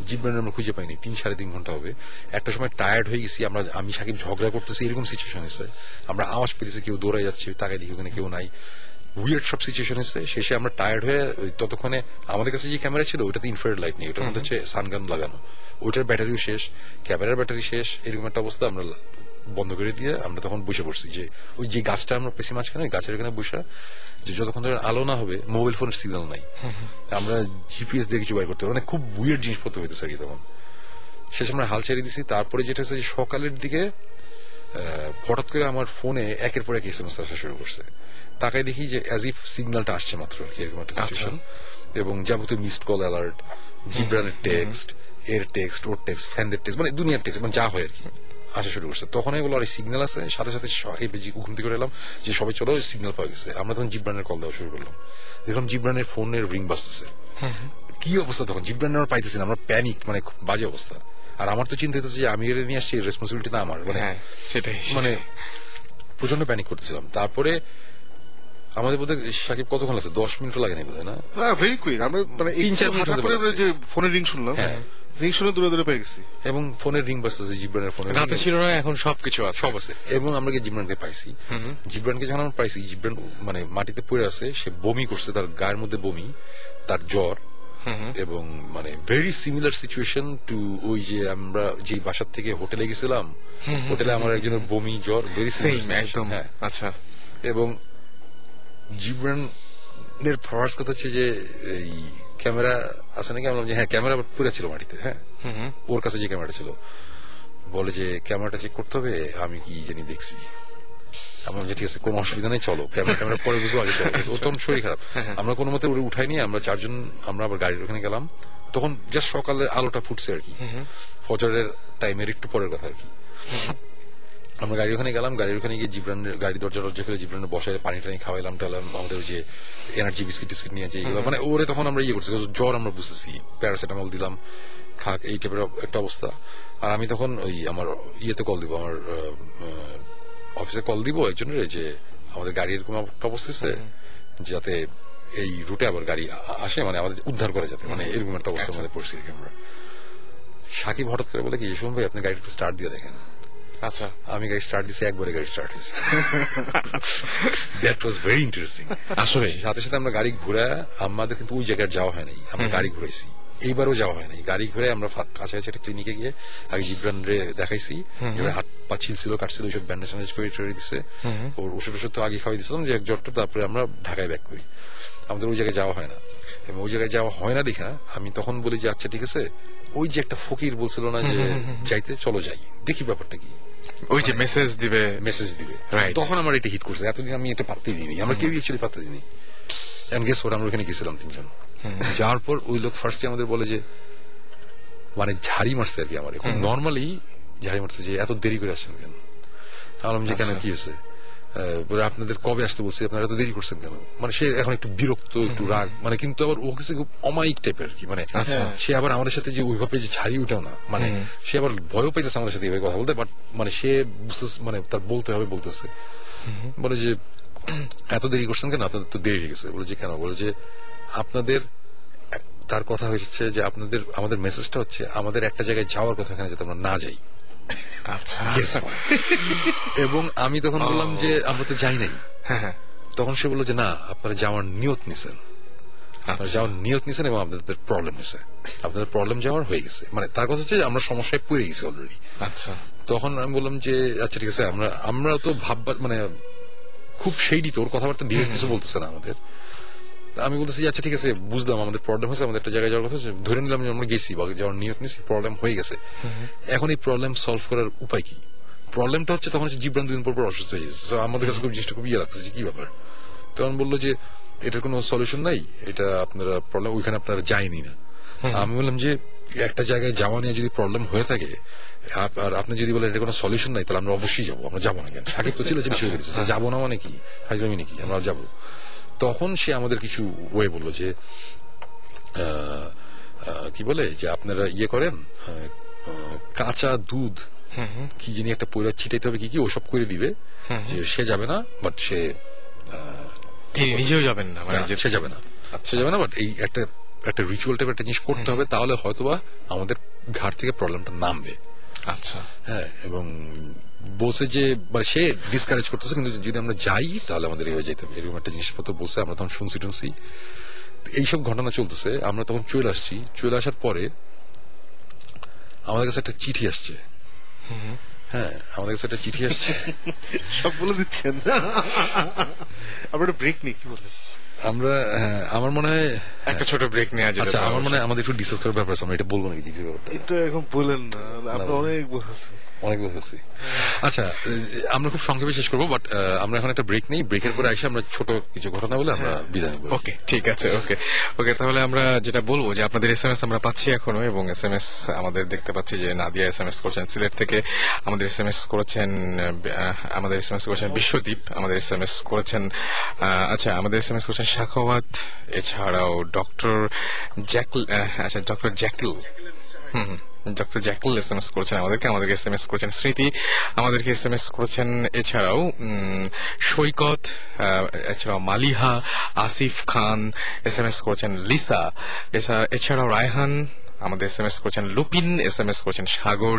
জিব্রানের আমরা খুঁজে পাইনি। তিন সাড়ে তিন ঘন্টা হবে। একটা সময় টায়ার্ড হয়ে গেছি আমরা, আমি সাকিব ঝগড়া করতেছি এরকম সিচুয়েশন হয়েছে। আমরা আওয়াজ পেতেছি কেউ দৌড়ায় যাচ্ছে, তাকাই দেখি ওখানে কেউ নাই, উইয়ার্ড সব সিচুয়েশন হয়েছে। শেষে আমরা টায়ার্ড হয়ে, ততক্ষণে আমাদের কাছে যে ক্যামেরা ছিল ওটাতে ইনফ্রারেড লাইট নেই, ওটার মধ্যে হচ্ছে সানগান লাগানো, ওইটার ব্যাটারিও শেষ, ক্যামেরার ব্যাটারি শেষ, এরকম একটা অবস্থা। আমরা বন্ধ করে দিয়ে আমরা তখন বসে পড়ছি যে ওই যে গাছটা আমরা পেছি মাঝখানে, গাছের এখানে বসে, যে যতক্ষণ ধরে আলো না হবে, মোবাইল ফোনের সিগন্যাল নাই, আমরা জিপিএস দিয়ে কিছু বাইর করতে পারি, মানে খুব উইয়ার্ড জিনিসপত্র হইতেছে আর কি। তখন শেষ আমরা হাল ছেড়ে দিয়েছি। তারপরে যেটা হচ্ছে যে সকালের দিকে হঠাৎ করে আমার ফোনে একের পর এক এস এম এস আসা শুরু করছে। তাকাই দেখি যে অ্যাজ ইফ সিগন্যালটা আসছে মাত্র, এরকম একটা সিচুয়েশন। এবং যাবতীয় মিসড কল অ্যালার্ট, জিব্রানের টেক্সট, এর টেক্সট, ওর টেক্সট, ফ্যানদের টেক্সট, মানে দুনিয়ার টেক্সট, মানে যা হয় আর কি আসা শুরু করছে। তখন আমি বললাম আর সিগন্যাল আছে, সাথে সাথে ঘুম থেকে এলাম যে সবাই চলো সিগন্যাল পাওয়া গেছে। আমরা তখন জিব্রানের কল দেওয়া শুরু করলাম, দেখলাম জিব্রানের ফোনের রিং বাজতেছে। কি অবস্থা তখন, জিব্রান আমরা পাইতেছি না, আমরা প্যানিক, মানে খুব বাজে অবস্থা। আর আমার তো চিন্তা হচ্ছে যে আমি এটা নিয়ে আসছি, রেসপন্সিবিলিটি না আমার, মানে সেটাই, মানে প্রচন্ড প্যানিক করতেছিলাম। তারপরে আমাদের বোধ হয় সাকিব কতক্ষণ লাগছে, দশ মিনিটও লাগেনি বোধ হয় না, ভেরি কুইক, আমরা মানে তিন চার মিনিট হতে পারে যে ফোনের রিং শুনলাম, রিং শুনে দূরে দূরে পেয়ে গেছি। এবং ফোনের রিং বাজতেছে, জিব্রানের ফোনে রাতে ছিল না, এখন সবকিছু আছে, সব আছে। এবং আমরা জিব্রানকে পাইছি, জিব্রানকে যখন আমরা পাইছি, জিব্রান মানে মাটিতে পড়ে আছে, সে বমি করছে, তার গায়ের মধ্যে বমি, তার জ্বর। এবং মানে ভেরি সিমিলার সিচুয়েশন টু ওই যে আমরা যে বাসার থেকে হোটেলে গেছিলাম, হোটেলে আমার একজনের বমি জ্বর, ভেরি সিমিলার একদম। আচ্ছা, এবং জিব্রানের ফার্স কথা হচ্ছে যে এই ক্যামেরা আছে নাকি, আমরা হ্যাঁ ক্যামেরা পুরো ছিল মাটিতে, হ্যাঁ ওর কাছে যে ক্যামেরাটা ছিল, বলে যে ক্যামেরাটা চেক করতে হবে, আমি কি জানি দেখছি। আমরা ঠিক আছে, কোনো অসুবিধা নেই, চলো ক্যামেরা ক্যামেরা পরে বুঝবো, আগে চলো। শরীর খারাপ, আমরা কোনো মতে ওটা উঠাই নিয়ে আমরা চারজন আমরা আবার গাড়ির ওখানে গেলাম। তখন জাস্ট সকালের আলোটা ফুটছে আর কি, ফজরের টাইমের একটু পরের কথা আর কি। আমরা গাড়ির ওখানে গেলাম, গাড়ির ওখানে গিয়ে জিব্রানের গাড়ি দরজা টরজা খুলে জিব্রানের বসায় পানি টানি খাওয়াইলাম টালাম, আমাদের ওই যে এনার্জি বিস্কিট টিস্কিট নিয়ে যে, মানে ওরে তখন আমরা ইয়ে করছি, জ্বর আমরা বুঝতেছি, প্যারাসিটামল দিলাম খাক, এই টাইপের একটা অবস্থা। আর আমি তখন ওই আমার ইয়েতে কল দিব, আমার অফিসে কল দিব একজনের, যে আমাদের গাড়ি এরকম একটা অবস্থা আছে, যাতে এই রুটে আবার গাড়ি আসে, মানে আমাদের উদ্ধার করে যাতে, মানে এরকম একটা অবস্থা আমাদের পরিস্থিতি। আমরা সাকিব হঠাৎ করে বলে কি এসব ভাই, আপনি গাড়িটা স্টার্ট দিয়ে দেখেন। আচ্ছা, আমি গাড়ি স্টার্ট দিচ্ছি, একবারে গাড়ি স্টার্ট হয়েছে। That was very interesting. আসলে সাথে সাথে আমরা গাড়ি ঘুরা, আমাদের কিন্তু ওই জায়গায় যাওয়া হয় নাই, আমরা গাড়ি ঘুরেছি, এইবারও যাওয়া হয় নাই। গাড়ি ঘুরে আমরা কাছাকাছি একটা ক্লিনিকে গিয়ে আগে জিব্রান রে দেখাইছি, হাত পা ছিলছিল কাটছিল, ওইসব ব্যান্ডেজ ট্যান্ডেজ করে টেরে দিচ্ছে, ওর ওষুধ ওষুধ তো আগে খাওয়াই দিয়েছিলাম যে এক জ্বরটা। তারপরে আমরা ঢাকায় ব্যাক করি, আমাদের ওই জায়গায় যাওয়া হয় না। এবং ওই জায়গায় যাওয়া হয় না দেখা, আমি তখন বলি যে আচ্ছা ঠিক আছে, ওই যে একটা ফকির বলছিল না যে যাইতে, চলো যাই দেখি ব্যাপারটা কি, ওই যে মেসেজ দিবে মেসেজ দিবে। তখন আমার এটা হিট করছে, এতদিন আমি এটা পাত্তাই দিইনি, আমরা কেউ অ্যাকচুয়ালি পাত্তা দিইনি। এন্ড গেস হোয়াট, আমরা ওখানে গেছিলাম তিনজন, যাওয়ার পর ওই লোক ফার্স্টে আমাদের বলে যে, মানে ঝাড়ি মারছে আর কি, আমার নর্মালি ঝাড়ি মারছে যে এত দেরি করে আসছেন কেন। আলম যে কেন কি হয়েছে, আপনাদের কবে আসতে বলছি, আপনারা এত দেরি করছেন কেন, মানে সে এখন একটু বিরক্ত, একটু রাগ, মানে কিন্তু আবার ও কিছু খুব অমায়িক টাইপের আর কি, মানে সে আবার আমাদের সাথে যে ওইভাবে যে ঝাড়ি উঠেও না, মানে সে আবার ভয়ও পাইতেছে আমাদের সাথে এইভাবে কথা বলতে, বাট মানে সে বুঝতেছে, মানে তার বলতে হবে বলতেছে। বলে যে এত দেরি করছেন কেন, আপনাদের তো দেরি হয়ে গেছে। বলে যে কেন, বলে যে আপনাদের, তার কথা হচ্ছে যে আপনাদের, আমাদের মেসেজটা হচ্ছে আমাদের একটা জায়গায় যাওয়ার কথা, এখানে যাতে আমরা না যাই। এবং আমি তখন বললাম যে আমরা তো যাই নাই। তখন সে বললো যে না, আপনারা যাওয়ার নিয়ত নিছেন, আপনারা যাওয়ার নিয়ত নিছেন এবং আপনাদের প্রবলেম হয়েছে, আপনাদের প্রবলেম যাওয়ার হয়ে গেছে, মানে তার কথা হচ্ছে আমরা সমস্যায় পড়ে গেছি অলরেডি। তখন আমি বললাম যে আচ্ছা ঠিক আছে, আমরা আমরা তো ভাববার, মানে খুব সেই দিত ওর কথাবার্তা, ডিরেক্ট কিছু বলতেছে না আমাদের। আমি বলতেছি আচ্ছা ঠিক আছে বুঝলাম আমাদের প্রবলেম হয়েছে, আমাদের একটা জায়গায় যাওয়ার কথা, ধরে নিলাম যে আমরা গেছি বা যাওয়ার নিয়ত নিয়েছি, প্রবলেম হয়ে গেছে। এখন এই প্রবলেম সলভ করার উপায় কি? প্রবলেমটা হচ্ছে তখন জিবরান দুদিন পর পর অসুস্থ হয়ে গেছে, আমাদের কাছে খুব জিনিসটা খুব ইয়ে লাগতেছে কি ব্যাপার। তখন বললো যে এটার কোনো সলিউশন নাই, এটা আপনারা প্রবলেম ওইখানে আপনারা যায়নি না। আমি বললাম যে একটা জায়গায় যাওয়া নিয়ে যদি প্রবলেম হয়ে থাকে আর আপনি যদি বলেন এটা কোনো সলিউশন নাই তাহলে আমরা অবশ্যই যাবো, আমরা যাবো না কেন, সাকিব তো ছিল যাবো না মানে কি ফাইজলামি নাকি, আমরা যাবো। তখন সে আমাদের কিছু ওয়ে বললো যে কি বলে যে আপনারা ইয়ে করেন কাঁচা দুধ কি জানি একটা পয়লা ছিটাইতে হবে কি কি ওসব করে দিবে, যে সে যাবে না বাট সে নিজেও যাবেন না, সে যাবে না সে যাবে না বাট এই একটা একটা রিচুয়াল টাইপের একটা জিনিস করতে হবে, তাহলে হয়তোবা আমাদের ঘাট থেকে প্রবলেমটা নামবে। আচ্ছা হ্যাঁ, এবং বসে যে সে ডিসকারেজ করতেছে কিন্তু যদি আমরা যাই তাহলে আমাদের এভাবে যেতে হবে, এরকম একটা জিনিসপত্র বসে আমরা তখন শুনছি টুনছি এইসব ঘটনা চলতেছে। আমরা তখন চলে আসছি, চলে আসার পরে আমাদের কাছে একটা চিঠি আসছে। হ্যাঁ আমাদের কাছে একটা চিঠি আসছে, সব বলে দিচ্ছেন আমরা ব্রেক নেই কি বলেন আমরা, আমার মনে হয় একটা ছোট ব্রেক নেওয়া যায়। আচ্ছা আমার মনে হয় আমাদের একটু ডিসকাস করার ব্যাপার আছে, আমরা এটা বলবো নাকি জিজ্ঞেস করতে, এটা এখন বলেন না, আমরা অনেক বলেছি অনেক বলেছি। আচ্ছা আমরা খুব সংক্ষেপে শেষ করবো, বাট আমরা এখন একটা ব্রেক নেই, ব্রেকের পরে এসে আমরা ছোট কিছু ঘটনা বলে আমরা বিদায় নেব। ওকে ঠিক আছে, ওকে ওকে তাহলে আমরা যেটা বলবো যে আপনাদের এস এম এস আমরা পাচ্ছি এখনো, এবং এস এম এস আমাদের দেখতে পাচ্ছি যে নাদিয়া এস এম এস করেছেন সিলেট থেকে, আমাদের এস এম এস করেছেন আমাদের এস এম এস করেছেন বিশ্বদীপ, আমাদের এস এম এস করেছেন আচ্ছা আমাদের এস এম এস করেছেন শাখাওয়াত, এছাড়াও ডক্টর জ্যাকল আচ্ছা ডক্টর জ্যাকল হুম doctor Jekyll S M S করেছেন আমাদেরকে, আমাদেরকে এস এম এস করেছেন স্মৃতি, আমাদেরকে এস এম এস করেছেন এছাড়াও সৈকত, এছাড়াও Maliha, Asif Khan S M S করেছেন, লিসা, এছাড়াও রায়হান আমাদের এস এম এস করেছেন, লুপিন এস এম এস করেছেন, সাগর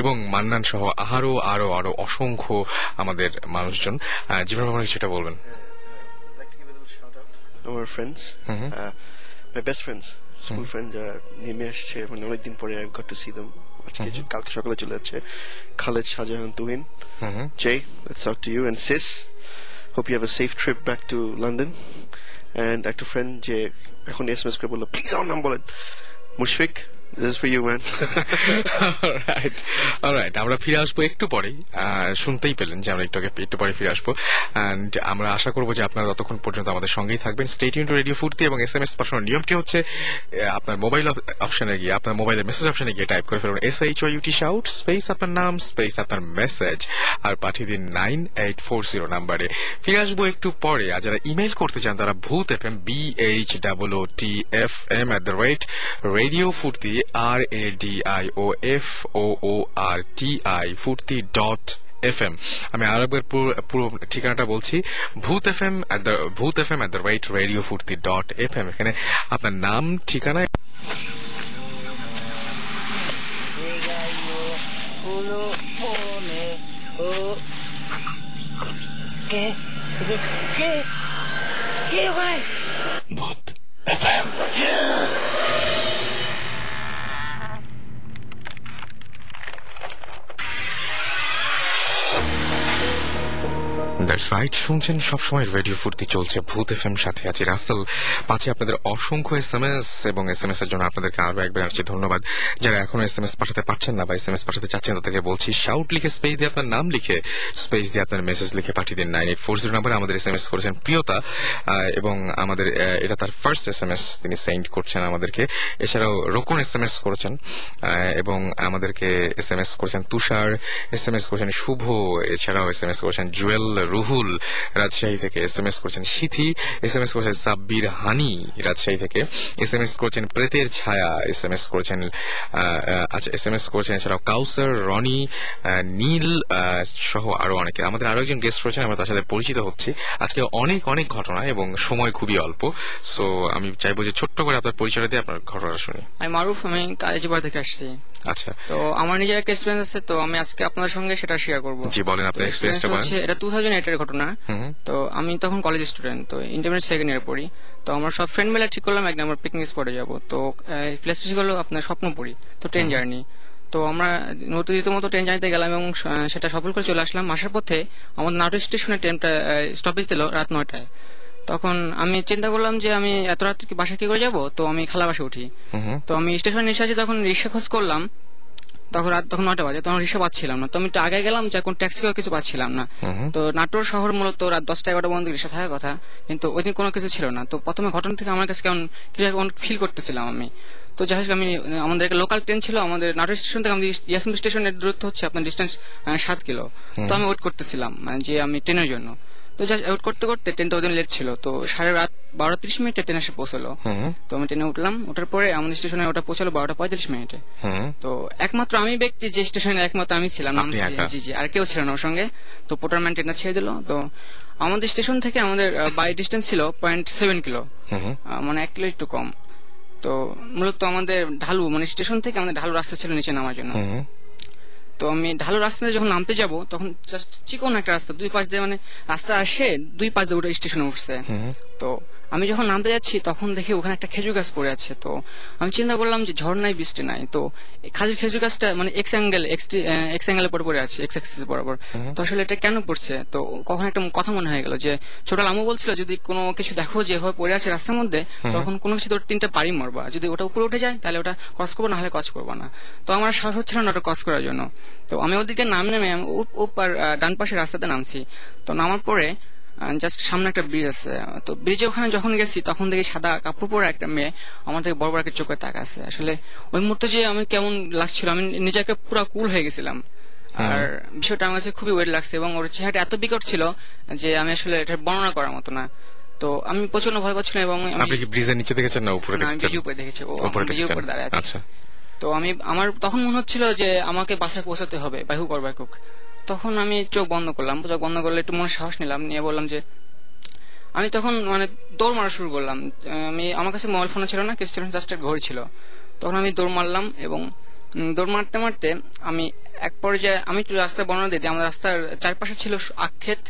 এবং মান্নান সহ আরো আরো আরো অসংখ্য আমাদের মানুষজন। যেভাবে সেটা বলবেন আমার friends, my best friends, school friend যারা নেমে আসছে মানে অনেকদিন পরে I got to see them, আজকে কালকে সকালে চলে যাচ্ছে, Khaled, Shahjahan, Tuhin, Joy, let's talk to you and sis, hope you have a safe trip back to London. And একটা ফ্রেন্ড যে এখন এসএমএস করে বললো প্লিজ আমার নাম বলেন, Mushfiq, this is for you man. alright alright আমরা ফিরে আসবো একটু পরেই, শুনতেই পেলেন যে আমরা একটু একটু পরে ফিরে আসবো, and আমরা আশা করবো যে আপনারা ততক্ষণ পর্যন্ত আমাদের সঙ্গেই থাকবেন। stay tuned to রেডিও ফুর্তি, এবং এস এম এস পাঠানোর নিয়মটি হচ্ছে আপনার মোবাইল অপশনে গিয়ে আপনার মোবাইলের মেসেজ অপশনে গিয়ে টাইপ করে ফেলুন S H Y U T shout space আপনার নাম স্পেস আপনার মেসেজ আর পাঠিয়ে দিন নাইন এইট ফোর জিরো নাম্বারে। ফিরে আসবো একটু পরে। আর যারা ইমেল করতে চান তারা Bhoot F M B H double O T F M at the rate radio Foorti r a d i o f o o r t i forty dot FM. আমি আরো একবার পুরো ঠিকানাটা বলছি, Bhoot F M Bhoot F M at the rate radio Foorti dot F M. এখানে আপনার নাম, ঠিকানা, ভূত এফ এম। দ্যাটস রাইট, শুনছেন সবসময় রেডিও ফুর্তি, চলছে ভূত এফএম, সাথে আছে রাসেল। পাচ্ছে আপনাদের অসংখ্য এস এম এস, এবং এস এম এস এর জন্য আপনাদেরকে আরো একবার আসছে ধন্যবাদ। যারা এখনো এস এম এস পাঠাতে পারছেন না বা এস এম এস পাঠাতে চাচ্ছেন তাদেরকে বলছি শাউট লিখে স্পেস দিয়ে আপনার নাম লিখে স্পেস দিয়ে আপনার মেসেজ লিখে পাঠিয়ে দিন নাইন এইট ফোর জিরো নাম্বারে। আমাদের এস এম এস করেছেন প্রিয়তা, এবং আমাদের এটা তার ফার্স্ট এস এম এস তিনি সেন্ড করছেন আমাদেরকে। এছাড়াও রোকন এস এম এস করেছেন, এবং আমাদেরকে এস এম এস করেছেন তুষার, এস এম এস করেছেন শুভ, এছাড়াও এস এম এস করেছেন জুয়েল, রুহুল রাজশাহী থেকে এস এম এস করেছেন, সিথি এস এম এস করেছেন, সাব্বির হানি রাজশাহী থেকে এস এম এস করেছেন, প্রেতের ছায়া এস এম এস করেছেন, আচ্ছা এস এম এস করেছেন, এছাড়াও কাউসার, রনি, নীল সহ আরো অনেকে। আমাদের আরো একজন গেস্ট রয়েছেন, আমরা তার সাথে পরিচিত হচ্ছি। আজকে অনেক অনেক ঘটনা এবং সময় খুবই অল্প, সো আমি চাইবো যে ছোট্ট করে আপনার পরিচয় দিয়ে আপনার ঘটনাটা শুনি। আমি মারুফ, আমি কাজীপাড়া থেকে আসছি। আচ্ছা, তো আমার নিজের একটা এক্সপিরিয়েন্স আছে, তো আমি আজকে আপনার সঙ্গে সেটা শেয়ার করবো। জি বলেন, আপনার এক্সপিরিয়েন্সটা বলেন। এটা দুই হাজার আট এর ঘটনা। তো আমি তখন কলেজ স্টুডেন্ট, তো ইন্টারমিডিয়েট সেকেন্ড ইয়ার পড়ি। তো আমার সব ফ্রেন্ড মিলে ঠিক করলাম একদিন আমরা পিকনিক স্পটে যাবো। তো প্লেসটা ঠিক হলো আপনার স্বপ্নপুরি, তো ট্রেন জার্নি। তো আমরা নতুন রীতিমতো ট্রেন জার্নিতে গেলাম এবং সেটা সফল করে চলে আসলাম। আসার পথে আমাদের নাটোর স্টেশনে ট্রেনটা স্টপেজ দিল রাত নয়টায়। তখন আমি চিন্তা করলাম যে আমি এত রাত বাসা কি করে যাবো, তো আমি খালা বাসে উঠি। তো আমি স্টেশনে এসে তখন রিক্সা খোঁজ করলাম, তখন রাত তখন নয়টা বাজে, তখন রিক্সা পাচ্ছিলাম না। তো আমি একটু আগে গেলাম, যখন ট্যাক্সি কিছু পাচ্ছিলাম না। তো নাটোর শহর মূলত রাত দশটা এগারোটা পর্যন্ত রিক্সা থাকার কথা, কিন্তু ওই দিন কোনো কিছু ছিল না। তো প্রথমে ঘটনা থেকে আমার কাছে কেমন ফিল করতেছিলাম আমি। তো যাই হোক, আমি আমাদের একটা লোকাল ট্রেন ছিল আমাদের নাটোর স্টেশন থেকে, আমাদের ইয়াসমিন স্টেশনের দূরত্ব হচ্ছে আপনার ডিস্টেন্স সাত কিলো। তো আমি ওয়েট করতেছিলাম, মানে যে আমি ট্রেনের জন্য। তো ওয়েট করতে করতে ট্রেনটা ওই দিন লেট ছিল, তো সাড়ে রাত বারো ত্রিশ মিনিটে ট্রেন এসে পৌঁছলো। তো আমি ট্রেনে উঠলাম, ওঠার পরে আমাদের স্টেশনে ওটা পৌঁছালো বারোটা পঁয়ত্রিশ মিনিটে। তো একমাত্র আমি ব্যক্তি যে স্টেশনে একমাত্র আমি ছিলাম, জি জি আর কেউ ছিল না ওর সঙ্গে। তো পোটারম্যান ট্রেনটা ছেড়ে দিল। তো আমাদের স্টেশন থেকে আমাদের বাই ডিস্টেন্স ছিল পয়েন্ট সেভেন কিলো মানে এক কিলো একটু কম। তো মূলত আমাদের ঢালু মানে স্টেশন থেকে আমাদের ঢালু রাস্তা ছিল নিচে নামার জন্য। তো আমি ঢালু রাস্তাতে যখন নামতে যাব, তখন জাস্ট চিকন একটা রাস্তা, দুই পাশ দিয়ে মানে রাস্তা আসে দুই পাশ দিয়ে ওটা স্টেশনে উঠছে। তো আমি যখন নামতে যাচ্ছি, তখন দেখি ওখানে একটা খেজুর গাছ পড়ে আছে। তো আমি চিন্তা করলাম যে ঝড় নাই বৃষ্টি নাই, তো খেজুর গাছটা মানে এক্স অ্যাঙ্গেল এক্স অ্যাঙ্গেলের পর পড়ে আছে, এক্স অ্যাক্সিস বরাবর। তো আসলে এটা কেন পড়ছে? তো কখন একটা কথা মনে হয়ে গেল যে ছোট আম্মু বলছিল যদি কোনো কিছু দেখো যেভাবে পড়ে আছে রাস্তার মধ্যে, তখন কোনো কিছু তোর তিনটা বাড়ি মারবা, যদি ওটা উপরে উঠে যায় তাহলে ওটা ক্রস করবো, না হলে ক্রস করবো না। তো আমার সাহস হচ্ছিল না ওটা ক্রস করার জন্য। তো আমি ওদিকে নাম নেমে ডান পাশে রাস্তাতে নামছি। তো নামার পরে জাস্ট সামনে একটা ব্রিজ আছে। তো ব্রিজে ওখানে যখন গেছি, তখন দেখি সাদা কাপড় পরা একটা মেয়ে আমার থেকে বড় বড় একটা চোখে তাক আছে। আসলে ওই মুহূর্তে যে আমি কেমন লাগছিল, আমি নিজেকে পুরো কুল হয়ে গেছিলাম। আর বিষয়টা আমার কাছে খুবই ওয়েট লাগছে, এবং ওর চেহারাটা এত বিকট ছিল যে আমি আসলে এটা বর্ণনা করার মতো না। তো আমি প্রচন্ড ভয় পাচ্ছিলাম, এবং আপনি কি ব্রিজের নিচে দেখেছেন না উপরে দেখেছেন? আমি উপরে দেখেছি, ও উপরে দাঁড়ায় আছে। তো আমি আমার তখন মনে হচ্ছিল যে আমাকে বাসায় পৌঁছাতে হবে বাহু কর বাইকুক। তখন আমি চোখ বন্ধ করলাম, চোখ বন্ধ করলে একটু মনে সাহস নিলাম, নিয়ে বললাম যে আমি তখন মানে দৌড় মারা শুরু করলাম। আমি আমার কাছে মোবাইল ফোন ছিল না, কিছু ছিল না, জাস্ট একটা ঘড়ি ছিল। তখন আমি দৌড় মারলাম, এবং দৌড় মারতে মারতে আমি এক পর্যায়ে আমি একটু রাস্তায় বর্ণনা দিই। আমার রাস্তার চারপাশে ছিল আক্ষেত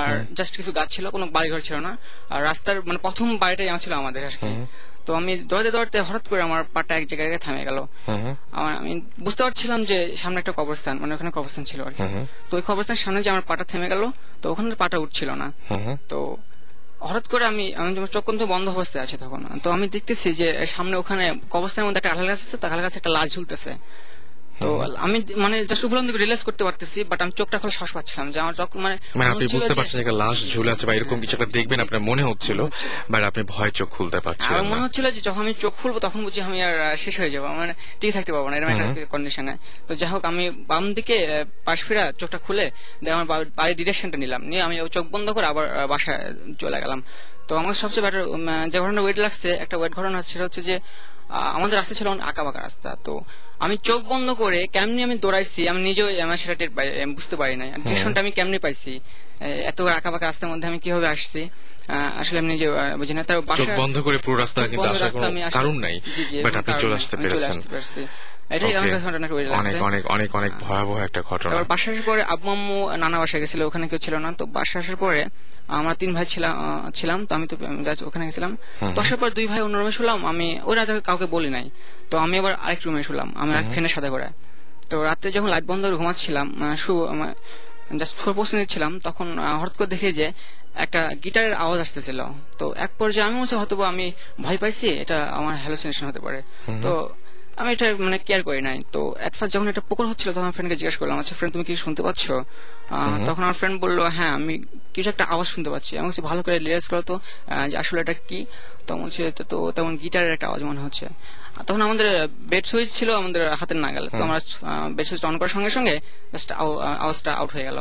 আর জাস্ট কিছু গাছ ছিল, কোনো বাড়িঘর ছিল না। আর রাস্তার মানে প্রথম বাড়িটাই ছিল আমাদের আর কি। তো আমি দৌড়াতে দৌড়াতে হঠাৎ করে আমার পাটা এক জায়গায় থামে গেল। আমি বুঝতে পারছিলাম যে সামনে একটা কবরস্থান, মানে ওখানে কবরস্থান ছিল আর কি। তো ওই কবরস্থানের সামনে যে আমার পাটা থেমে গেল, তো ওখানে পাটা উঠছিল না। তো হঠাৎ করে আমি চোখ কিন্তু বন্ধ অবস্থায় আছে তখন। তো আমি দেখতেছি যে সামনে ওখানে কবরস্থানের মধ্যে একটা আঠাল গাছ আছে, আঠাল গাছে একটা লাশ ঝুলতেছে। তো আমি মানে জাস্ট উপলব্ধি রিলাইজ করতে পারতেছি, বাট আমি চোখটা খোলা শ্বাস পাচ্ছিলাম যে আমার চোখ মানে মানে আপনি বুঝতে পারছেন যে লাশ ঝুলে আছে বা এরকম কিছু একটা দেখবেন আপনার মনে হচ্ছিল, বাট আপনি ভয় চোখ খুলতে পারছিলেন না। আমার মনে হচ্ছিল যে যখন আমি চোখ খুলবো তখন বুঝি আমি আর শেষ হয়ে যাবো, মানে টিকে থাকতে পারবো না, এরকম একটা কন্ডিশনে। তো যাই হোক, আমি বাম দিকে পাশ ফিরা চোখটা খুলে আমার বাড়ির ডিরেকশনটা নিলাম, নিয়ে আমি চোখ বন্ধ করে আবার বাসায় চলে গেলাম। তো আমার সবচেয়ে বেটার যে ঘটনা ওয়েট লাগছে, একটা ওয়েট ঘটনা সেটা হচ্ছে যে আমাদের রাস্তা ছিল অনেক আঁকা বাঁকা রাস্তা। তো আমি চোখ বন্ধ করে কেমনি আমি দৌড়াইছি আমি নিজেও সেটা বুঝতে পারি নাই, ডিরেকশনটা আমি কেমনি পাইছি, এত আঁকা বাঁকা রাস্তার মধ্যে আমি কিভাবে আসছি আসলে আমি নিজে বুঝি না। তারপর চোখ বন্ধ করে পুরো রাস্তা কিন্তু আসার কোনো কারণ নাই, বাট আপনি চলে আসতে পেরেছেন। এটাই আমার ঘটনা হয়ে গেছে, অনেক অনেক অনেক অনেক ভয়াবহ একটা ঘটনা। তারপর বাসা আসার পরে আব্বু আম্মু নানা বাসায় গেছিল, ওখানে কেউ ছিল না। তো বাসা আসার পরে আমরা তিন ভাই ছিলাম, তো আমি তো ওখানে গেছিলাম। তো আসার পর দুই ভাই অন্য রুমে শুলাম, আমি ওই রাতে কাউকে বলি নাই। তো আমি আবার আরেক রুমে শুলাম, আমি আর ফ্রেন্ডের সাথে করে। তো রাতে যখন লাইট বন্ধ করে ঘুমাচ্ছিলাম, জাস্ট ফোর পোস্ট নিচ্ছিলাম, তখন হঠাৎ করে দেখি যে একটা গিটারের আওয়াজ আসতেছিল। তো এক পর্যায়ে আমি বলছি হয়তো আমি ভয় পাইছি, এটা আমার হ্যালুসিনেশন হতে পারে। তো আমি এটা মানে কেয়ার করি নাই। তো এট ফার্স্ট যখন এটা পোকর হচ্ছিল, তখন আমার ফ্রেন্ডকে জিজ্ঞাসা করলাম, আচ্ছা ফ্রেন্ড তুমি কি শুনতে পাচ্ছ? তখন আমার ফ্রেন্ড বললো হ্যাঁ আমি কিছু একটা আওয়াজ শুনতে পাচ্ছি। আমি ভালো করে রিলাইজ করো তো আসলে এটা কি। তখন বলছি তো তেমন গিটারের একটা আওয়াজ মনে হচ্ছে। তখন আমাদের বেড সুইচ ছিল আমাদের হাতের নাগালে, তো আমরা বেড সুইচ অন করার সঙ্গে সঙ্গে জাস্ট আওয়াজটা আউট হয়ে গেল।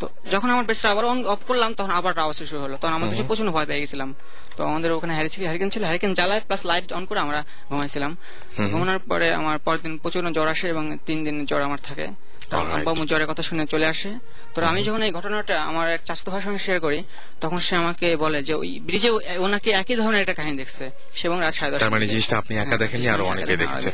তো যখন আমার বেডটা আবার অন অফ করলাম, তখন আবার আওয়াজ শুরু হলো। তখন আমাদের প্রচন্ড ভয় পেয়ে গেছিলাম। তো আমাদের ওখানে হ্যারিকেন ছিল, হ্যারিকেন জ্বালায় প্লাস লাইট অন করে আমরা ঘুমাইছিলাম। ঘুমানোর পরে আমার পরের দিন প্রচন্ড জ্বর আসে, এবং তিন দিন জ্বর আমার থাকে। আব্বা আম্মু জ্বরের কথা শুনে চলে আসে। তো আমি যখন এই ঘটনাটা আমার এক চাচাতো ভাইয়ের সঙ্গে শেয়ার করি, তখন সে আমাকে বলে যে ওই ব্রিজে ওনাকে একই ধরনের একটা কাহিনী দেখছে, সে এবং রাত সাড়ে দশটা। মানে জিনিসটা আপনি একা দেখেননি, আরো অনেকে দেখেছে।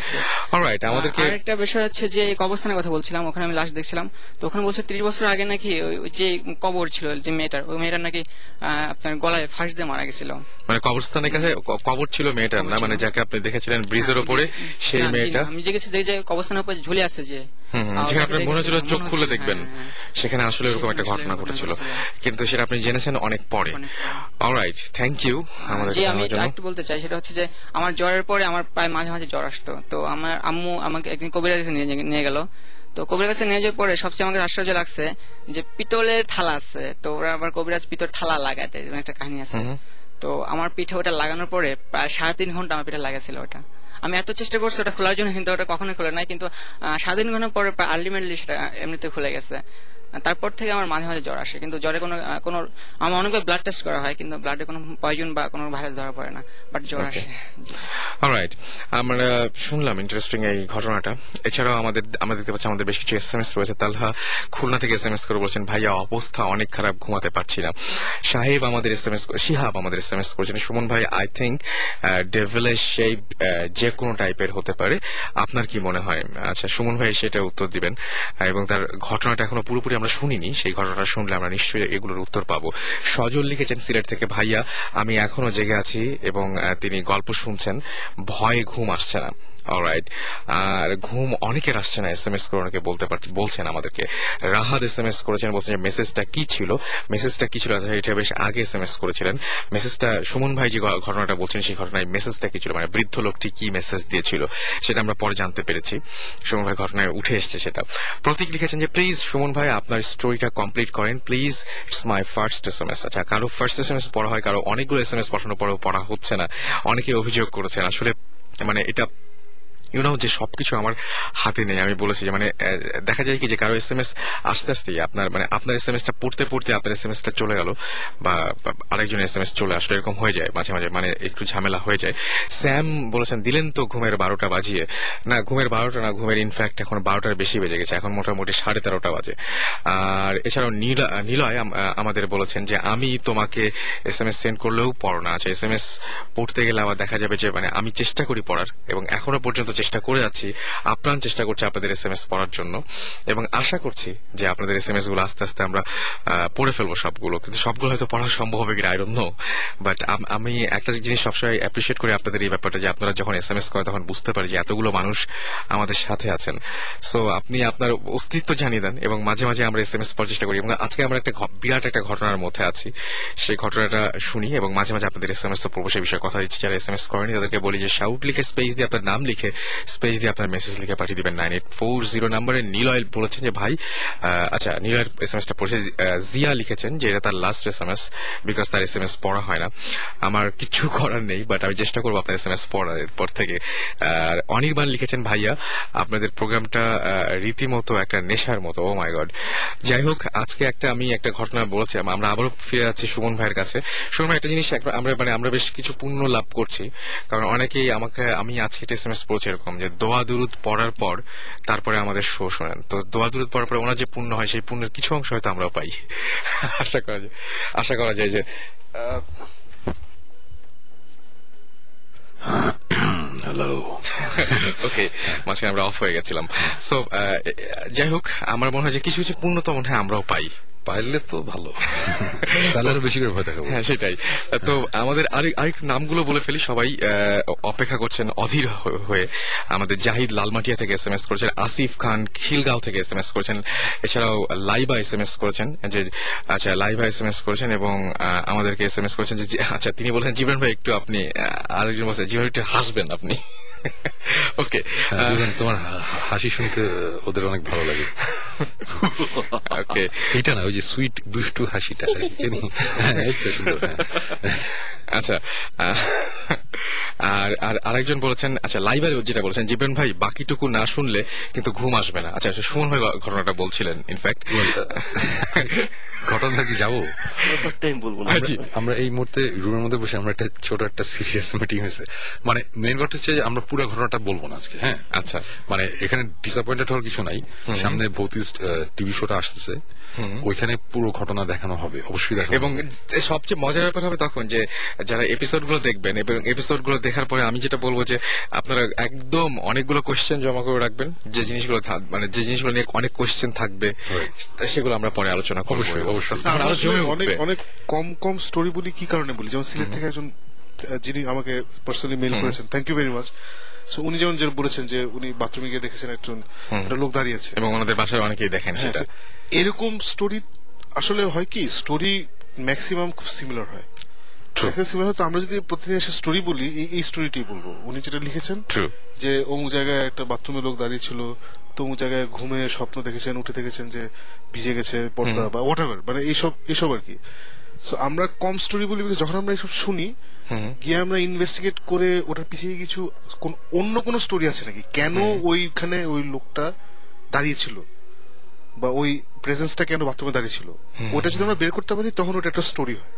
অলরাইট, আমাদেরকে আরেকটা বিষয় হচ্ছে যে এই কবরস্থানের কথা বলছিলাম, ওখানে আমি লাশ দেখছিলাম। তো ওখানে বলছে ত্রিশ বছর আগে নাকি ওই যে কবর ছিল যে মেয়েটার, ওই মেয়েটার নাকি আপনার গলায় ফাঁস দিয়ে মারা গেছিল। মানে কবরস্থানের কাছে কবর ছিল মেয়েটার, না মানে যাকে আপনি দেখেছিলেন ব্রিজের উপরে সেই মেয়েটা। আমি যে কিছু দেখি যে কবরস্থানের উপরে ঝুলে আছে যে যেখানে আপনার মনে হচ্ছিল চোখ খুলে দেখবেন, সেখানে আসলে এরকম একটা ঘটনা ঘটেছিল, কিন্তু সেটা আপনি জেনেছেন অনেক পরে। Alright, thank you. আমাদের বলতে চাই সেটা হচ্ছে যে আমার জ্বরের পরে আমার প্রায় মাঝে মাঝে জ্বর আসতো, তো আমার আম্মু আমাকে একদিন কবিরাজ নিয়ে গেল। তো কবিরাজ কাছে নিয়ে যাওয়ার পরে সবচেয়ে আমাকে আশ্চর্য লাগছে যে পিতলের থালা আছে, তো ওরা আবার কবিরাজ পিতল থালা লাগাতে একটা কাহিনী আছে। তো আমার পিঠে ওটা লাগানোর পরে প্রায় সাড়ে তিন ঘন্টা আমার পিঠে লাগাছিল। ওটা আমি এত চেষ্টা করছি ওটা খোলার জন্য, কিন্তু ওটা কখনো খোলা নাই, কিন্তু সাড়ে তিন ঘন্টা পরে আলটিমেটলি সেটা এমনিতে খুলে গেছে। তারপর থেকে আমার মাঝে মাঝে জ্বর আসে, কিন্তু জ্বরে কোনো কোনো আমার অনেকবার ব্লাড টেস্ট করা হয়, কিন্তু ব্লাডে কোনো পয়জন বা কোনো ভাইরাস ধরা পড়ে না, বাট জ্বর আসে। অলরাইট, আমরা শুনলাম ইন্টারেস্টিং এই ঘটনাটা। এছাড়াও আমাদের আমরা দেখতে পাচ্ছি আমাদের বেশ কিছু এস এম এস রয়েছে। তালহা খুলনা থেকে এস এম এস করে বলছেন, ভাইয়া অবস্থা অনেক খারাপ, ঘুমাতে পারছি না। সাহেব আমাদের এস এম এস, শিহাব আমাদের এস এম এস করেছেন, সুমন ভাই আই থিঙ্ক ডেভিলের শেপ যে কোনো টাইপের হতে পারে, আপনার কি মনে হয়? আচ্ছা, সুমন ভাই সেটা উত্তর দিবেন, এবং তার ঘটনাটা এখনো পুরোপুরি আমরা শুনিনি, সেই ঘটনাটা শুনলে আমরা নিশ্চয়ই এগুলোর উত্তর পাবো। সজল লিখেছেন সিলেট থেকে, ভাইয়া আমি এখনো জেগে আছি এবং তিনি গল্প শুনছেন, ভয়ে ঘুম আসছে না। অলরাইট, আর ঘুম অনেকের আসছে না, এস এম এস করে অনেকে বলতে পারছেন, বলছেন আমাদেরকে। রাহাত এস এম এস করেছেন, বলছেন যে মেসেজটা কি ছিল, মেসেজটা কি ছিল এটা বেশ আগে এস এম এস করেছিলেন। মেসেজটা সুমন ভাই যে ঘটনাটা বলছেন, সেই ঘটনায় মেসেজটা কি ছিল, মানে বৃদ্ধ লোকটি কি মেসেজ দিয়েছিল, সেটা আমরা পরে জানতে পেরেছি। সুমন ভাই ঘটনায় উঠে এসছে সেটা। প্রতীক লিখেছেন যে প্লিজ সুমন ভাই আপনার স্টোরিটা কমপ্লিট করেন please, it's my first S M S. আচ্ছা, কারো ফার্স্ট এস এম এস পড়া হয়, কারো অনেকগুলো এস এম এস পাঠানোর পরেও পড়া হচ্ছে না, অনেকে অভিযোগ করেছেন। আসলে মানে এটা ইউনো যে সবকিছু আমার হাতে নেই, আমি বলেছি মানে দেখা যায় কি যে কারো এস এম এস আস্তে আস্তে আপনার মানে আপনার এস এম এস টা পড়তে পড়তে আপনার এস এম এস টা চলে গেল বা আরেকজন এস এম এস চলে আসলো, এরকম হয়ে যায় মাঝে মাঝে, মানে একটু ঝামেলা হয়ে যায়। স্যাম বলেছেন দিলেন তো ঘুমের বারোটা বাজিয়ে, না ঘুমের বারোটা না, ঘুমের ইনফ্যাক্ট এখন বারোটার বেশি বেজে গেছে, এখন মোটামুটি সাড়ে তেরোটা বাজে। আর এছাড়াও নিলয় আমাদের বলেছেন যে আমি তোমাকে এস এম এস সেন্ড করলেও পড়ো না। আচ্ছা, এস এম এস পড়তে গেলে আবার দেখা যাবে যে মানে আমি চেষ্টা করি পড়ার এবং এখনো পর্যন্ত চেষ্টা করে যাচ্ছি, আপ্রাণ চেষ্টা করছি আপনাদের এস এম এস পড়ার জন্য, এবং আশা করছি যে আপনাদের এস এম এস গুলো আস্তে আস্তে আমরা পড়ে ফেলবো সবগুলো, কিন্তু সবগুলো হয়তো পড়া সম্ভব হবে কিনা আই ডোন্ট নো। বাট আমি একটা জিনিস সবসময় অ্যাপ্রিসিয়েট করি আপনাদের এই ব্যাপারটা, যে আপনারা যখন এস এম এস করেন তখন বুঝতে পারি যে এতগুলো মানুষ আমাদের সাথে আছেন। সো আপনি আপনার অস্তিত্ব জানিয়ে দেন, এবং মাঝে মাঝে আমরা এস এম এস পড়ার চেষ্টা করি। এবং আজকে আমরা একটা বিরাট একটা ঘটনার মধ্যে আছি, সেই ঘটনাটা শুনি, এবং মাঝে মাঝে আপনাদের এস এম এস তো পড়বো, সেই বিষয়ে কথা দিচ্ছি। যারা এস এম এস করেনি তাদেরকে বলি যে শাউট লিখে স্পেস দিয়ে আপনার নাম লিখে স্পেস দিয়ে আপনার মেসেজ লিখে পাঠিয়ে দিবেন নাইন এইট ফোর জিরো নাম্বারে। নিলয় বলেছেন যে ভাই, আচ্ছা নিলয়ের এস এম এসটা পড়েছে। জিয়া লিখেছেন যে এটা তার last S M S, because তার এস এম এস পড়া হয় না। আমার কিছু করার নেই, বাট আমি চেষ্টা করবো আপনার এস এম এস পড়ার পর থেকে। আর অনির্বাণ লিখেছেন ভাইয়া আপনাদের প্রোগ্রামটা রীতিমতো একটা নেশার মতো, ও মাই গড। যাই হোক, আজকে একটা আমি একটা ঘটনা বলেছিলাম, আমরা আবারও ফিরে যাচ্ছি সুমন ভাইয়ের কাছে। সুমন ভাই, একটা জিনিস আমরা মানে আমরা বেশ কিছু পুণ্য লাভ করছি, কারণ অনেকেই আমাকে আমি আজকে এস এম এস পড়েছি এরকম যে দোয়া দুরুদ পড়ার পর তারপরে আমাদের শো শোনেন, তো দোয়া দুরুদ পড়ার পরে ওনার যে পুণ্য হয় সেই পুণ্যের কিছু অংশ হয়তো আমরাও পাই, আশা করা যায় আশা করা যায় যে হ্যালো ওকে, মাঝখানে আমরা অফ হয়ে গেছিলাম। সো যাই হোক, আমার মনে হয় যে কিছু কিছু পুণ্য তো মনে হয় আমরাও পাই, পাইলে তো ভালো, তাহলে আরো বেশি করে ভয় দেখাবো। হ্যাঁ সেটাই তো। আমাদের আরেক নামগুলো বলে ফেলি, সবাই অপেক্ষা করছেন অধীর হয়ে। আমাদের জাহিদ লালমাটিয়া থেকে এস এম এস করেছেন, আসিফ খান খিলগাঁও থেকে এস এম এস করেছেন, এছাড়াও লাইবা এস এম এস করেছেন যে আচ্ছা লাইবা এস এম এস করেছেন এবং আমাদেরকে এস এম এস করেছেন যে আচ্ছা তিনি বলেছেন জিবরান ভাই একটু আপনি আরেকজন বলছেন জিবরান একটু হাসবেন আপনি। ওকে, তোমার হাসি শুনতে ওদের অনেক ভালো লাগে। ওকে, এটা না ওই যে সুইট দুষ্টু হাসিটা। আচ্ছা, আর আরেকজন বলেছেন আচ্ছা লাইভে যেটা বলেছেন জিবরান ভাই বাকিটুকু না শুনলে কিন্তু ঘুম আসবে না। আচ্ছা, সুমন ভাই ঘটনাটা বলছিলেন, ইনফ্যাক্ট ঘটনা কি যাবো বলবো না। আমরা এই মুহূর্তে রুমের মধ্যে বসে আমরা একটা ছোট একটা সিরিয়াস মিটিং হয়েছে, মানে মেন কথা হচ্ছে আমরা পুরো ঘটনাটা বলবো না আজকে। হ্যাঁ আচ্ছা, মানে এখানে ডিসঅ্যাপয়েন্টেড হওয়ার কিছু নাই, সামনে ভৌতিক টিভি শোটা আসতেছে, ওইখানে পুরো ঘটনা দেখানো হবে অবশ্যই। এবং সবচেয়ে মজার ব্যাপার হবে তখন যে যারা এপিসোড গুলো দেখবেন, এবং এপিসোড গুলো দেখার পরে আমি যেটা বলবো যে আপনারা একদম অনেকগুলো কোয়েশ্চেন জমা করে রাখবেন, যে জিনিসগুলো মানে যে জিনিসগুলো নিয়ে অনেক কোয়েশ্চেন থাকবে সেগুলো আমরা পরে আলোচনা করবো। অবশ্যই অবশ্যই। অনেক অনেক কম কম স্টোরি বলি, কি কারণে বলি, যেমন সিলেট থেকে একজন যিনি আমাকে পার্সোনালি মেইল করেছেন, থ্যাংক ইউ ভেরি মাচ। উনি যেমন বলেছেন যে উনি বাথরুমে গিয়ে দেখেছেন একজন লোক দাঁড়িয়েছে এবং ওনাদের বাসায় অনেকেই দেখেন, এরকম স্টোরি আসলে হয় কি স্টোরি ম্যাক্সিমাম খুব সিমিলার হয়। আমরা যদি প্রতিদিন এসে স্টোরি বলি, এই স্টোরিটি বলবো। উনি যেটা লিখেছেন যে অমুক জায়গায় একটা বাথরুমে লোক দাঁড়িয়ে ছিল, তো অমুক জায়গায় ঘুমে স্বপ্ন দেখেছেন, উঠে দেখেছেন যে ভিজে গেছে পর্দা বা হোয়াট এভার, মানে এইসব এইসব আর কি। আমরা কম স্টোরি বলি, যখন আমরা এইসব শুনি গিয়ে আমরা ইনভেস্টিগেট করে ওটার পিছিয়ে কিছু অন্য কোন স্টোরি আছে নাকি, কেন ওইখানে ওই লোকটা দাঁড়িয়েছিল বা ওই প্রেজেন্সটা কেন বাথরুমে দাঁড়িয়েছিল, ওটা যদি আমরা বের করতে পারি তখন ওটা একটা স্টোরি হয়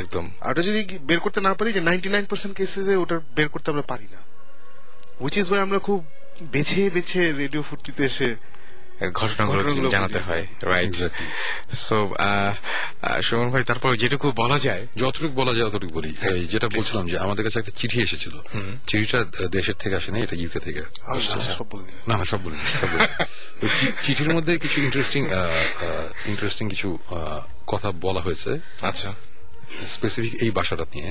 একদম। আর ওটা যদি বের করতে না পারি, যে নাইনটি নাইন পার্সেন্ট কেসে ওটা বের করতে আমরা পারি না, হুইচ ইজ ওয়াই আমরা খুব বেছে বেছে রেডিও ফুর্তিতে এসে ঘটনাগুলো জানাতে হয়। রাইট, সো সুমন ভাই তারপর যেটুকু বলা যায়, যতটুকু বলা যায় ততটুকু বলি। যেটা বলছিলাম যে আমাদের কাছে একটা চিঠি এসেছিল, চিঠিটা দেশের থেকে আসেনি, এটা ইউকে থেকে। না না সব বলি, চিঠির মধ্যে কিছু ইন্টারেস্টিং ইন্টারেস্টিং কিছু কথা বলা হয়েছে, আচ্ছা, স্পেসিফিক এই বাসাটা নিয়ে,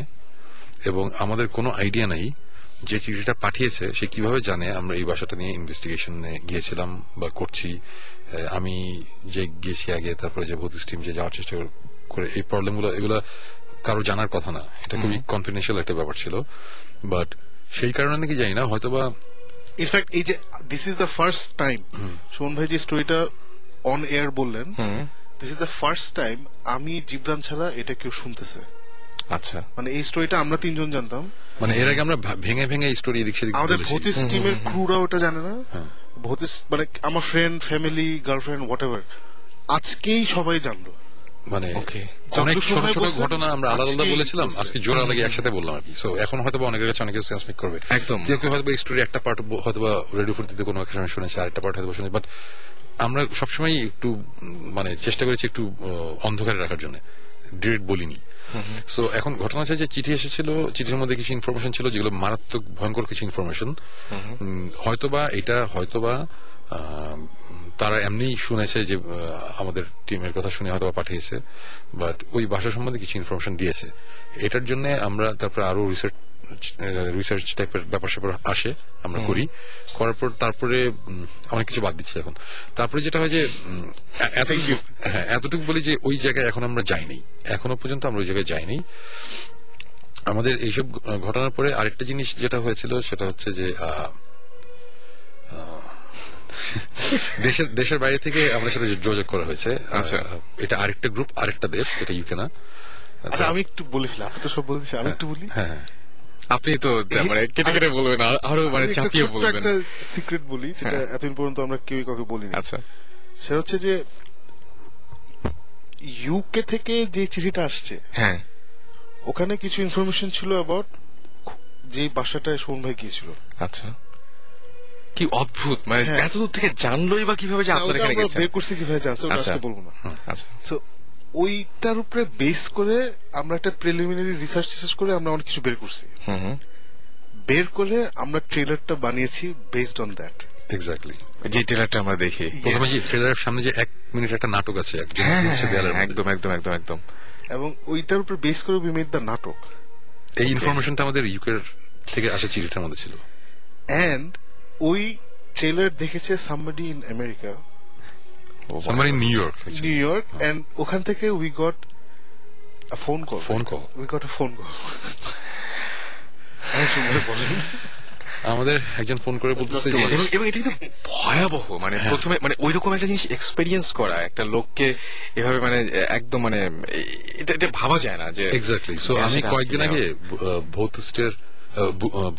এবং আমাদের কোনো আইডিয়া নাই যে চিঠিটা পাঠিয়েছে সে কিভাবে জানে আমরা এই বাসাটা নিয়ে ইনভেস্টিগেশনে গিয়েছিলাম বা করছি। আমি যে গেছি আগে, তারপরে যে ভৌতিক টিম যে যাওয়ার চেষ্টা করে, এই প্রবলেমগুলো এগুলো কারো জানার কথা না, এটা খুবই কনফিডেন্সিয়াল একটা ব্যাপার ছিল, বাট সেই কারণে নাকি জানি না হয়তো বা। ইনফ্যাক্ট এই যে this is the first time Suman ভাই যে স্টোরিটা অন এয়ার বললেন, this is the first time আমি জিবরান ছাড়া এটা কেউ শুনতেছে। আচ্ছা, মানে এই স্টোরিটা আমরা তিনজন জানতাম, মানে এর আগে আমরা ভেঙে ভেঙে স্টোরি এদিক সেদিক, আমাদের ভৌতিক টিমের ক্রুরা ওটা জানে না, ভৌতিক মানে আমার ফ্রেন্ড, ফ্যামিলি, গার্লফ্রেন্ড, হোয়াটএভার, আজকেই সবাই জানলো। মানে অনেক ছোট ছোট ঘটনা আমরা আলাদা আলাদা বলেছিলাম, আজকে জোড়া লাগিয়ে একসাথে বললাম আর কি। সো এখন হয়তো অনেকের কাছে অনেকে সেন্স মেক করবে, একদম কেউ কেউ হয়তো এই স্টোরি একটা পার্ট হয়তো রেডিও ফুর্তিতে কোনো এক সময় শুনেছে, আরেকটা পার্ট হয়তো শুনেছে, বাট আমরা সবসময় একটু মানে চেষ্টা করেছি একটু অন্ধকারে রাখার জন্য, ডিরেক্ট বলিনি। সো এখন ঘটনা হচ্ছে যে চিঠি এসেছিল, চিঠির মধ্যে কিছু ইনফরমেশন ছিল যেগুলো মারাত্মক ভয়ঙ্কর কিছু ইনফরমেশন, হয়তোবা এটা হয়তোবা তারা এমনি শুনেছে যে আমাদের টিমের কথা শুনে হয়তো পাঠিয়েছে, বাট ওই ভাষা সম্বন্ধে কিছু ইনফরমেশন দিয়েছে। এটার জন্য আমরা তারপরে আরো রিসার্চ রিসার্চ টাইপের ব্যাপার স্যাপার আসে, আমরা করি, করার পর তারপরে অনেক কিছু বাদ দিচ্ছি এখন। তারপরে যেটা হয় যে হ্যাঁ এতটুকু বলি যে ওই জায়গায় এখন আমরা যাইনি, এখনো পর্যন্ত আমরা ওই জায়গায় যাইনি। আমাদের এইসব ঘটনার পরে আরেকটা জিনিস যেটা হয়েছিল সেটা হচ্ছে যে দেশের দেশের বাইরে থেকে আমাদের সাথে যোগাযোগ করা হয়েছে। আচ্ছা, এটা আরেকটা গ্রুপ, আরেকটা দেশ, এটা ইউকে না। আচ্ছা আমি একটু বলি, আপনি তো সব বলতেছি, আমি একটু বলি। হ্যাঁ আপনি তো মানে কেটে কেটে বলবেন, আরো মানে চাপিয়ে বলবেন। একটা সিক্রেট বলি, সেটা এতদিন পর্যন্ত আমরা কেউই কাউকে বলিনি। আচ্ছা, সেটা হচ্ছে যে ইউকে থেকে যে চিঠিটা আসছে, হ্যাঁ ওখানে কিছু ইনফরমেশন ছিল অ্যাবাউট যে বাসাটায় সুমন ভাই গিয়েছিল। আচ্ছা, কি অদ্ভুত, মানে এতদূর থেকে জানলোই বা কিভাবে, বের করছে কিভাবে জানছে বলবো না। আচ্ছা, ওইটার উপরে বেস করে আমরা একটা প্রিলিমিনারি রিসার্চ রিসার্চ করে আমরা অনেক কিছু বের করছি, বের করে আমরা ট্রেলারটা বানিয়েছি বেসড অন দ্যাট। এক্স্যাক্টলি, যে ট্রেলারটা আমরা দেখি প্রথমে, যে ট্রেলারের সামনে যে এক মিনিট একটা নাটক আছে একদম একদম একদম একদম, এবং ওইটার উপরে বেস করে উই মেড দ্য নাটক। এই ইনফরমেশনটা আমাদের ইউকে থেকে আসা চিঠিটার মধ্যে ছিল, এন্ড ওই ট্রেলার দেখেছে somebody in America, somebody in New York actually. New York oh. And ওখান থেকে we got a phone call phone call we got a phone call আমি শুনতে বলেন আমাদের একজন ফোন করে বলতেছে যে, এবং এটা কিন্তু ভয়াবহ, মানে প্রথমে মানে ওইরকম একটা জিনিস এক্সপেরিয়েন্স করা একটা লোককে এভাবে, মানে একদম মানে এটা ভাবা যায় না যে এক্স্যাক্টলি। সো আমি কয়েকদিন আগে ভৌতিস্টের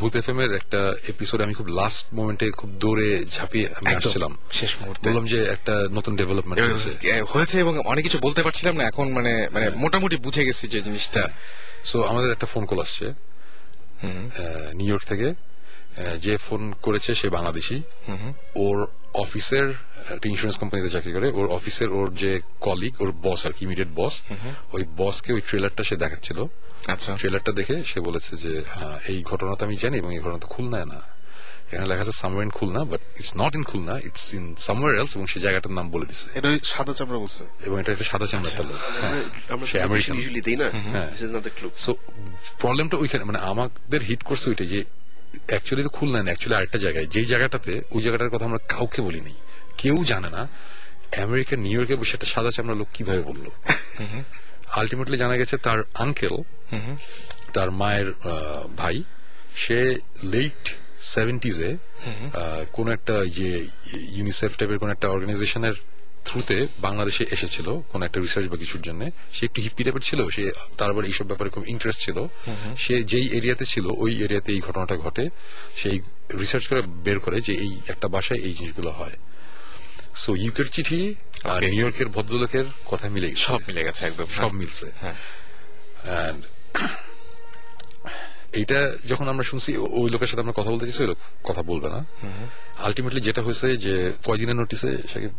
ভূত এফএম এর একটা এপিসোড আমি খুব লাস্ট মোমেন্টে খুব দৌড়ে ঝাঁপিয়ে আমি আসছিলাম, শেষ মুহূর্তে বললাম যে একটা নতুন ডেভেলপমেন্ট হয়েছে এবং অনেক কিছু বলতে পারছিলাম না এখন, মানে মানে মোটামুটি বুঝে গেছি যে জিনিসটা। সো আমাদের একটা ফোন কল আসছে নিউ ইয়র্ক থেকে, যে ফোন করেছে সে বাংলাদেশি, ওর অফিসের একটা ইন্স্যুরেন্স কোম্পানিতে চাকরি করে, ওর অফিসের ওর যে কলিগ, ওর বস আর কি, ইমিডিয়েট বস, ওই বসকে ওই ট্রেলারটা সে দেখাচ্ছিল। আচ্ছা, ট্রেলারটা দেখে সে বলেছে যে এই ঘটনা তো আমি জানি এবং এই ঘটনা তো খুলনায় না, এখানে লেখা আছে somewhere in Khulna, but it's not in Khulna, it's in somewhere else, এবং সেই জায়গাটার নাম বলে দিচ্ছে। এটা সাদা চামড়া বলছে, এবং এটা একটা সাদা চামড়া ছিল। সো প্রবলেমটা ওইখানে, মানে আমাদের হিট করছে ওইটা যে অ্যাকচুয়ালি তো খুলনা না, অ্যাকচুয়ালি আরেকটা জায়গায়, যেই জায়গাটাতে ওই জায়গাটার কথা আমরা কাউকে বলিনি, কেউ জানে না। আমেরিকা নিউ ইয়র্কে বসে একটা সাদা চামড়া লোক কিভাবে বললো। আলটিমেটলি জানা গেছে তার আঙ্কেল, তার মায়ের ভাই, সে লেট সেভেন্টিজে কোন একটা যে ইউনিসেফ টাইপের কোন একটা অর্গানাইজেশনের থ্রুতে বাংলাদেশে এসেছিল কোন একটা রিসার্চ বা কিছুর জন্য। সে একটু হিপি টাইপের ছিল, সে তার আবার এইসব ব্যাপারে খুব ইন্টারেস্ট ছিল। সে যেই এরিয়াতে ছিল ওই এরিয়াতে এই ঘটনাটা ঘটে, সেই রিসার্চ করে বের করে যে এই একটা বাসায় এই জিনিসগুলো হয়। সো ইউকের চিঠি আর নিউ ইয়র্কের ভদ্রলোকের কথা মিলে গেছে, সব মিলে গেছে, একদম সব মিলছে। এইটা যখন আমরা শুনছি, ওই লোকের সাথে আমরা কথা বলতে চাইছি, ওই লোক কথা বলবে না। আলটিমেটলি যেটা হয়েছে যে কয়দিনের নোটিসে,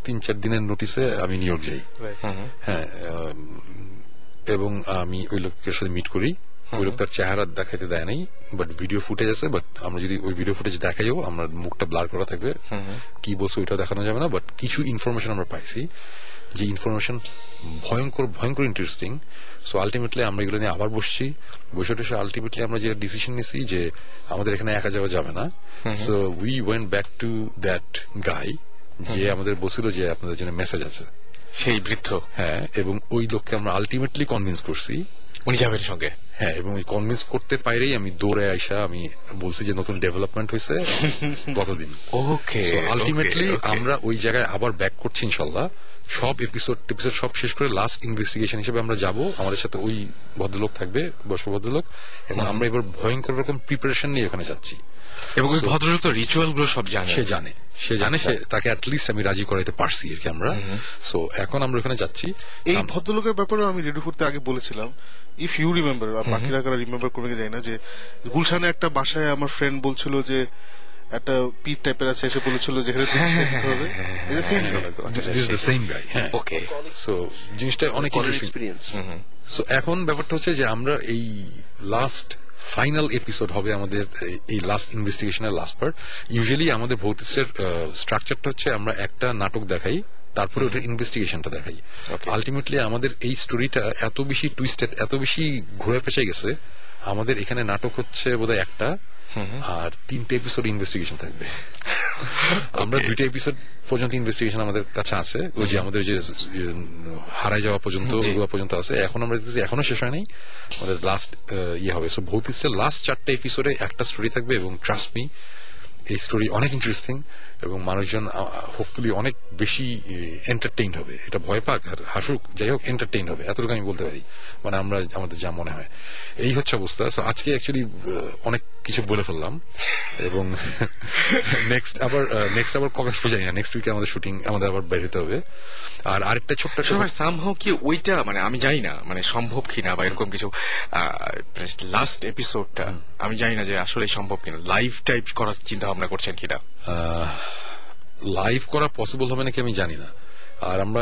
তিন চার দিনের নোটিসে আমি নিউ ইয়র্ক যাই, হ্যাঁ, এবং আমি ওই লোকের সাথে মিট করি। ওই লোক তার চেহারা দেখাতে দেয় নাই, বাট ভিডিও ফুটেজ আছে, বাট আমরা যদি ওই ভিডিও ফুটেজ দেখাইও আমরা মুখটা ব্লার করা থাকবে, কি বলছে ওইটা দেখানো যাবে না। বাট কিছু ইনফরমেশন আমরা পাইছি, যে ইনফরমেশন ভয়ঙ্কর ভয়ঙ্কর ইন্টারেস্টিং। সো আলটিমেটলি আমরা এগুলো নিয়ে আবার বসছি, বসেটা আলটিমেটলি আমরা যেটা ডিসিশন নিয়েছি যে আমাদের এখানে একা যাওয়া যাবে না। So we went back to that guy, যে আমাদের বলছিল যে আপনাদের জন্য মেসেজ আছে, সেই বৃদ্ধ, হ্যাঁ। এবং ওই লোককে আমরা আলটিমেটলি কনভিন্স করছি উনি যাবেন সঙ্গে, হ্যাঁ। এবং কনভিন্স করতে পাইরেই আমি দৌড়ে আইসা আমি বলছি যে নতুন ডেভেলপমেন্ট হয়েছে গতদিন। ওকে, আলটিমেটলি আমরা ওই জায়গায় আবার ব্যাক করছি ইনশাল্লাহ। সব এপিসোড টেপিসোড সব শেষ করে লাস্ট ইনভেস্টিগেশন হিসেবে আমরা যাব। আমাদের সাথে ওই ভদ্রলোক থাকবে, বয়স্ক ভদ্রলোক, এবং আমরা এবার ভয়ঙ্কর রকম প্রিপারেশন নিয়ে ওখানে যাচ্ছি। এবং ওই ভদ্রলোক তো রিচুয়াল গুলো সব জানে, সে জানে সে জানে সে তাকে অ্যাটলিস্ট আমি রাজি করাইতে পারছি আর কি আমরা। সো এখন আমরা ওখানে যাচ্ছি। এই ভদ্রলোকের ব্যাপারে আমি রেডিও করতে আগে বলেছিলাম, ইফ ইউ রিমেম্বার, বাকিরা কারা রিমেম্বার করে যায় না, যে গুলশানে একটা বাসায় আমার ফ্রেন্ড বলছিল যে একটা পি টাইপের আছে, এসে বলেছিল যে এখন ব্যাপারটা হচ্ছে যে আমরা এই লাস্ট ফাইনাল এপিসোড হবে আমাদের এই লাস্ট ইনভেস্টিগেশনের লাস্ট পার্ট। ইউজুয়ালি আমাদের ভৌতিকের স্ট্রাকচারটা হচ্ছে আমরা একটা নাটক দেখাই, তারপরে ওটার ইনভেস্টিগেশনটা দেখাই। আলটিমেটলি আমাদের এই স্টোরিটা এত বেশি টুইস্টেড, এত বেশি ঘুরে পেঁচে গেছে। আমাদের এখানে নাটক হচ্ছে বোধহয় একটা, আর তিনটে এপিসোড ইনভেস্টিগেশন থাকবে। আমরা দুইটা এপিসোড পর্যন্ত ইনভেস্টিগেশন আমাদের কাছে আছে, ওই যে আমাদের যে হারাই যাওয়া পর্যন্ত পর্যন্ত আছে। এখন আমরা দেখতেছি এখনো শেষ হয় নাই, আমাদের লাস্ট ইয়ে হবে। সো ভৌতিকের লাস্ট চারটা এপিসোডে একটা স্টোরি থাকবে, এবং ট্রাস্ট মি এই স্টোরি অনেক ইন্টারেস্টিং, এবং মানুষজন হোপফুলি অনেক বেশি এন্টারটেইন হবে। এটা ভয় পাক আর হাসুক, যাই হোক এন্টারটেইন হবে, এতটুকু আমি বলতে পারি, মানে আমরা আমাদের যা মনে হয় এই হচ্ছে অবস্থা। সো আজকে অ্যাকচুয়ালি অনেক কিছু বলে ফেললাম, এবং নেক্সট আবার নেক্সট আবার কবে জানি না, নেক্সট উইকে আমাদের শুটিং, আমাদের আবার বের হতে হবে। আর আরেকটা ছোট্ট সামহাও কি ওইটা, মানে আমি জানি না মানে সম্ভব কিনা বা এরকম কিছু, লাস্ট এপিসোডটা আমি জানি না যে আসলে সম্ভব কিনা, লাইভ টাইপ করার চিন্তা ভাবনা করছেন কিনা। লাইভ করা পসিবল হবে নাকি আমি জানি না। আর আমরা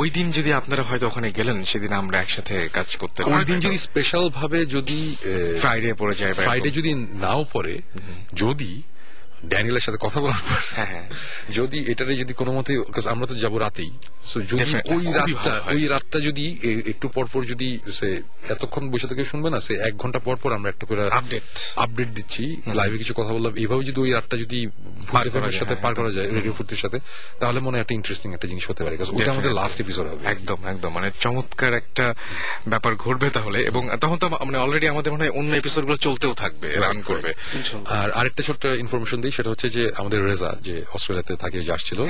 ওই দিন যদি আপনারা হয়তো ওখানে গেলেন, সেদিন আমরা একসাথে কাজ করতে, ওই দিন যদি স্পেশাল ভাবে যদি ফ্রাইডে পড়ে যায়, ফ্রাইডে যদি নাও পড়ে, যদি ড্যানিয়েলের সাথে কথা বলার পর যদি এটারে যদি কোনো মতে, আমরা তো যাবো রাতেই, যদি ওই রাতটা ওই রাতটা যদি একটু পরপর, যদি সে এতক্ষণ বসে থেকে শুনবে না, সে এক ঘন্টা পর পর আমরা একটা করে আপডেট দিচ্ছি, লাইভে কিছু কথা বললাম, এইভাবে যদি ওই রাতটা যদি ভূতের সাথে পার করা যায়, রেডিও ফুটের সাথে, তাহলে মনে হয় একটা ইন্টারেস্টিং একটা জিনিস হতে পারে। ওটা আমাদের লাস্ট এপিসোড হবে, একদম একদম, মানে চমৎকার একটা ব্যাপার ঘটবে তাহলে। এবং তখন তো মানে অলরেডি আমাদের মানে অন্য এপিসোড গুলো চলতেও থাকবে, রান করবে। আর আরেকটা ছোট্ট ইনফরমেশন, সেটা হচ্ছে যে আমাদের রেজা, যে অস্ট্রেলিয়াতে থাকে, যে আসছিল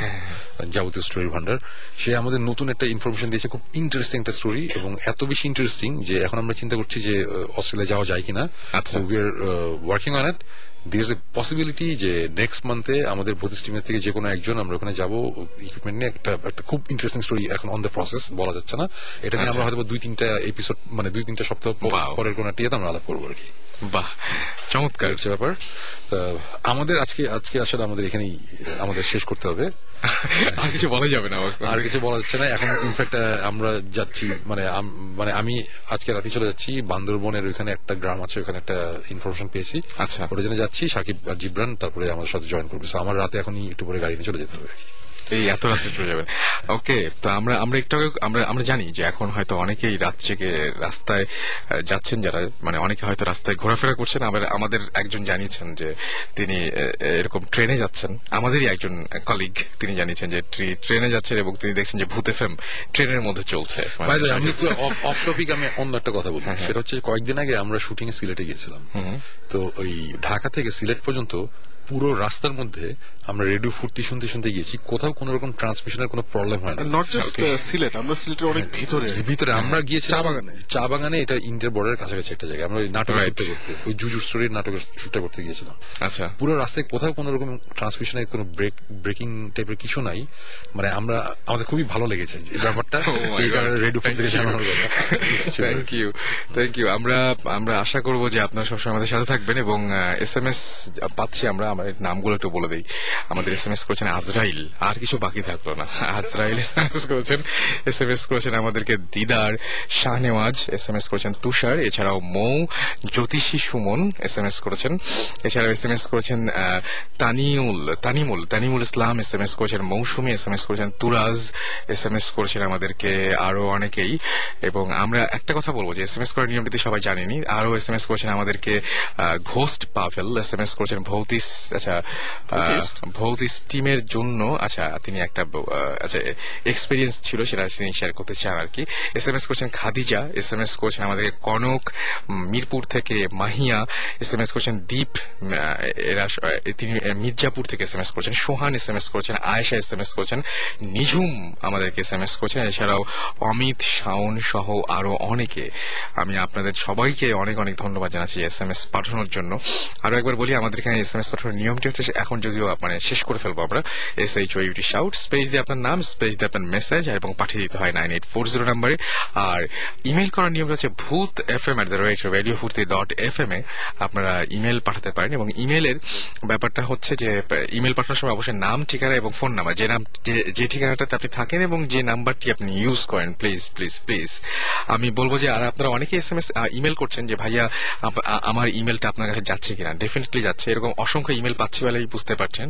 যাবতীয় স্টোরির ভান্ডার, সে আমাদের নতুন একটা ইনফরমেশন দিয়েছে, খুব ইন্টারেস্টিং একটা স্টোরি, এবং এত বেশি ইন্টারেস্টিং যে এখন আমরা চিন্তা করছি যে অস্ট্রেলিয়া যাওয়া যায় কিনা। We are working on it. There's a possibility যে নেক্সট মান্থে আমাদের ভৌতিক টিমের থেকে যে কোনো একজন আমরা ওখানে যাবো ইকুইপমেন্ট নিয়ে, একটা একটা খুব ইন্টারেস্টিং স্টোরি এখন অন দ্য প্রসেস, বলা যাচ্ছে না। এটা নিয়ে আমরা হয়তো দুই তিনটা এপিসোড, মানে দুই তিনটা সপ্তাহ পরের কোন একটা আমরা আলাপ করবো আর কি। বাহ, চমৎকার হচ্ছে ব্যাপার। আমাদের আজকে আজকে আসলে আমাদের এখানেই আমাদের শেষ করতে হবে, আর কিছু বলা যাবে না, আর কিছু বলা যাচ্ছে না এখন। ইনফ্যাক্ট আমরা যাচ্ছি, মানে মানে আমি আজকে রাতে চলে যাচ্ছি বান্দরবনের, ওইখানে একটা গ্রাম আছে, ওখানে একটা ইনফরমেশন পেয়েছি। আচ্ছা, ওর জন্য যাচ্ছি সাকিব আর জিবরান, তারপরে আমার সাথে জয়েন করবে। আমার রাতে এখনই একটু পরে গাড়িতে চলে যেতে হবে। এই এত রাত্রে চলে যাবেন? ওকে, তো আমরা আমরা একটু আমরা আমরা জানি যে এখন হয়তো অনেকেই রাত জেগে রাস্তায় যাচ্ছেন, যারা মানে অনেকে হয়তো রাস্তায় ঘোরাফেরা করছেন। আবার আমাদের একজন জানিয়েছেন যে তিনি এরকম ট্রেনে যাচ্ছেন, আমাদেরই একজন কলিগ তিনি জানিয়েছেন যে ট্রেনে যাচ্ছেন এবং তিনি দেখছেন যে ভূত এফএম ট্রেনের মধ্যে চলছে। আমি অফ টপিক আমি অন্য একটা কথা বলি, সেটা হচ্ছে কয়েকদিন আগে আমরা শুটিং এ সিলেটে গিয়েছিলাম। তো ওই ঢাকা থেকে সিলেট পর্যন্ত পুরো রাস্তার মধ্যে আমরা রেডিও ফুর্তি শুনতে শুনতে গিয়েছি, কোথাও কোন রকম ট্রান্সমিশনের কোন প্রবলেম হয় না। নট জাস্ট সিলেট, আমরা সিলেটের অনেক ভিতরে ভিতরে আমরা গিয়েছি চা বাগানে, চা বাগানে এটা ইন্টার বর্ডারের কাছাকাছি একটা জায়গায়, আমরা নাটক শুটটা করতে, ওই জুজুর স্টোরির নাটকের শুটটা করতে গিয়েছিলাম। আচ্ছা, পুরো রাস্তায় কোথাও কোন রকম ট্রান্সমিশনের কোন ব্রেক ব্রেকিং টাইপের কিছু নাই, মানে আমরা আমাদের খুবই ভালো লেগেছে ব্যাপারটা। Radio thank you thank you. আমরা আমরা আশা করবো যে আপনারা সবসময় আমাদের সাথে থাকবেন। এবং এস এম এস পাচ্ছি আমরা, নামগুলো একটু বলে দিই। আমাদের এস এম এস করেছেন আজরাইল, আর কিছু বাকি থাকলো না, আজরাইল করেছেন। এস এম এস করেছেন আমাদেরকে Didar, Shahnewaz S M S করেছেন, তুষার, এছাড়াও মৌ, জ্যোতিষী সুমন এস এম এস করেছেন। এছাড়াও এস এম এস করেছেন Taniul Tanimul Tanimul Islam S M S করেছেন, মৌসুমী এস এম এস করেছেন, তুরাজ এস এম এস করেছেন আমাদেরকে, আরো অনেকেই। এবং আমরা একটা কথা বলবো যে এস এম এস করার নিয়মটি সবাই জানেনি। আরো এস এম এস করেছেন আমাদেরকে ghost Pavel, S M S করেছেন ভৌতিস, আচ্ছা ভৌতিস টিমের জন্য, আচ্ছা তিনি একটা আচ্ছা এক্সপিরিয়েন্স ছিল সেটা তিনি শেয়ার করতে চান আর কি। এস এম এস করেছেন খাদিজা, এস এম এস করেছেন আমাদের কনক মিরপুর থেকে, মাহিয়া এস এম এস করেছেন, দীপ এরা তিনি মির্জাপুর থেকে এস এম এস করেছেন, সোহান এস এম এস করেছেন, আয়েশা এস এম এস করেছেন, নিঝুম আমাদেরকে এস এম এস করেছেন, এছাড়াও অমিত, শাওন সহ আরো অনেকে। আমি আপনাদের সবাইকে অনেক অনেক ধন্যবাদ জানাচ্ছি এস এম এস পাঠানোর জন্য। আরো একবার বলি, আমাদের এখানে এস এম এস পাঠানোর নিয়মটি হচ্ছে, এখন যদিও মানে শেষ করে ফেলবো আমরা, S H O U T shout, space দিয়ে আপনার নাম, স্পেস দিয়ে আপনার মেসেজ, এবং পাঠিয়ে দিতে হয় নাইন এইট ফোর জিরো নাম্বারে। আর ইমেল করার নিয়মটা হচ্ছে Bhoot F M at the rate radio Foorti dot F M এ আপনারা ইমেল পাঠাতে পারেন। এবং ইমেলের ব্যাপারটা হচ্ছে যে ইমেল পাঠানোর সময় অবশ্যই নাম, ঠিকানা এবং ফোন নাম্বার, যে নাম যে ঠিকানাটাতে আপনি থাকেন এবং যে নাম্বারটি আপনি ইউজ করেন, প্লিজ প্লিজ প্লিজ আমি বলবো যে। আর আপনারা অনেকে এস এম এস ইমেল করছেন যে ভাইয়া আমার ইমেলটা আপনার কাছে যাচ্ছে কিনা, ডেফিনেটলি যাচ্ছে। এরকম অসংখ্য ইমেল পাচ্ছি বলেই বুঝতে পারছেন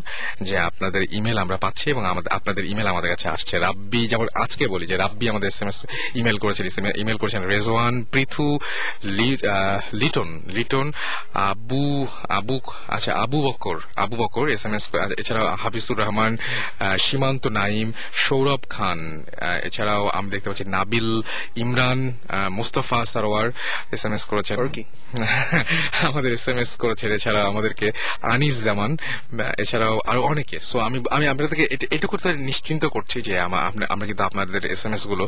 যে আপনাদের ইমেল আমরা পাচ্ছি এবং আপনাদের ইমেল আমাদের কাছে আসছে। রাব্বি, যেমন আজকে বলি যে রাব্বি আমাদের এস এম এস ইমেল করেছেন, ইমেল করেছেন রেজওয়ান, পৃথু, লিটন লিটন আবু আবু আচ্ছা Abu Bakar Abu Bakar S M S, এছাড়াও হাফিজুর রহমান, সীমান্ত নাইম, সৌরভ খান, এছাড়াও আমি দেখতে পাচ্ছি Nabil, Imran, Mustafa Sarwar S M S করেছেন, আমাদের এস এম এস করেছেন, এছাড়া আমাদেরকে আনিস জামান, এছাড়াও আরো অনেকে। সো আমি আমি আপনাদেরকে এটা করতে নিশ্চিন্ত করছি যে আমরা কিন্তু আপনাদের এস এম এস গুলো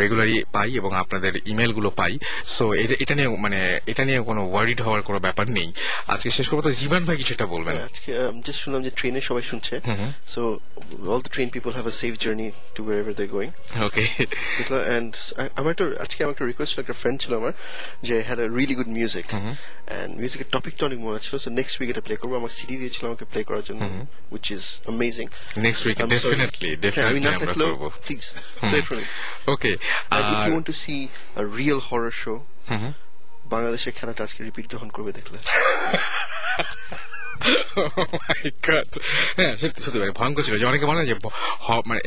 রেগুলারই পাই এবং আপনাদের ইমেল গুলো পাই। সো এটা নিয়ে মানে এটা নিয়ে কোনো ওয়ারিড হওয়ার কোনো ব্যাপার নেই। আজকে শেষ করবো তো জীবন ভাই কিছুটা বলবেন। আজকে জাস্ট শুনলাম যে ট্রেনে সবাই শুনছে, so all the train people have a safe journey to wherever they are going. Okay, and আমার একটা আজকে আমার একটা রিকোয়েস্ট, একটা ফ্রেন্ড ছিল আমার যে had a really good music, and মিউজিকের টপিকটা অনেক মজা ছিল। সো নেক্সট উইক এটা প্লে করবো, আমার সিডি দিয়েছিল আমাকে প্লে করার জন্য, which is amazing. Next week definitely definitely please play for me. Okay, if you want to see a real horror show, বাংলাদেশে খেলাটা আজকে রিপিট যখন করবে দেখলে ভয়ঙ্কর ছিল। যে অনেকে বলে যে মানে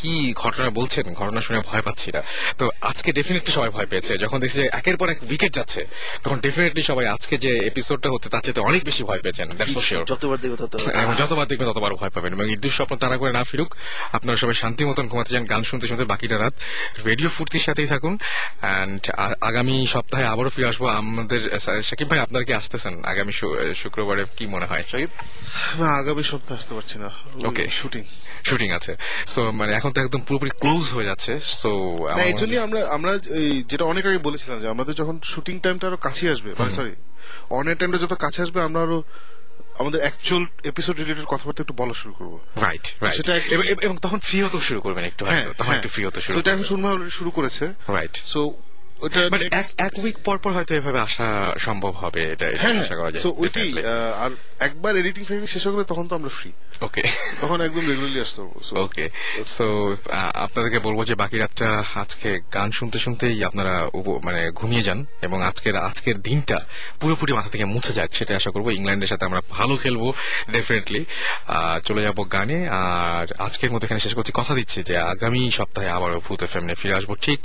কি ঘটনা বলছেন, ঘটনা শুনে ভয় পাচ্ছি না, তো আজকে ডেফিনেটলি সবাই ভয় পেয়েছে যখন দেখছে একের পর এক উইকেট যাচ্ছে, তখন ডেফিনেটলি সবাই আজকে যে এপিসোডটা হচ্ছে তার চেয়ে অনেক বেশি ভয় পেয়েছেন। যতবার দেখবে যতবার দেখবে ততবার ভয় পাবেন। এবং এই দুঃস্বপ্ন তারা করে না ফিরুক, আপনারা সবাই শান্তি মতন ঘুমাতে যান, গান শুনতে শুনতে বাকিটা রাত রেডিও ফুর্তির সাথেই থাকুন। অ্যান্ড আগামী সপ্তাহে আবারও ফিরে আসবো। আমাদের সাকিব ভাই, আপনারা কি আসতেছেন আগামী শুক্রবারে? কি মনে হয় সাকিব? না, আগামী সপ্তাহে আসতে পারছি না। ওকে, শুটিং শুটিং আছে। সো মানে এখন তো একদম পুরোপুরি ক্লোজ হয়ে যাচ্ছে। সো অ্যাকচুয়ালি আমরা আমরা যেটা অনেক আগে বলেছিলাম যে আমাদের যখন শুটিং টাইমটা আরো কাছে আসবে, মানে সরি অন এর টাইমটা যত কাছে আসবে, আমরা আরো আমাদের অ্যাকচুয়াল এপিসোড রিলেটেড কথাবার্তা একটু বলা শুরু করবো। রাইট রাইট, সেটা এবং তখন ফ্রি হতে শুরু করবেন একটু, হ্যাঁ তখন একটু ফ্রি হতে শুরু, সেটা এখন শুনবো শুরু করেছে। রাইট, সো এক উইক পর পর হয়তো এভাবে আসা সম্ভব হবে, এটা আশা করা যায়। আর একবার এডিটিং শেষ হয়ে গেলে তখন তো আমরা ফ্রি, ওকে, তখন একদম রেগুলারলি আসতে পারবো। ওকে, সো আপনাদেরকে বলবো যে বাকি রাতটা আজকে গান শুনতে শুনতেই আপনারা মানে ঘুমিয়ে যান এবং আজকের আজকের দিনটা পুরোপুরি মাথা থেকে মুছে যাক, সেটা আশা করবো। ইংল্যান্ডের সাথে আমরা ভালো খেলবো ডেফিনেটলি। চলে যাবো গানে, আর আজকের মতো এখানে শেষ করছি। কথা দিচ্ছি যে আগামী সপ্তাহে আবারও ভূত এফএম নিয়ে ফিরে আসবো ঠিক